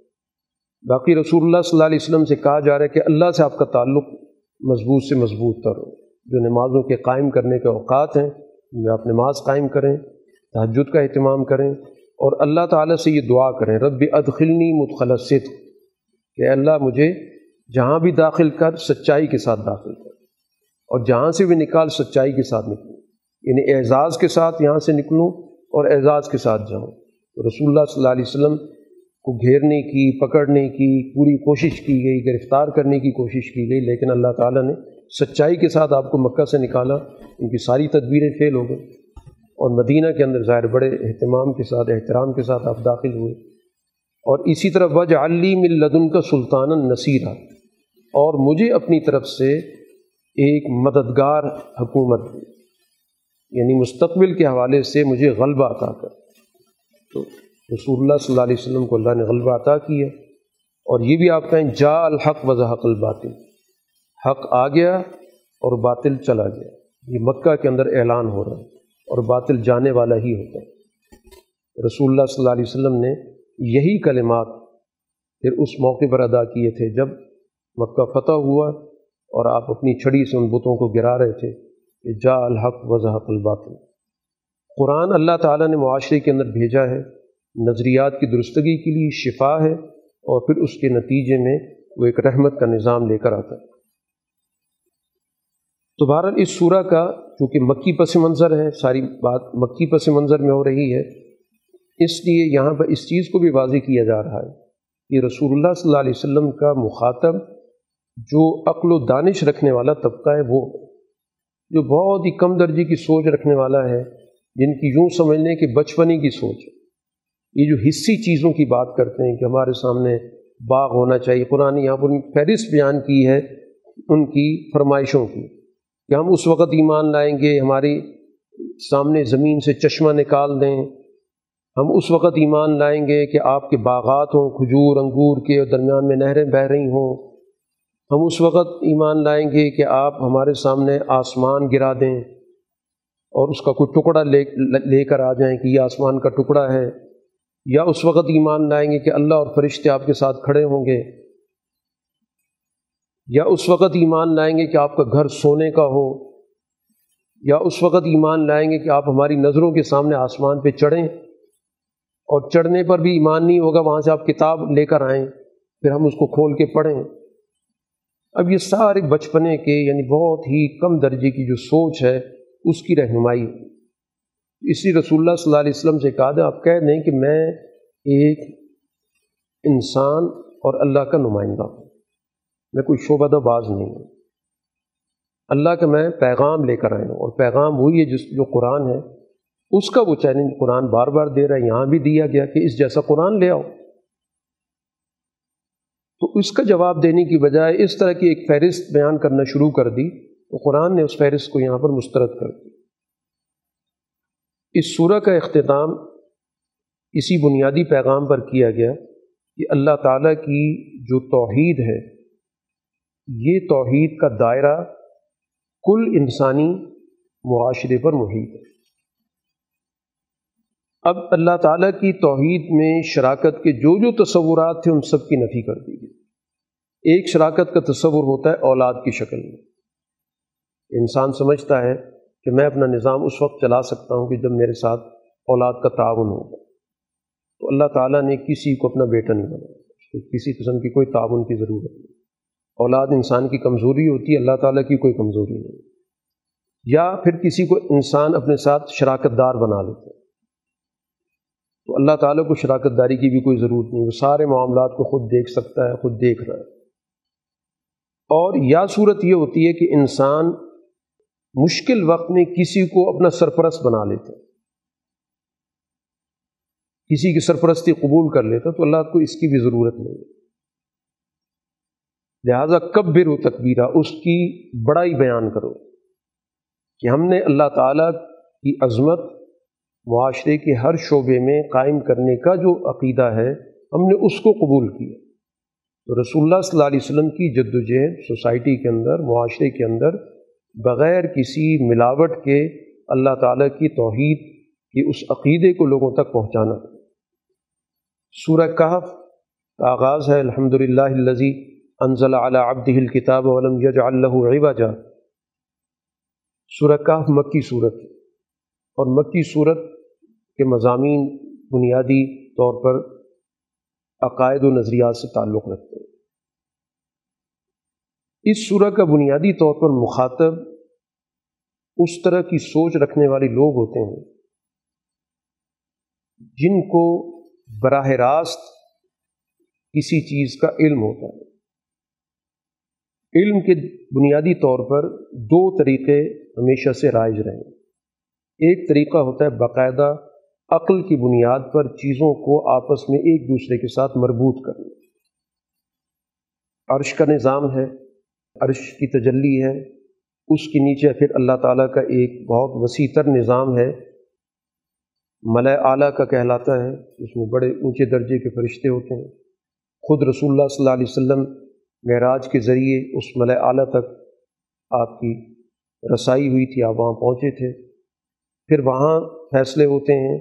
باقی رسول اللہ صلی اللہ علیہ وسلم سے کہا جا رہا ہے کہ اللہ سے آپ کا تعلق مضبوط سے مضبوط تر ہو، جو نمازوں کے قائم کرنے کے اوقات ہیں ان میں آپ نماز قائم کریں، تہجد کا اہتمام کریں، اور اللہ تعالیٰ سے یہ دعا کریں، رب ادخلنی مدخل صدق، کہ اللہ مجھے جہاں بھی داخل کر سچائی کے ساتھ داخل کر، اور جہاں سے بھی نکال سچائی کے ساتھ نکلوں، یعنی اعزاز کے ساتھ یہاں سے نکلوں اور اعزاز کے ساتھ جاؤں۔ رسول اللہ صلی اللہ علیہ وسلم کو گھیرنے کی، پکڑنے کی پوری کوشش کی گئی، گرفتار کرنے کی کوشش کی گئی، لیکن اللہ تعالیٰ نے سچائی کے ساتھ آپ کو مکہ سے نکالا، ان کی ساری تدبیریں فیل ہو گئیں، اور مدینہ کے اندر ظاہر بڑے اہتمام کے ساتھ، احترام کے ساتھ آپ داخل ہوئے۔ اور اسی طرح وجعلی من لدنک سلطانا نصیرا، اور مجھے اپنی طرف سے ایک مددگار حکومت، یعنی مستقبل کے حوالے سے مجھے غلبہ عطا کر۔ تو رسول اللہ صلی اللہ علیہ وسلم کو اللہ نے غلبہ عطا کیا، اور یہ بھی آپ کہیں جا الحق وزحق الباطل، حق آ گیا اور باطل چلا گیا، یہ مکہ کے اندر اعلان ہو رہا ہے، اور باطل جانے والا ہی ہوتا ہے۔ رسول اللہ صلی اللہ علیہ وسلم نے یہی کلمات پھر اس موقع پر ادا کیے تھے جب مکہ فتح ہوا اور آپ اپنی چھڑی سے ان بتوں کو گرا رہے تھے کہ جا الحق وزحق الباطل۔ قرآن اللہ تعالیٰ نے معاشرے کے اندر بھیجا ہے، نظریات کی درستگی کے لیے شفا ہے، اور پھر اس کے نتیجے میں وہ ایک رحمت کا نظام لے کر آتا ہے۔ تو بہرحال اس سورہ کا، چونکہ مکی پس منظر ہے، ساری بات مکی پس منظر میں ہو رہی ہے، اس لیے یہاں پر اس چیز کو بھی واضح کیا جا رہا ہے کہ رسول اللہ صلی اللہ علیہ وسلم کا مخاطب جو عقل و دانش رکھنے والا طبقہ ہے، وہ جو بہت ہی کم درجے کی سوچ رکھنے والا ہے، جن کی یوں سمجھ لیں کہ بچپنے کی سوچ، یہ جو حصی چیزوں کی بات کرتے ہیں کہ ہمارے سامنے باغ ہونا چاہیے، قرآن یہاں پر فہرست بیان کی ہے ان کی فرمائشوں کی کہ ہم اس وقت ایمان لائیں گے، ہماری سامنے زمین سے چشمہ نکال دیں، ہم اس وقت ایمان لائیں گے کہ آپ کے باغات ہوں کھجور انگور کے اور درمیان میں نہریں بہہ رہی ہوں، ہم اس وقت ایمان لائیں گے کہ آپ ہمارے سامنے آسمان گرا دیں اور اس کا کوئی ٹکڑا لے لے کر آ جائیں کہ یہ آسمان کا ٹکڑا ہے، یا اس وقت ایمان لائیں گے کہ اللہ اور فرشتے آپ کے ساتھ کھڑے ہوں گے، یا اس وقت ایمان لائیں گے کہ آپ کا گھر سونے کا ہو، یا اس وقت ایمان لائیں گے کہ آپ ہماری نظروں کے سامنے آسمان پہ چڑھیں، اور چڑھنے پر بھی ایمان نہیں ہوگا، وہاں سے آپ کتاب لے کر آئیں پھر ہم اس کو کھول کے پڑھیں۔ اب یہ سارے بچپنے کے، یعنی بہت ہی کم درجے کی جو سوچ ہے، اس کی رہنمائی، اسی رسول اللہ صلی اللہ علیہ وسلم سے کہا تھا آپ کہہ دیں کہ میں ایک انسان اور اللہ کا نمائندہ ہوں، میں کوئی شعبدہ باز نہیں ہوں، اللہ کا میں پیغام لے کر آیا ہوں، اور پیغام وہی ہے جس جو قرآن ہے، اس کا وہ چیلنج قرآن بار بار دے رہا ہے، یہاں بھی دیا گیا کہ اس جیسا قرآن لے آؤ۔ تو اس کا جواب دینے کی بجائے اس طرح کی ایک فہرست بیان کرنا شروع کر دی، تو قرآن نے اس فہرست کو یہاں پر مسترد کر دی۔ اس سورہ کا اختتام اسی بنیادی پیغام پر کیا گیا کہ اللہ تعالیٰ کی جو توحید ہے، یہ توحید کا دائرہ کل انسانی معاشرے پر محیط ہے۔ اب اللہ تعالیٰ کی توحید میں شراکت کے جو جو تصورات تھے ان سب کی نفی کر دی گئی۔ ایک شراکت کا تصور ہوتا ہے اولاد کی شکل میں، انسان سمجھتا ہے کہ میں اپنا نظام اس وقت چلا سکتا ہوں کہ جب میرے ساتھ اولاد کا تعاون ہوگا، تو اللہ تعالیٰ نے کسی کو اپنا بیٹا نہیں بنایا، کسی قسم کی کوئی تعاون کی ضرورت نہیں، اولاد انسان کی کمزوری ہوتی ہے، اللہ تعالیٰ کی کوئی کمزوری نہیں۔ یا پھر کسی کو انسان اپنے ساتھ شراکت دار بنا لیتا ہے، تو اللہ تعالیٰ کو شراکت داری کی بھی کوئی ضرورت نہیں، وہ سارے معاملات کو خود دیکھ سکتا ہے، خود دیکھ رہا ہے۔ اور یا صورت یہ ہوتی ہے کہ انسان مشکل وقت میں کسی کو اپنا سرپرست بنا لیتا، کسی کی سرپرستی قبول کر لیتا، تو اللہ کو اس کی بھی ضرورت نہیں ہے۔ لہٰذا کبر و تکبیرہ، اس کی بڑائی بیان کرو کہ ہم نے اللہ تعالیٰ کی عظمت معاشرے کے ہر شعبے میں قائم کرنے کا جو عقیدہ ہے، ہم نے اس کو قبول کیا۔ تو رسول اللہ صلی اللہ علیہ وسلم کی جدوجہد سوسائٹی کے اندر، معاشرے کے اندر بغیر کسی ملاوٹ کے اللہ تعالیٰ کی توحید کی اس عقیدے کو لوگوں تک پہنچانا۔ سورہ کہف کا آغاز ہے الحمدللہ الذی انزل علی عبدہ الکتاب ولم یجعل لہ عوجا۔ سورہ کہف مکی سورت، اور مکی سورت کے مضامین بنیادی طور پر عقائد و نظریات سے تعلق رکھتے ہیں۔ اس سورہ کا بنیادی طور پر مخاطب اس طرح کی سوچ رکھنے والے لوگ ہوتے ہیں جن کو براہ راست کسی چیز کا علم ہوتا ہے۔ علم کے بنیادی طور پر دو طریقے ہمیشہ سے رائج رہے ہیں۔ ایک طریقہ ہوتا ہے باقاعدہ عقل کی بنیاد پر چیزوں کو آپس میں ایک دوسرے کے ساتھ مربوط کرنا، عرش کا نظام ہے، عرش کی تجلی ہے، اس کے نیچے پھر اللہ تعالیٰ کا ایک بہت وسیع تر نظام ہے، ملأ اعلیٰ کا کہلاتا ہے، اس میں بڑے اونچے درجے کے فرشتے ہوتے ہیں۔ خود رسول اللہ صلی اللہ علیہ وسلم معراج کے ذریعے اس ملأ اعلیٰ تک آپ کی رسائی ہوئی تھی، آپ وہاں پہنچے تھے، پھر وہاں فیصلے ہوتے ہیں،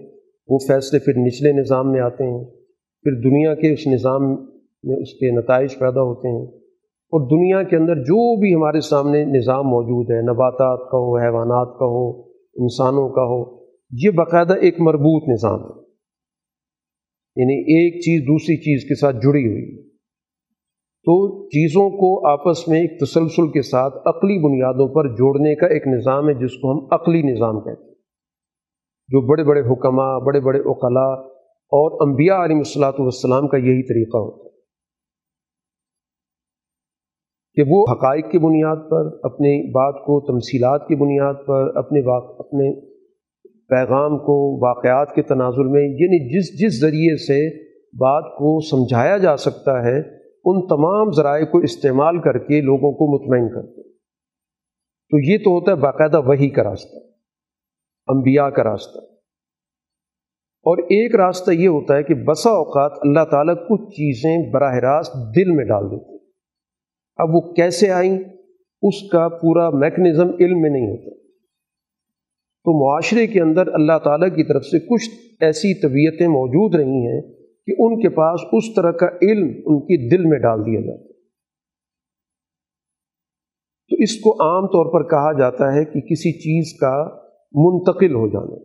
وہ فیصلے پھر نچلے نظام میں آتے ہیں، پھر دنیا کے اس نظام میں اس کے نتائج پیدا ہوتے ہیں، اور دنیا کے اندر جو بھی ہمارے سامنے نظام موجود ہے، نباتات کا ہو، حیوانات کا ہو، انسانوں کا ہو، یہ باقاعدہ ایک مربوط نظام ہے، یعنی ایک چیز دوسری چیز کے ساتھ جڑی ہوئی ہے۔ تو چیزوں کو آپس میں ایک تسلسل کے ساتھ عقلی بنیادوں پر جوڑنے کا ایک نظام ہے جس کو ہم عقلی نظام کہتے ہیں، جو بڑے بڑے حکماء، بڑے بڑے عقلاء اور انبیاء علیہ الصلوۃ والسلام کا یہی طریقہ ہوتا ہے کہ وہ حقائق کی بنیاد پر، اپنے بات کو تمثیلات کی بنیاد پر، اپنے اپنے پیغام کو واقعات کے تناظر میں، یعنی جس جس ذریعے سے بات کو سمجھایا جا سکتا ہے ان تمام ذرائع کو استعمال کر کے لوگوں کو مطمئن کرتے ہیں۔ تو یہ تو ہوتا ہے باقاعدہ وحی کا راستہ، انبیاء کا راستہ، اور ایک راستہ یہ ہوتا ہے کہ بسا اوقات اللہ تعالیٰ کچھ چیزیں براہ راست دل میں ڈال دیتے ہیں۔ اب وہ کیسے آئیں اس کا پورا میکنزم علم میں نہیں ہوتا۔ تو معاشرے کے اندر اللہ تعالیٰ کی طرف سے کچھ ایسی طبیعتیں موجود رہی ہیں کہ ان کے پاس اس طرح کا علم ان کے دل میں ڈال دیا جاتا ہے۔ تو اس کو عام طور پر کہا جاتا ہے کہ کسی چیز کا منتقل ہو جانا۔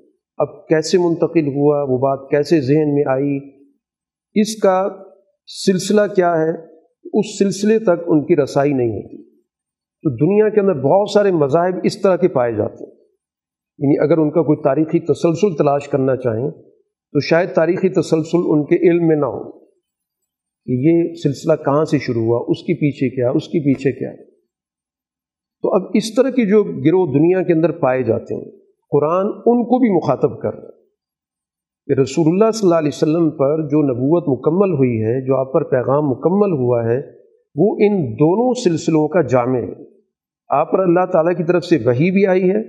اب کیسے منتقل ہوا، وہ بات کیسے ذہن میں آئی، اس کا سلسلہ کیا ہے، اس سلسلے تک ان کی رسائی نہیں ہوتی۔ تو دنیا کے اندر بہت سارے مذاہب اس طرح کے پائے جاتے ہیں، یعنی اگر ان کا کوئی تاریخی تسلسل تلاش کرنا چاہیں تو شاید تاریخی تسلسل ان کے علم میں نہ ہو کہ یہ سلسلہ کہاں سے شروع ہوا، اس کے پیچھے کیا، اس کے پیچھے کیا ہے۔ تو اب اس طرح کے جو گروہ دنیا کے اندر پائے جاتے ہیں، قرآن ان کو بھی مخاطب کر رہا ہے کہ رسول اللہ صلی اللہ علیہ وسلم پر جو نبوت مکمل ہوئی ہے، جو آپ پر پیغام مکمل ہوا ہے، وہ ان دونوں سلسلوں کا جامع ہے۔ آپ پر اللہ تعالیٰ کی طرف سے وحی بھی آئی ہے،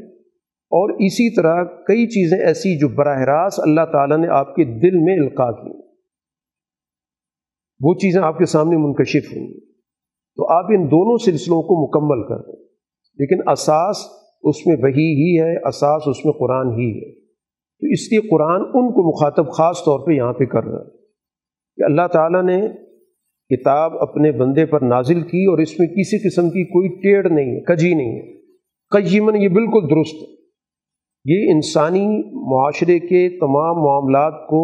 اور اسی طرح کئی چیزیں ایسی جو براہ راست اللہ تعالیٰ نے آپ کے دل میں القاء کی، وہ چیزیں آپ کے سامنے منکشف ہوئی ہیں۔ تو آپ ان دونوں سلسلوں کو مکمل کر رہے ہیں، لیکن اساس اس میں وحی ہی ہے، اساس اس میں قرآن ہی ہے۔ تو اس لیے قرآن ان کو مخاطب خاص طور پہ یہاں پہ کر رہا ہے کہ اللہ تعالیٰ نے کتاب اپنے بندے پر نازل کی اور اس میں کسی قسم کی کوئی ٹیڑھ نہیں ہے، کجی نہیں ہے، قیمن، یہ بالکل درست ہے۔ یہ انسانی معاشرے کے تمام معاملات کو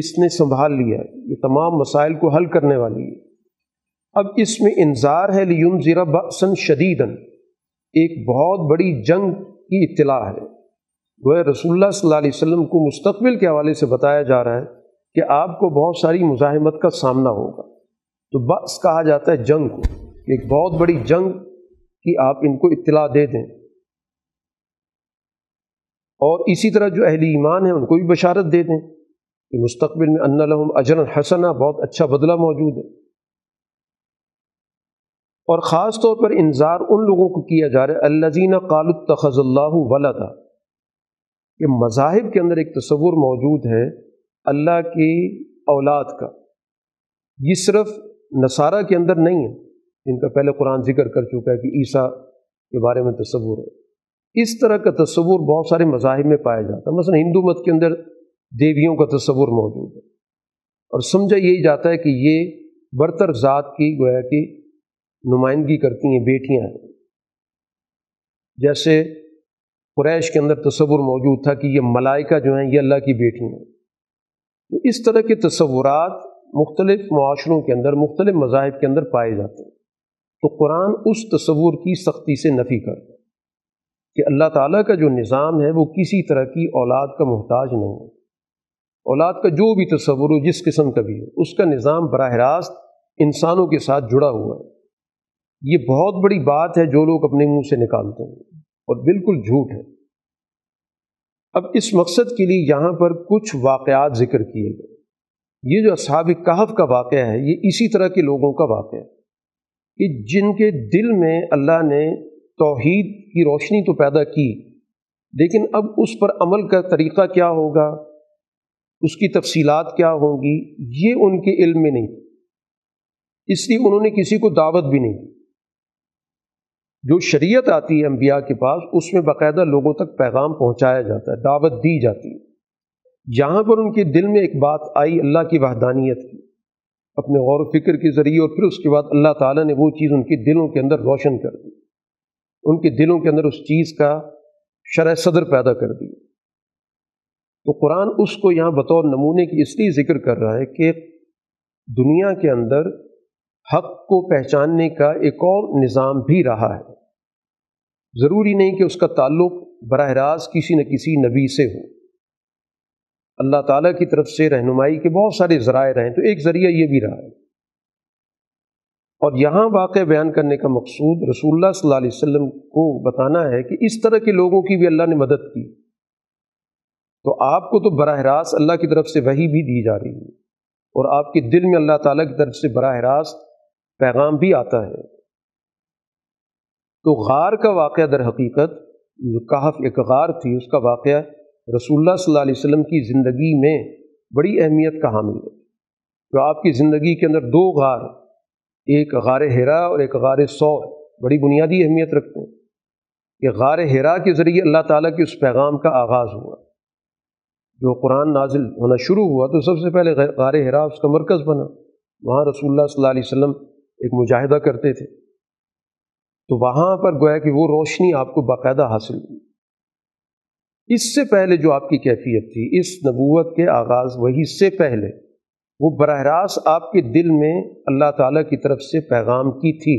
اس نے سنبھال لیا ہے، یہ تمام مسائل کو حل کرنے والی ہے۔ اب اس میں انذار ہے، لِیُنذِرَ بَأْسًا شَدِیدًا، ایک بہت بڑی جنگ کی اطلاع ہے۔ گویا رسول اللہ صلی اللہ علیہ وسلم کو مستقبل کے حوالے سے بتایا جا رہا ہے کہ آپ کو بہت ساری مزاحمت کا سامنا ہوگا۔ تو بس کہا جاتا ہے جنگ کو، ایک بہت بڑی جنگ کی آپ ان کو اطلاع دے دیں، اور اسی طرح جو اہل ایمان ہیں ان کو بھی بشارت دے دیں کہ مستقبل میں ان لہم اجرا حسنا، بہت اچھا بدلہ موجود ہے۔ اور خاص طور پر انذار ان لوگوں کو کیا جا رہا ہے الذین قالوا اتخذ اللہ ولدا۔ یہ مذاہب کے اندر ایک تصور موجود ہے اللہ کی اولاد کا، یہ صرف نصارہ کے اندر نہیں ہے، ان کا پہلے قرآن ذکر کر چکا ہے کہ عیسیٰ کے بارے میں تصور ہے۔ اس طرح کا تصور بہت سارے مذاہب میں پایا جاتا ہے، مثلا ہندو مت کے اندر دیویوں کا تصور موجود ہے اور سمجھا یہی جاتا ہے کہ یہ برتر ذات کی گویا کی نمائندگی کرتی ہیں، بیٹیاں ہیں۔ جیسے قریش کے اندر تصور موجود تھا کہ یہ ملائکہ جو ہیں یہ اللہ کی بیٹیاں ہیں۔ تو اس طرح کے تصورات مختلف معاشروں کے اندر، مختلف مذاہب کے اندر پائے جاتے ہیں۔ تو قرآن اس تصور کی سختی سے نفی کرتا ہے کہ اللہ تعالیٰ کا جو نظام ہے وہ کسی طرح کی اولاد کا محتاج نہیں ہے۔ اولاد کا جو بھی تصور ہو، جس قسم کا بھی ہو، اس کا نظام براہ راست انسانوں کے ساتھ جڑا ہوا ہے۔ یہ بہت بڑی بات ہے جو لوگ اپنے منہ سے نکالتے ہیں اور بالکل جھوٹ ہے۔ اب اس مقصد کے لیے یہاں پر کچھ واقعات ذکر کیے گئے۔ یہ جو اصحاب کہف کا واقعہ ہے یہ اسی طرح کے لوگوں کا واقعہ ہے کہ جن کے دل میں اللہ نے توحید کی روشنی تو پیدا کی، لیکن اب اس پر عمل کا طریقہ کیا ہوگا، اس کی تفصیلات کیا ہوں گی، یہ ان کے علم میں نہیں تھی۔ اس لیے انہوں نے کسی کو دعوت بھی نہیں دی۔ جو شریعت آتی ہے انبیاء کے پاس اس میں باقاعدہ لوگوں تک پیغام پہنچایا جاتا ہے، دعوت دی جاتی ہے۔ یہاں پر ان کے دل میں ایک بات آئی اللہ کی وحدانیت کی اپنے غور و فکر کے ذریعے، اور پھر اس کے بعد اللہ تعالیٰ نے وہ چیز ان کے دلوں کے اندر روشن کر دی، ان کے دلوں کے اندر اس چیز کا شرح صدر پیدا کر دی۔ تو قرآن اس کو یہاں بطور نمونے کی اس لیے ذکر کر رہا ہے کہ دنیا کے اندر حق کو پہچاننے کا ایک اور نظام بھی رہا ہے۔ ضروری نہیں کہ اس کا تعلق براہ راست کسی نہ کسی نبی سے ہو، اللہ تعالیٰ کی طرف سے رہنمائی کے بہت سارے ذرائع رہے ہیں، تو ایک ذریعہ یہ بھی رہا ہے۔ اور یہاں واقعہ بیان کرنے کا مقصود رسول اللہ صلی اللہ علیہ وسلم کو بتانا ہے کہ اس طرح کے لوگوں کی بھی اللہ نے مدد کی، تو آپ کو تو براہ راست اللہ کی طرف سے وحی بھی دی جا رہی ہے اور آپ کے دل میں اللہ تعالیٰ کی طرف سے براہ راست پیغام بھی آتا ہے۔ تو غار کا واقعہ در حقیقت کہف ایک غار تھی، اس کا واقعہ رسول اللہ صلی اللہ علیہ وسلم کی زندگی میں بڑی اہمیت کا حامل ہے۔ تو آپ کی زندگی کے اندر دو غار، ایک غار حرا اور ایک غار ثور، بڑی بنیادی اہمیت رکھتے ہیں کہ غار حرا کے ذریعے اللہ تعالیٰ کے اس پیغام کا آغاز ہوا۔ جو قرآن نازل ہونا شروع ہوا تو سب سے پہلے غار حرا اس کا مرکز بنا، وہاں رسول اللہ صلی اللہ علیہ وسلم ایک مجاہدہ کرتے تھے، تو وہاں پر گویا کہ وہ روشنی آپ کو باقاعدہ حاصل ہوئی۔ اس سے پہلے جو آپ کی کیفیت تھی، اس نبوت کے آغاز وہی سے پہلے، وہ براہ راست آپ کے دل میں اللہ تعالیٰ کی طرف سے پیغام کی تھی،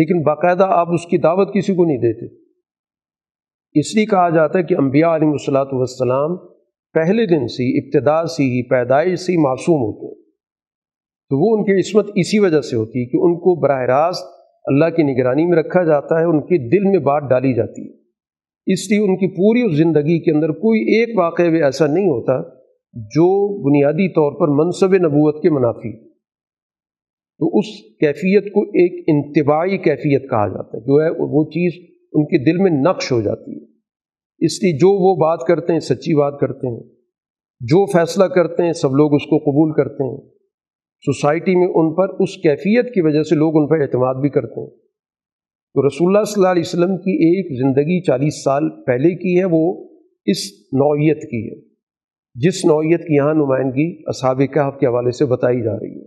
لیکن باقاعدہ آپ اس کی دعوت کسی کو نہیں دیتے۔ اس لیے کہا جاتا ہے کہ انبیاء علیہ الصلاۃ والسلام پہلے دن سے ابتدا سے ہی، پیدائش سے ہی معصوم ہوتے ہیں، تو وہ ان کی عصمت اسی وجہ سے ہوتی ہے کہ ان کو براہ راست اللہ کی نگرانی میں رکھا جاتا ہے، ان کے دل میں بات ڈالی جاتی ہے۔ اس لیے ان کی پوری اس زندگی کے اندر کوئی ایک واقعہ بھی ایسا نہیں ہوتا جو بنیادی طور پر منصب نبوت کے منافی۔ تو اس کیفیت کو ایک انطباعی کیفیت کہا جاتا ہے، جو ہے وہ چیز ان کے دل میں نقش ہو جاتی ہے۔ اس لیے جو وہ بات کرتے ہیں سچی بات کرتے ہیں، جو فیصلہ کرتے ہیں سب لوگ اس کو قبول کرتے ہیں، سوسائٹی میں ان پر اس کیفیت کی وجہ سے لوگ ان پر اعتماد بھی کرتے ہیں۔ تو رسول اللہ صلی اللہ علیہ وسلم کی ایک زندگی چالیس سال پہلے کی ہے، وہ اس نوعیت کی ہے جس نوعیت کی یہاں نمائندگی اصحاب کہف کے حوالے سے بتائی جا رہی ہے،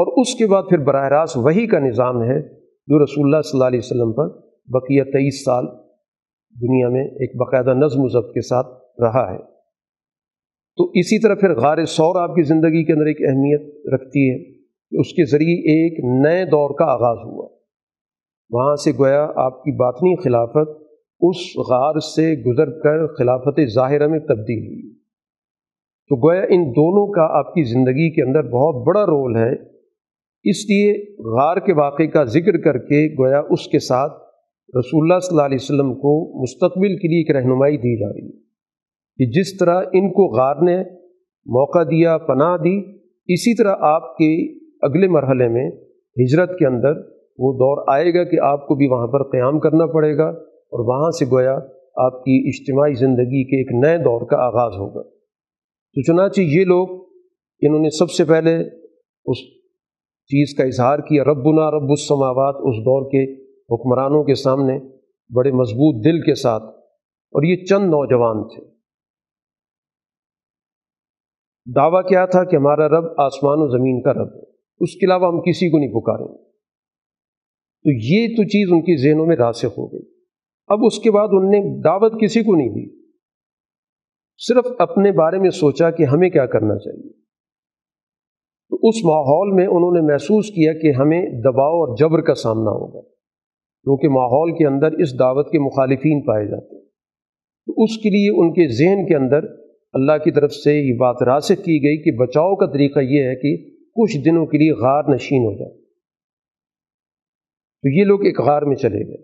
اور اس کے بعد پھر براہ راست وحی کا نظام ہے جو رسول اللہ صلی اللہ علیہ وسلم پر بقیہ تیئیس سال دنیا میں ایک باقاعدہ نظم و ضبط کے ساتھ رہا ہے۔ تو اسی طرح پھر غار ثور آپ کی زندگی کے اندر ایک اہمیت رکھتی ہے کہ اس کے ذریعے ایک نئے دور کا آغاز ہوا۔ وہاں سے گویا آپ کی باطنی خلافت اس غار سے گزر کر خلافت ظاہرہ میں تبدیل ہوئی۔ تو گویا ان دونوں کا آپ کی زندگی کے اندر بہت بڑا رول ہے، اس لیے غار کے واقعے کا ذکر کر کے گویا اس کے ساتھ رسول اللہ صلی اللہ علیہ وسلم کو مستقبل کے لیے ایک رہنمائی دی جا رہی ہے کہ جس طرح ان کو غار نے موقع دیا، پناہ دی، اسی طرح آپ کے اگلے مرحلے میں ہجرت کے اندر وہ دور آئے گا کہ آپ کو بھی وہاں پر قیام کرنا پڑے گا، اور وہاں سے گویا آپ کی اجتماعی زندگی کے ایک نئے دور کا آغاز ہوگا۔ تو چنانچہ یہ لوگ انہوں نے سب سے پہلے اس چیز کا اظہار کیا، ربنا رب السماوات، اس دور کے حکمرانوں کے سامنے بڑے مضبوط دل کے ساتھ، اور یہ چند نوجوان تھے۔ دعویٰ کیا تھا کہ ہمارا رب آسمان و زمین کا رب ہے، اس کے علاوہ ہم کسی کو نہیں پکاریں گے۔ تو یہ تو چیز ان کے ذہنوں میں راسخ ہو گئی۔ اب اس کے بعد ان نے دعوت کسی کو نہیں دی، صرف اپنے بارے میں سوچا کہ ہمیں کیا کرنا چاہیے۔ تو اس ماحول میں انہوں نے محسوس کیا کہ ہمیں دباؤ اور جبر کا سامنا ہوگا، کیونکہ ماحول کے اندر اس دعوت کے مخالفین پائے جاتے ہیں۔ تو اس کے لیے ان کے ذہن کے اندر اللہ کی طرف سے یہ بات راسخ کی گئی کہ بچاؤ کا طریقہ یہ ہے کہ کچھ دنوں کے لیے غار نشین ہو جائے۔ تو یہ لوگ ایک غار میں چلے گئے،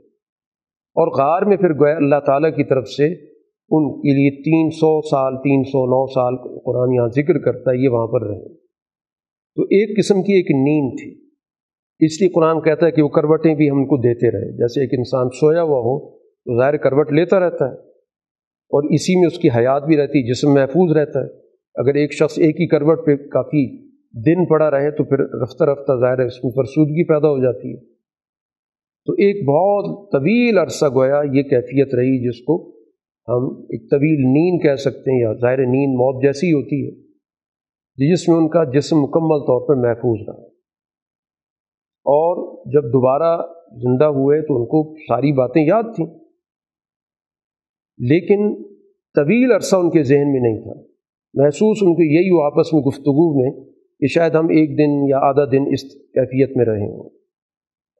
اور غار میں پھر گویا اللہ تعالیٰ کی طرف سے ان کے لیے تین سو سال تین سو نو سال قرآن یہاں ذکر کرتا ہے، یہ وہاں پر رہے۔ تو ایک قسم کی ایک نیند تھی، اس لیے قرآن کہتا ہے کہ وہ کروٹیں بھی ہم کو دیتے رہے۔ جیسے ایک انسان سویا ہوا ہو تو ظاہر کروٹ لیتا رہتا ہے، اور اسی میں اس کی حیات بھی رہتی، جسم محفوظ رہتا ہے۔ اگر ایک شخص ایک ہی کروٹ پہ کافی دن پڑا رہے تو پھر رفتہ رفتہ ظاہر ہے اس میں فرسودگی پیدا ہو جاتی ہے۔ تو ایک بہت طویل عرصہ گویا یہ کیفیت رہی، جس کو ہم ایک طویل نیند کہہ سکتے ہیں، یا ظاہر نیند موت جیسی ہوتی ہے، جس میں ان کا جسم مکمل طور پر محفوظ رہا۔ اور جب دوبارہ زندہ ہوئے تو ان کو ساری باتیں یاد تھیں، لیکن طویل عرصہ ان کے ذہن میں نہیں تھا۔ محسوس ان کو یہی ہو آپس میں گفتگو میں کہ شاید ہم ایک دن یا آدھا دن اس کیفیت میں رہے ہوں۔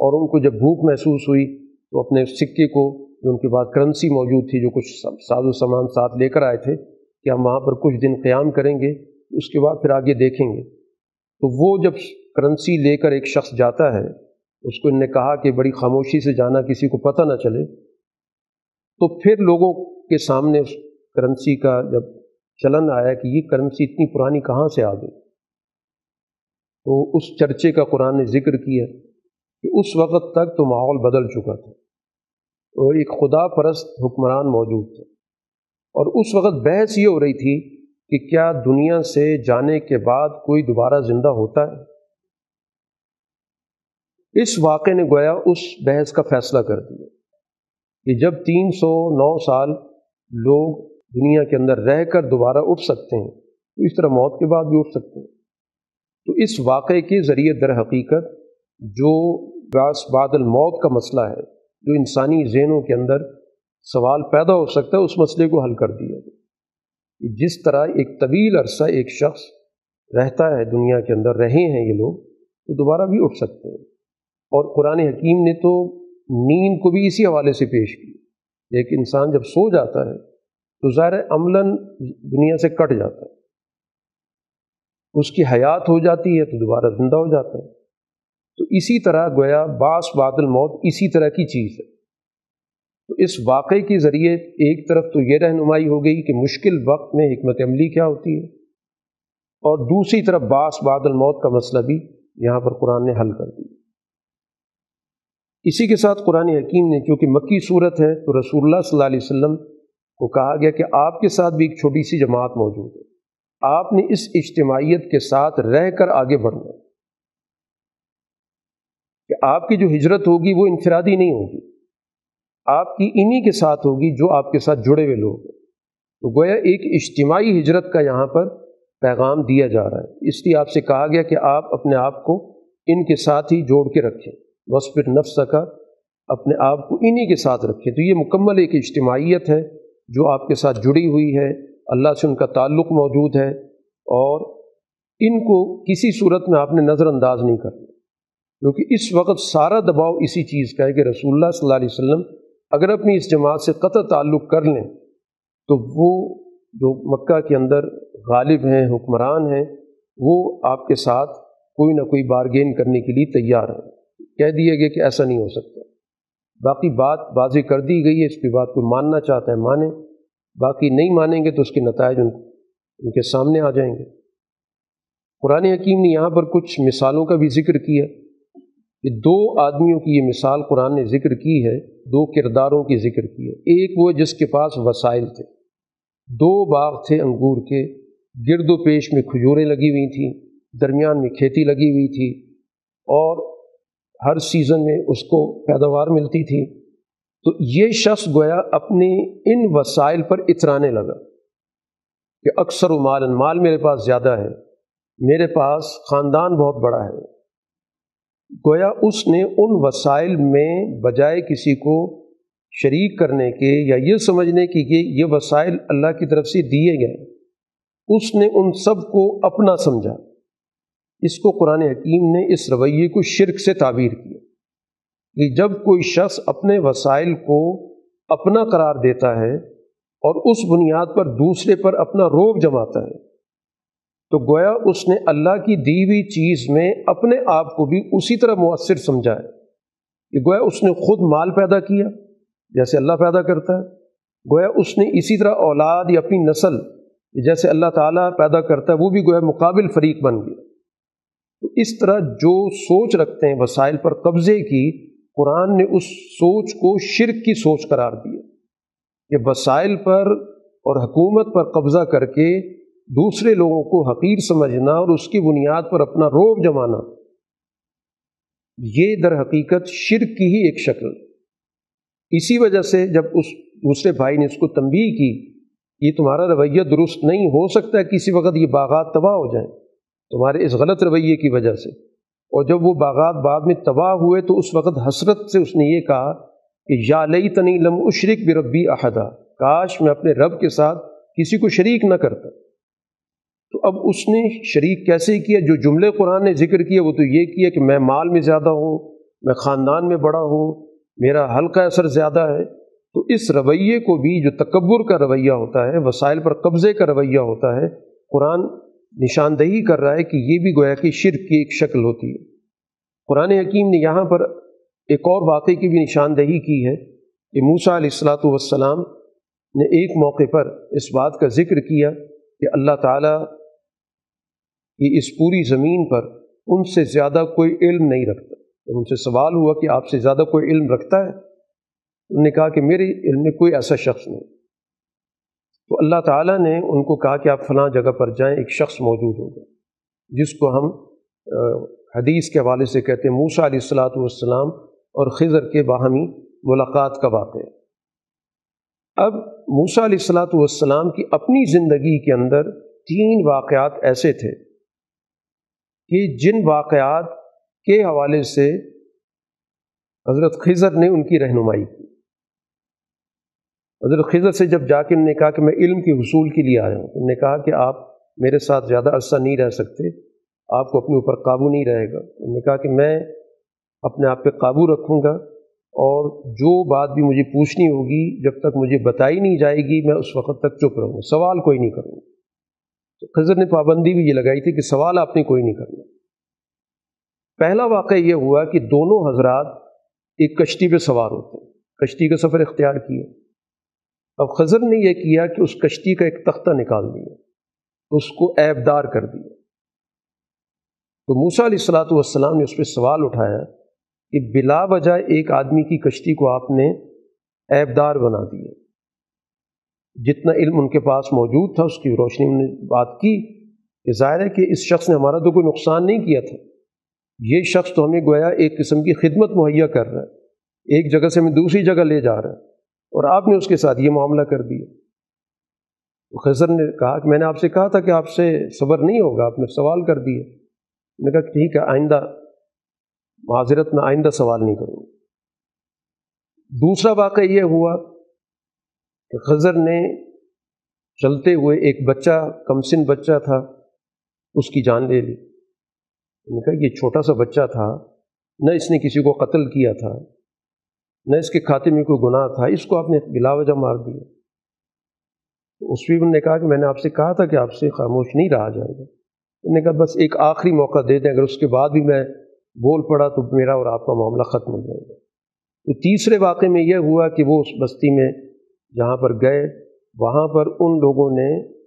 اور ان کو جب بھوک محسوس ہوئی تو اپنے سکے کو، جو ان کے بعد کرنسی موجود تھی، جو کچھ ساز و سامان ساتھ لے کر آئے تھے، کہ ہم وہاں پر کچھ دن قیام کریں گے، اس کے بعد پھر آگے دیکھیں گے۔ تو وہ جب کرنسی لے کر ایک شخص جاتا ہے، اس کو ان نے کہا کہ بڑی خاموشی سے جانا، کسی کو پتہ نہ چلے۔ تو پھر لوگوں کے سامنے اس کرنسی کا جب چلن آیا کہ یہ کرنسی اتنی پرانی کہاں سے آ گئی، تو اس چرچے کا قرآن نے ذکر کیا کہ اس وقت تک تو ماحول بدل چکا تھا، اور ایک خدا پرست حکمران موجود تھے، اور اس وقت بحث یہ ہو رہی تھی کہ کیا دنیا سے جانے کے بعد کوئی دوبارہ زندہ ہوتا ہے۔ اس واقعے نے گویا اس بحث کا فیصلہ کر دیا کہ جب تین سو نو سال لوگ دنیا کے اندر رہ کر دوبارہ اٹھ سکتے ہیں، تو اس طرح موت کے بعد بھی اٹھ سکتے ہیں۔ تو اس واقعے کے ذریعے در حقیقت جو باس بعد الموت کا مسئلہ ہے، جو انسانی ذہنوں کے اندر سوال پیدا ہو سکتا ہے، اس مسئلے کو حل کر دیا گیا۔ جس طرح ایک طویل عرصہ ایک شخص رہتا ہے دنیا کے اندر، رہے ہیں یہ لوگ، تو دوبارہ بھی اٹھ سکتے ہیں۔ اور قرآن حکیم نے تو نیند کو بھی اسی حوالے سے پیش کی۔ ایک انسان جب سو جاتا ہے تو ظاہر عملاً دنیا سے کٹ جاتا ہے، اس کی حیات ہو جاتی ہے تو دوبارہ زندہ ہو جاتا ہے۔ تو اسی طرح گویا باس بعد الموت اسی طرح کی چیز ہے۔ تو اس واقعے کے ذریعے ایک طرف تو یہ رہنمائی ہو گئی کہ مشکل وقت میں حکمت عملی کیا ہوتی ہے، اور دوسری طرف باس بعد الموت کا مسئلہ بھی یہاں پر قرآن نے حل کر دیا۔ اسی کے ساتھ قرآن حکیم نے، چونکہ مکی صورت ہے، تو رسول اللہ صلی اللہ علیہ وسلم کو کہا گیا کہ آپ کے ساتھ بھی ایک چھوٹی سی جماعت موجود ہے، آپ نے اس اجتماعیت کے ساتھ رہ کر آگے بڑھنا ہے، کہ آپ کی جو ہجرت ہوگی وہ انفرادی نہیں ہوگی، آپ کی انہی کے ساتھ ہوگی جو آپ کے ساتھ جڑے ہوئے لوگ ہیں۔ تو گویا ایک اجتماعی ہجرت کا یہاں پر پیغام دیا جا رہا ہے، اس لیے آپ سے کہا گیا کہ آپ اپنے آپ کو ان کے ساتھ ہی جوڑ کے رکھیں، بس پھر نفس کا اپنے آپ کو انہی کے ساتھ رکھے۔ تو یہ مکمل ایک اجتماعیت ہے جو آپ کے ساتھ جڑی ہوئی ہے، اللہ سے ان کا تعلق موجود ہے، اور ان کو کسی صورت میں آپ نے نظر انداز نہیں کرنا، کیونکہ اس وقت سارا دباؤ اسی چیز کا ہے کہ رسول اللہ صلی اللہ علیہ وسلم اگر اپنی اس جماعت سے قطع تعلق کر لیں تو وہ جو مکہ کے اندر غالب ہیں، حکمران ہیں، وہ آپ کے ساتھ کوئی نہ کوئی بارگین کرنے کے لیے تیار ہیں۔ کہہ دیا گیا کہ ایسا نہیں ہو سکتا، باقی بات واضح کر دی گئی ہے، اس کی بات کو ماننا چاہتا ہے مانے، باقی نہیں مانیں گے تو اس کے نتائج ان ان کے سامنے آ جائیں گے۔ قرآن حکیم نے یہاں پر کچھ مثالوں کا بھی ذکر کیا، کہ دو آدمیوں کی یہ مثال قرآن نے ذکر کی ہے، دو کرداروں کی ذکر کی ہے۔ ایک وہ جس کے پاس وسائل تھے، دو باغ تھے انگور کے، گرد و پیش میں کھجوریں لگی ہوئی تھیں، درمیان میں کھیتی لگی ہوئی تھی، اور ہر سیزن میں اس کو پیداوار ملتی تھی، تو یہ شخص گویا اپنے ان وسائل پر اترانے لگا کہ اکثر و مال مال میرے پاس زیادہ ہے، میرے پاس خاندان بہت بڑا ہے۔ گویا اس نے ان وسائل میں بجائے کسی کو شریک کرنے کے یا یہ سمجھنے کی کہ یہ وسائل اللہ کی طرف سے دیے گئے، اس نے ان سب کو اپنا سمجھا۔ اس کو قرآن حکیم نے اس رویے کو شرک سے تعبیر کیا کہ جب کوئی شخص اپنے وسائل کو اپنا قرار دیتا ہے اور اس بنیاد پر دوسرے پر اپنا روب جماتا ہے، تو گویا اس نے اللہ کی دی ہوئی چیز میں اپنے آپ کو بھی اسی طرح مؤثر سمجھا ہے کہ گویا اس نے خود مال پیدا کیا جیسے اللہ پیدا کرتا ہے، گویا اس نے اسی طرح اولاد یا اپنی نسل جیسے اللہ تعالیٰ پیدا کرتا ہے وہ بھی گویا مقابل فریق بن گیا۔ تو اس طرح جو سوچ رکھتے ہیں وسائل پر قبضے کی، قرآن نے اس سوچ کو شرک کی سوچ قرار دیا کہ وسائل پر اور حکومت پر قبضہ کر کے دوسرے لوگوں کو حقیر سمجھنا اور اس کی بنیاد پر اپنا رعب جمانا، یہ در حقیقت شرک کی ہی ایک شکل۔ اسی وجہ سے جب اس دوسرے بھائی نے اس کو تنبیہ کی یہ تمہارا رویہ درست نہیں، ہو سکتا ہے کسی وقت یہ باغات تباہ ہو جائیں تمہارے اس غلط رویے کی وجہ سے، اور جب وہ باغات بعد میں تباہ ہوئے تو اس وقت حسرت سے اس نے یہ کہا کہ یا لیتنی لم اشرک بربی احدا، کاش میں اپنے رب کے ساتھ کسی کو شریک نہ کرتا۔ تو اب اس نے شریک کیسے کیا؟ جو جملے قرآن نے ذکر کیا وہ تو یہ کیا کہ میں مال میں زیادہ ہوں، میں خاندان میں بڑا ہوں، میرا حلقہ اثر زیادہ ہے۔ تو اس رویے کو بھی جو تکبر کا رویہ ہوتا ہے، وسائل پر قبضے کا رویہ ہوتا ہے، قرآن نشاندہی کر رہا ہے کہ یہ بھی گویا کہ شرک کی ایک شکل ہوتی ہے۔ قرآن حکیم نے یہاں پر ایک اور واقعے کی بھی نشاندہی کی ہے کہ موسیٰ علیہ السلام والسلام نے ایک موقع پر اس بات کا ذکر کیا کہ اللہ تعالیٰ کی اس پوری زمین پر ان سے زیادہ کوئی علم نہیں رکھتا۔ جب ان سے سوال ہوا کہ آپ سے زیادہ کوئی علم رکھتا ہے، انہوں نے کہا کہ میرے علم میں کوئی ایسا شخص نہیں۔ تو اللہ تعالیٰ نے ان کو کہا کہ آپ فلاں جگہ پر جائیں، ایک شخص موجود ہوگا جس کو ہم حدیث کے حوالے سے کہتے ہیں موسیٰ علیہ السلام والسلام اور خضر کے باہمی ملاقات کا واقعہ۔ اب موسیٰ علیہ السلام والسلام کی اپنی زندگی کے اندر تین واقعات ایسے تھے کہ جن واقعات کے حوالے سے حضرت خضر نے ان کی رہنمائی کی۔ حضرت خضر سے جب جا کے انہوں نے کہا کہ میں علم کے حصول کے لیے آیا ہوں، انہوں نے کہا کہ آپ میرے ساتھ زیادہ عرصہ نہیں رہ سکتے، آپ کو اپنے اوپر قابو نہیں رہے گا۔ انہوں نے کہا کہ میں اپنے آپ پہ قابو رکھوں گا اور جو بات بھی مجھے پوچھنی ہوگی جب تک مجھے بتائی نہیں جائے گی میں اس وقت تک چپ رہوں گا، سوال کوئی نہیں کروں گا۔ خضر نے پابندی بھی یہ لگائی تھی کہ سوال آپ نے کوئی نہیں کرنا۔ پہلا واقعہ یہ ہوا کہ دونوں حضرات ایک کشتی پہ سوار ہوتے، کشتی کا سفر اختیار کیا۔ اب خضر نے یہ کیا کہ اس کشتی کا ایک تختہ نکال دیا، اس کو عیب دار کر دیا۔ تو موسیٰ علیہ السلام والسلام نے اس پہ سوال اٹھایا کہ بلا وجہ ایک آدمی کی کشتی کو آپ نے عیب دار بنا دیا۔ جتنا علم ان کے پاس موجود تھا اس کی روشنی میں بات کی کہ ظاہر ہے کہ اس شخص نے ہمارا تو کوئی نقصان نہیں کیا تھا، یہ شخص تو ہمیں گویا ایک قسم کی خدمت مہیا کر رہا ہے، ایک جگہ سے ہمیں دوسری جگہ لے جا رہا ہے، اور آپ نے اس کے ساتھ یہ معاملہ کر دیا۔ خضر نے کہا کہ میں نے آپ سے کہا تھا کہ آپ سے صبر نہیں ہوگا، آپ نے سوال کر دیا۔ میں نے کہا ٹھیک ہے، آئندہ معذرت میں آئندہ سوال نہیں کروں۔ دوسرا واقعہ یہ ہوا کہ خضر نے چلتے ہوئے ایک بچہ، کم سن بچہ تھا، اس کی جان لے لی۔ میں نے کہا یہ چھوٹا سا بچہ تھا، نہ اس نے کسی کو قتل کیا تھا، نہ اس کے کھاتے میں کوئی گناہ تھا، اس کو آپ نے بلا وجہ مار دیا۔ اس بھی انہوں نے کہا کہ میں نے آپ سے کہا تھا کہ آپ سے خاموش نہیں رہا جائے گا، انہوں نے کہا بس ایک آخری موقع دے دیں، اگر اس کے بعد بھی میں بول پڑا تو میرا اور آپ کا معاملہ ختم ہو جائے گا۔ تو تیسرے واقعے میں یہ ہوا کہ وہ اس بستی میں جہاں پر گئے وہاں پر ان لوگوں نے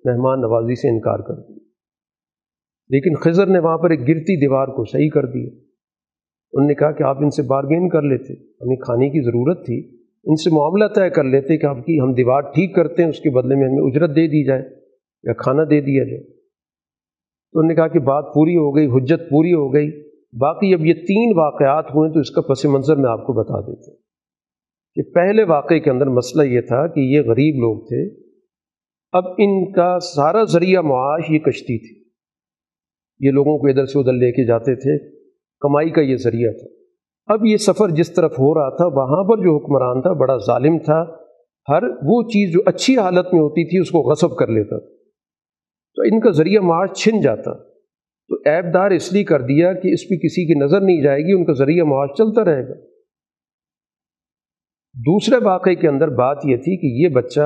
مہمان نوازی سے انکار کر دیا، لیکن خضر نے وہاں پر ایک گرتی دیوار کو صحیح کر دیا۔ انہوں نے کہا کہ آپ ان سے بارگین کر لیتے، ہمیں کھانے کی ضرورت تھی، ان سے معاملہ طے کر لیتے کہ آپ کی ہم دیوار ٹھیک کرتے ہیں، اس کے بدلے میں ہمیں اجرت دے دی جائے یا کھانا دے دیا جائے۔ تو انہوں نے کہا کہ بات پوری ہو گئی، حجت پوری ہو گئی، باقی اب یہ تین واقعات ہوئے تو اس کا پس منظر میں آپ کو بتا دیتا ہوں کہ پہلے واقعے کے اندر مسئلہ یہ تھا کہ یہ غریب لوگ تھے، اب ان کا سارا ذریعہ معاش یہ کشتی تھی، یہ لوگوں کو ادھر سے ادھر لے کے جاتے تھے، کمائی کا یہ ذریعہ تھا۔ اب یہ سفر جس طرف ہو رہا تھا وہاں پر جو حکمران تھا بڑا ظالم تھا، ہر وہ چیز جو اچھی حالت میں ہوتی تھی اس کو غصب کر لیتا تھا، تو ان کا ذریعہ معاش چھن جاتا، تو عیب دار اس لیے کر دیا کہ اس پہ کسی کی نظر نہیں جائے گی، ان کا ذریعہ معاش چلتا رہے گا۔ دوسرے واقعے کے اندر بات یہ تھی کہ یہ بچہ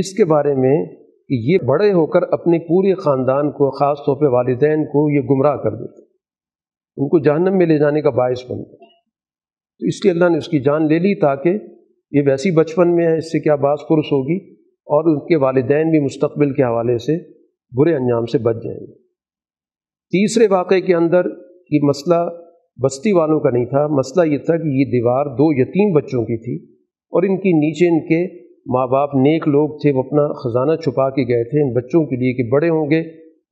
اس کے بارے میں کہ یہ بڑے ہو کر اپنے پورے خاندان کو، خاص طور پہ والدین کو یہ گمراہ کر دیتا، ان کو جہنم میں لے جانے کا باعث بنتا، تو اس لیے اللہ نے اس کی جان لے لی تاکہ یہ ویسی بچپن میں ہے، اس سے کیا باز پرس ہوگی اور ان کے والدین بھی مستقبل کے حوالے سے برے انجام سے بچ جائیں گے۔ تیسرے واقعے کے اندر یہ مسئلہ بستی والوں کا نہیں تھا، مسئلہ یہ تھا کہ یہ دیوار دو یتیم بچوں کی تھی اور ان کی نیچے ان کے ماں باپ نیک لوگ تھے، وہ اپنا خزانہ چھپا کے گئے تھے ان بچوں کے لیے کہ بڑے ہوں گے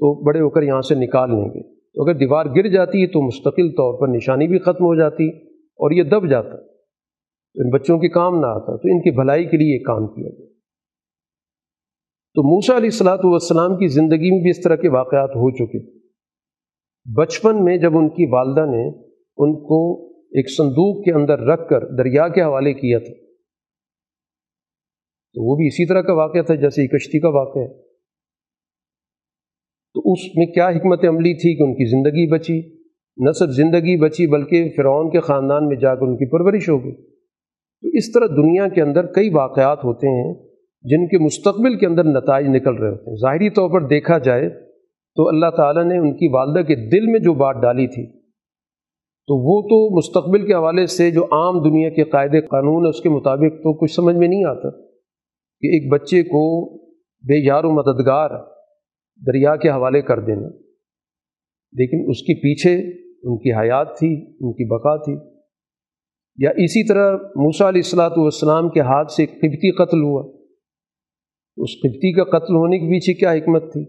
تو بڑے ہو کر یہاں سے نکال لیں گے، تو اگر دیوار گر جاتی تو مستقل طور پر نشانی بھی ختم ہو جاتی اور یہ دب جاتا، تو ان بچوں کے کام نہ آتا، تو ان کی بھلائی کے لیے یہ کام کیا گیا۔ تو موسیٰ علیہ السلام والسلام کی زندگی میں بھی اس طرح کے واقعات ہو چکے تھے۔ بچپن میں جب ان کی والدہ نے ان کو ایک صندوق کے اندر رکھ کر دریا کے حوالے کیا تھا تو وہ بھی اسی طرح کا واقعہ تھا جیسے کشتی کا واقعہ ہے، تو اس میں کیا حکمت عملی تھی کہ ان کی زندگی بچی، نہ صرف زندگی بچی بلکہ فرعون کے خاندان میں جا کر ان کی پرورش ہو گئی۔ تو اس طرح دنیا کے اندر کئی واقعات ہوتے ہیں جن کے مستقبل کے اندر نتائج نکل رہے ہوتے ہیں۔ ظاہری طور پر دیکھا جائے تو اللہ تعالیٰ نے ان کی والدہ کے دل میں جو بات ڈالی تھی تو وہ تو مستقبل کے حوالے سے جو عام دنیا کے قاعدے قانون ہے اس کے مطابق تو کچھ سمجھ میں نہیں آتا کہ ایک بچے کو بے یار و مددگار دریا کے حوالے کر دینا، لیکن اس کے پیچھے ان کی حیات تھی، ان کی بقا تھی۔ یا اسی طرح موسیٰ علیہ السلام والسلام کے ہاتھ سے قبطی قتل ہوا، اس قبطی کا قتل ہونے کے پیچھے کیا حکمت تھی؟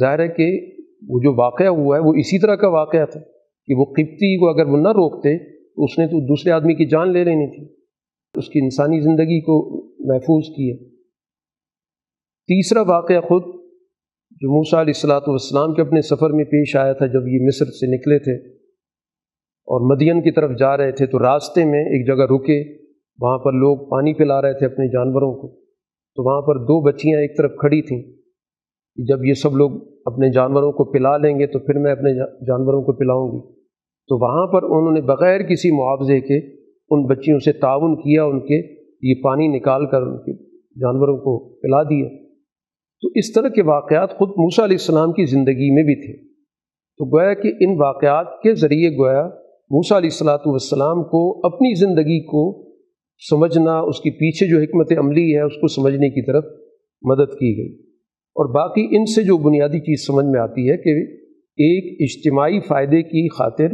ظاہر ہے کہ وہ جو واقعہ ہوا ہے وہ اسی طرح کا واقعہ تھا کہ وہ قبطی کو اگر وہ نہ روکتے تو اس نے تو دوسرے آدمی کی جان لے لینی تھی، اس کی انسانی زندگی کو محفوظ کیا۔ تیسرا واقعہ خود جو موسیٰ علیہ السلام والسلام کے اپنے سفر میں پیش آیا تھا، جب یہ مصر سے نکلے تھے اور مدین کی طرف جا رہے تھے تو راستے میں ایک جگہ رکے، وہاں پر لوگ پانی پلا رہے تھے اپنے جانوروں کو، تو وہاں پر دو بچیاں ایک طرف کھڑی تھیں، جب یہ سب لوگ اپنے جانوروں کو پلا لیں گے تو پھر میں اپنے جانوروں کو پلاؤں گی، تو وہاں پر انہوں نے بغیر کسی معاوضے کے ان بچیوں سے تعاون کیا، ان کے یہ پانی نکال کر ان کے جانوروں کو پلا دیا۔ تو اس طرح کے واقعات خود موسیٰ علیہ السلام کی زندگی میں بھی تھے، تو گویا کہ ان واقعات کے ذریعے گویا موسیٰ علیہ السلام والسلام کو اپنی زندگی کو سمجھنا، اس کے پیچھے جو حکمت عملی ہے اس کو سمجھنے کی طرف مدد کی گئی۔ اور باقی ان سے جو بنیادی چیز سمجھ میں آتی ہے کہ ایک اجتماعی فائدے کی خاطر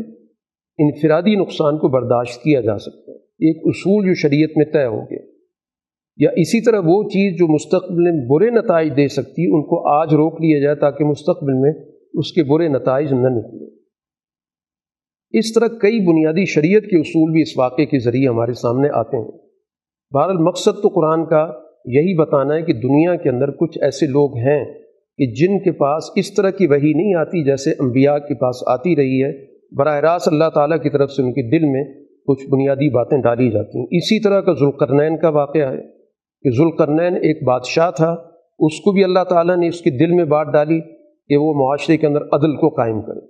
انفرادی نقصان کو برداشت کیا جا سکتا ہے، ایک اصول جو شریعت میں طے ہو گیا۔ یا اسی طرح وہ چیز جو مستقبل میں برے نتائج دے سکتی ان کو آج روک لیا جائے تاکہ مستقبل میں اس کے برے نتائج نہ نکلیں۔ اس طرح کئی بنیادی شریعت کے اصول بھی اس واقعے کے ذریعے ہمارے سامنے آتے ہیں۔ بہرحال مقصد تو قرآن کا یہی بتانا ہے کہ دنیا کے اندر کچھ ایسے لوگ ہیں کہ جن کے پاس اس طرح کی وحی نہیں آتی جیسے انبیاء کے پاس آتی رہی ہے، براہ راست اللہ تعالیٰ کی طرف سے ان کے دل میں کچھ بنیادی باتیں ڈالی جاتی ہیں۔ اسی طرح کا ذوالقرنین کا واقعہ ہے کہ ذوالقرنین ایک بادشاہ تھا، اس کو بھی اللہ تعالیٰ نے اس کے دل میں بات ڈالی کہ وہ معاشرے کے اندر عدل کو قائم کرے۔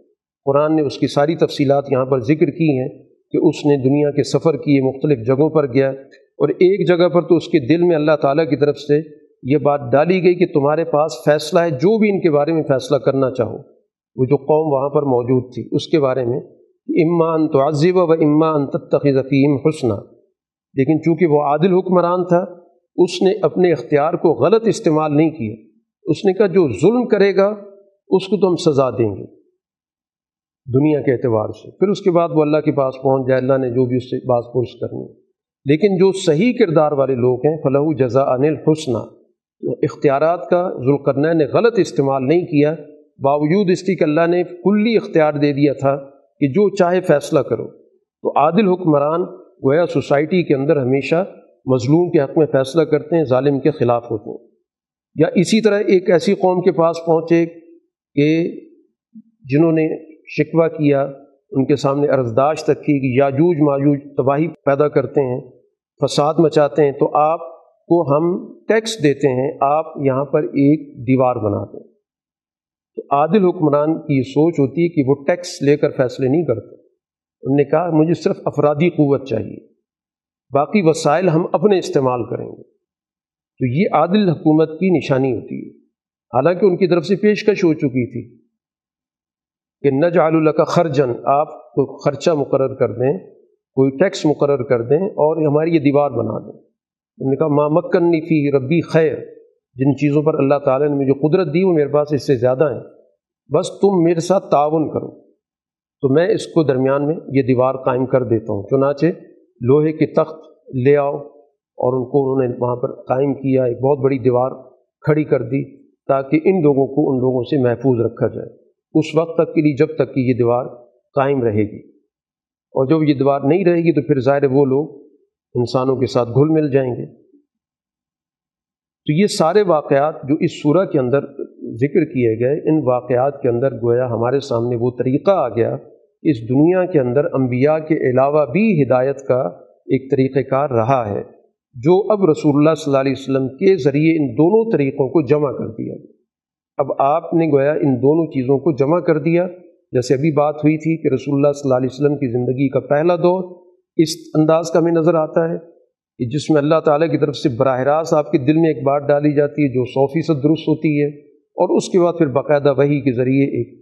قرآن نے اس کی ساری تفصیلات یہاں پر ذکر کی ہیں کہ اس نے دنیا کے سفر کیے، مختلف جگہوں پر گیا، اور ایک جگہ پر تو اس کے دل میں اللہ تعالیٰ کی طرف سے یہ بات ڈالی گئی کہ تمہارے پاس فیصلہ ہے، جو بھی ان کے بارے میں فیصلہ کرنا چاہو، وہ جو قوم وہاں پر موجود تھی اس کے بارے میں، اما ان تعذب و اما ان تتخذ فیہم حسنا، لیکن چونکہ وہ عادل حکمران تھا اس نے اپنے اختیار کو غلط استعمال نہیں کیا، اس نے کہا جو ظلم کرے گا اس کو تو ہم سزا دیں گے دنیا کے اعتبار سے، پھر اس کے بعد وہ اللہ کے پاس پہنچ جائے، اللہ نے جو بھی اس سے باز پرس کرنی ہے۔ لیکن جو صحیح کردار والے لوگ ہیں فلہ جزاء الحسنی، اختیارات کا ذوالقرنین نے غلط استعمال نہیں کیا، باوجود اس کی کہ اللہ نے کلی اختیار دے دیا تھا کہ جو چاہے فیصلہ کرو. تو عادل حکمران گویا سوسائٹی کے اندر ہمیشہ مظلوم کے حق میں فیصلہ کرتے ہیں، ظالم کے خلاف ہوتے ہیں. یا اسی طرح ایک ایسی قوم کے پاس پہنچے کہ جنہوں نے شکوہ کیا، ان کے سامنے عرضداشت تک کی کہ یاجوج ماجوج تباہی پیدا کرتے ہیں، فساد مچاتے ہیں، تو آپ کو ہم ٹیکس دیتے ہیں، آپ یہاں پر ایک دیوار بنا دیں. تو عادل حکمران کی یہ سوچ ہوتی ہے کہ وہ ٹیکس لے کر فیصلے نہیں کرتے. انہوں نے کہا مجھے صرف افرادی قوت چاہیے، باقی وسائل ہم اپنے استعمال کریں گے. تو یہ عادل حکومت کی نشانی ہوتی ہے. حالانکہ ان کی طرف سے پیشکش ہو چکی تھی کہ نجعل لک خرجن، آپ کو خرچہ مقرر کر دیں، کوئی ٹیکس مقرر کر دیں اور ہماری یہ دیوار بنا دیں. انہوں نے کہا ما مکننی فی ربی خیر، جن چیزوں پر اللہ تعالیٰ نے مجھے قدرت دی وہ میرے پاس اس سے زیادہ ہیں، بس تم میرے ساتھ تعاون کرو تو میں اس کو درمیان میں یہ دیوار قائم کر دیتا ہوں. چنانچہ لوہے کے تخت لے آؤ اور ان کو انہوں نے وہاں پر قائم کیا، ایک بہت بڑی دیوار کھڑی کر دی تاکہ ان لوگوں کو ان لوگوں سے محفوظ رکھا جائے اس وقت تک کے لیے جب تک کہ یہ دیوار قائم رہے گی. اور جب یہ دیوار نہیں رہے گی تو پھر ظاہر وہ لوگ انسانوں کے ساتھ گھل مل جائیں گے. تو یہ سارے واقعات جو اس سورہ کے اندر ذکر کیے گئے، ان واقعات کے اندر گویا ہمارے سامنے وہ طریقہ آ گیا، اس دنیا کے اندر انبیاء کے علاوہ بھی ہدایت کا ایک طریقہ کار رہا ہے، جو اب رسول اللہ صلی اللہ علیہ وسلم کے ذریعے ان دونوں طریقوں کو جمع کر دیا گیا. اب آپ نے گویا ان دونوں چیزوں کو جمع کر دیا. جیسے ابھی بات ہوئی تھی کہ رسول اللہ صلی اللہ علیہ وسلم کی زندگی کا پہلا دور اس انداز کا ہمیں نظر آتا ہے کہ جس میں اللہ تعالیٰ کی طرف سے براہ راست آپ کے دل میں ایک بات ڈالی جاتی ہے جو سو فیصد درست ہوتی ہے، اور اس کے بعد پھر باقاعدہ وحی کے ذریعے ایک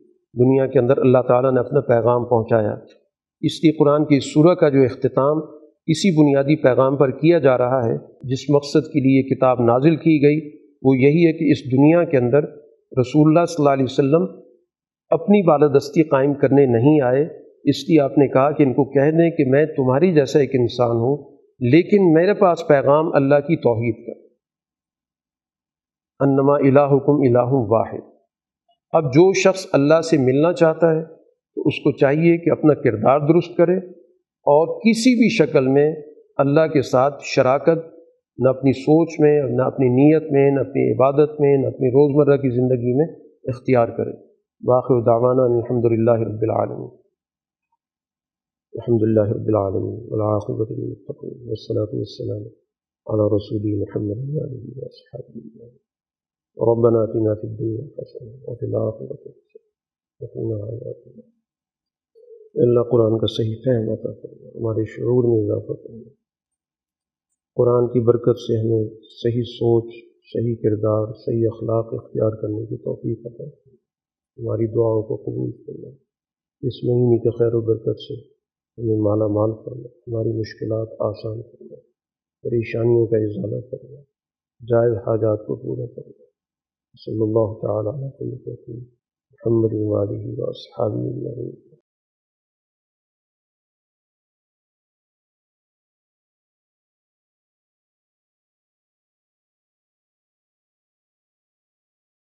دنیا کے اندر اللہ تعالیٰ نے اپنا پیغام پہنچایا. اس لیے قرآن کی اس سورہ کا جو اختتام اسی بنیادی پیغام پر کیا جا رہا ہے، جس مقصد کے لیے کتاب نازل کی گئی وہ یہی ہے کہ اس دنیا کے اندر رسول اللہ صلی اللہ علیہ وسلم اپنی بالادستی قائم کرنے نہیں آئے. اس لیے آپ نے کہا کہ ان کو کہہ دیں کہ میں تمہاری جیسا ایک انسان ہوں، لیکن میرے پاس پیغام اللہ کی توحید کا، انما الہکم الہ واحد. اب جو شخص اللہ سے ملنا چاہتا ہے تو اس کو چاہیے کہ اپنا کردار درست کرے اور کسی بھی شکل میں اللہ کے ساتھ شراکت نہ اپنی سوچ میں، نہ اپنی نیت میں، نہ اپنی عبادت میں، نہ اپنی روزمرہ کی زندگی میں اختیار کرے. واخر دعوانا الحمدللہ رب العالمین. الحمد لله رب العالمين والعاقبة للمتقين والصلاة والسلام على رسوله محمد وآله وصحبه أجمعين. ربنا آتنا في الدنيا حسنة وفي الآخرة حسنة وقنا عذاب النار. اللہ قرآن کا صحیح فہم عطا فرما، ہمارے شعور میں اضافہ فرما، قرآن کی برکت سے ہمیں صحیح سوچ، صحیح کردار، صحیح اخلاق اختیار کرنے کی توفیق عطا فرما، ہماری دعاؤں کو قبول فرما، اس مہینے کے خیر و برکت سے ہمیں مالا مال فرما، ہماری مشکلات آسان کرنا، پریشانیوں کا ازالہ کرنا، جائز حاجات کو پورا کرنا. صلی اللہ تعالیٰ علیہ وسلم محمد و آلہ و اصحابہ اجمعین.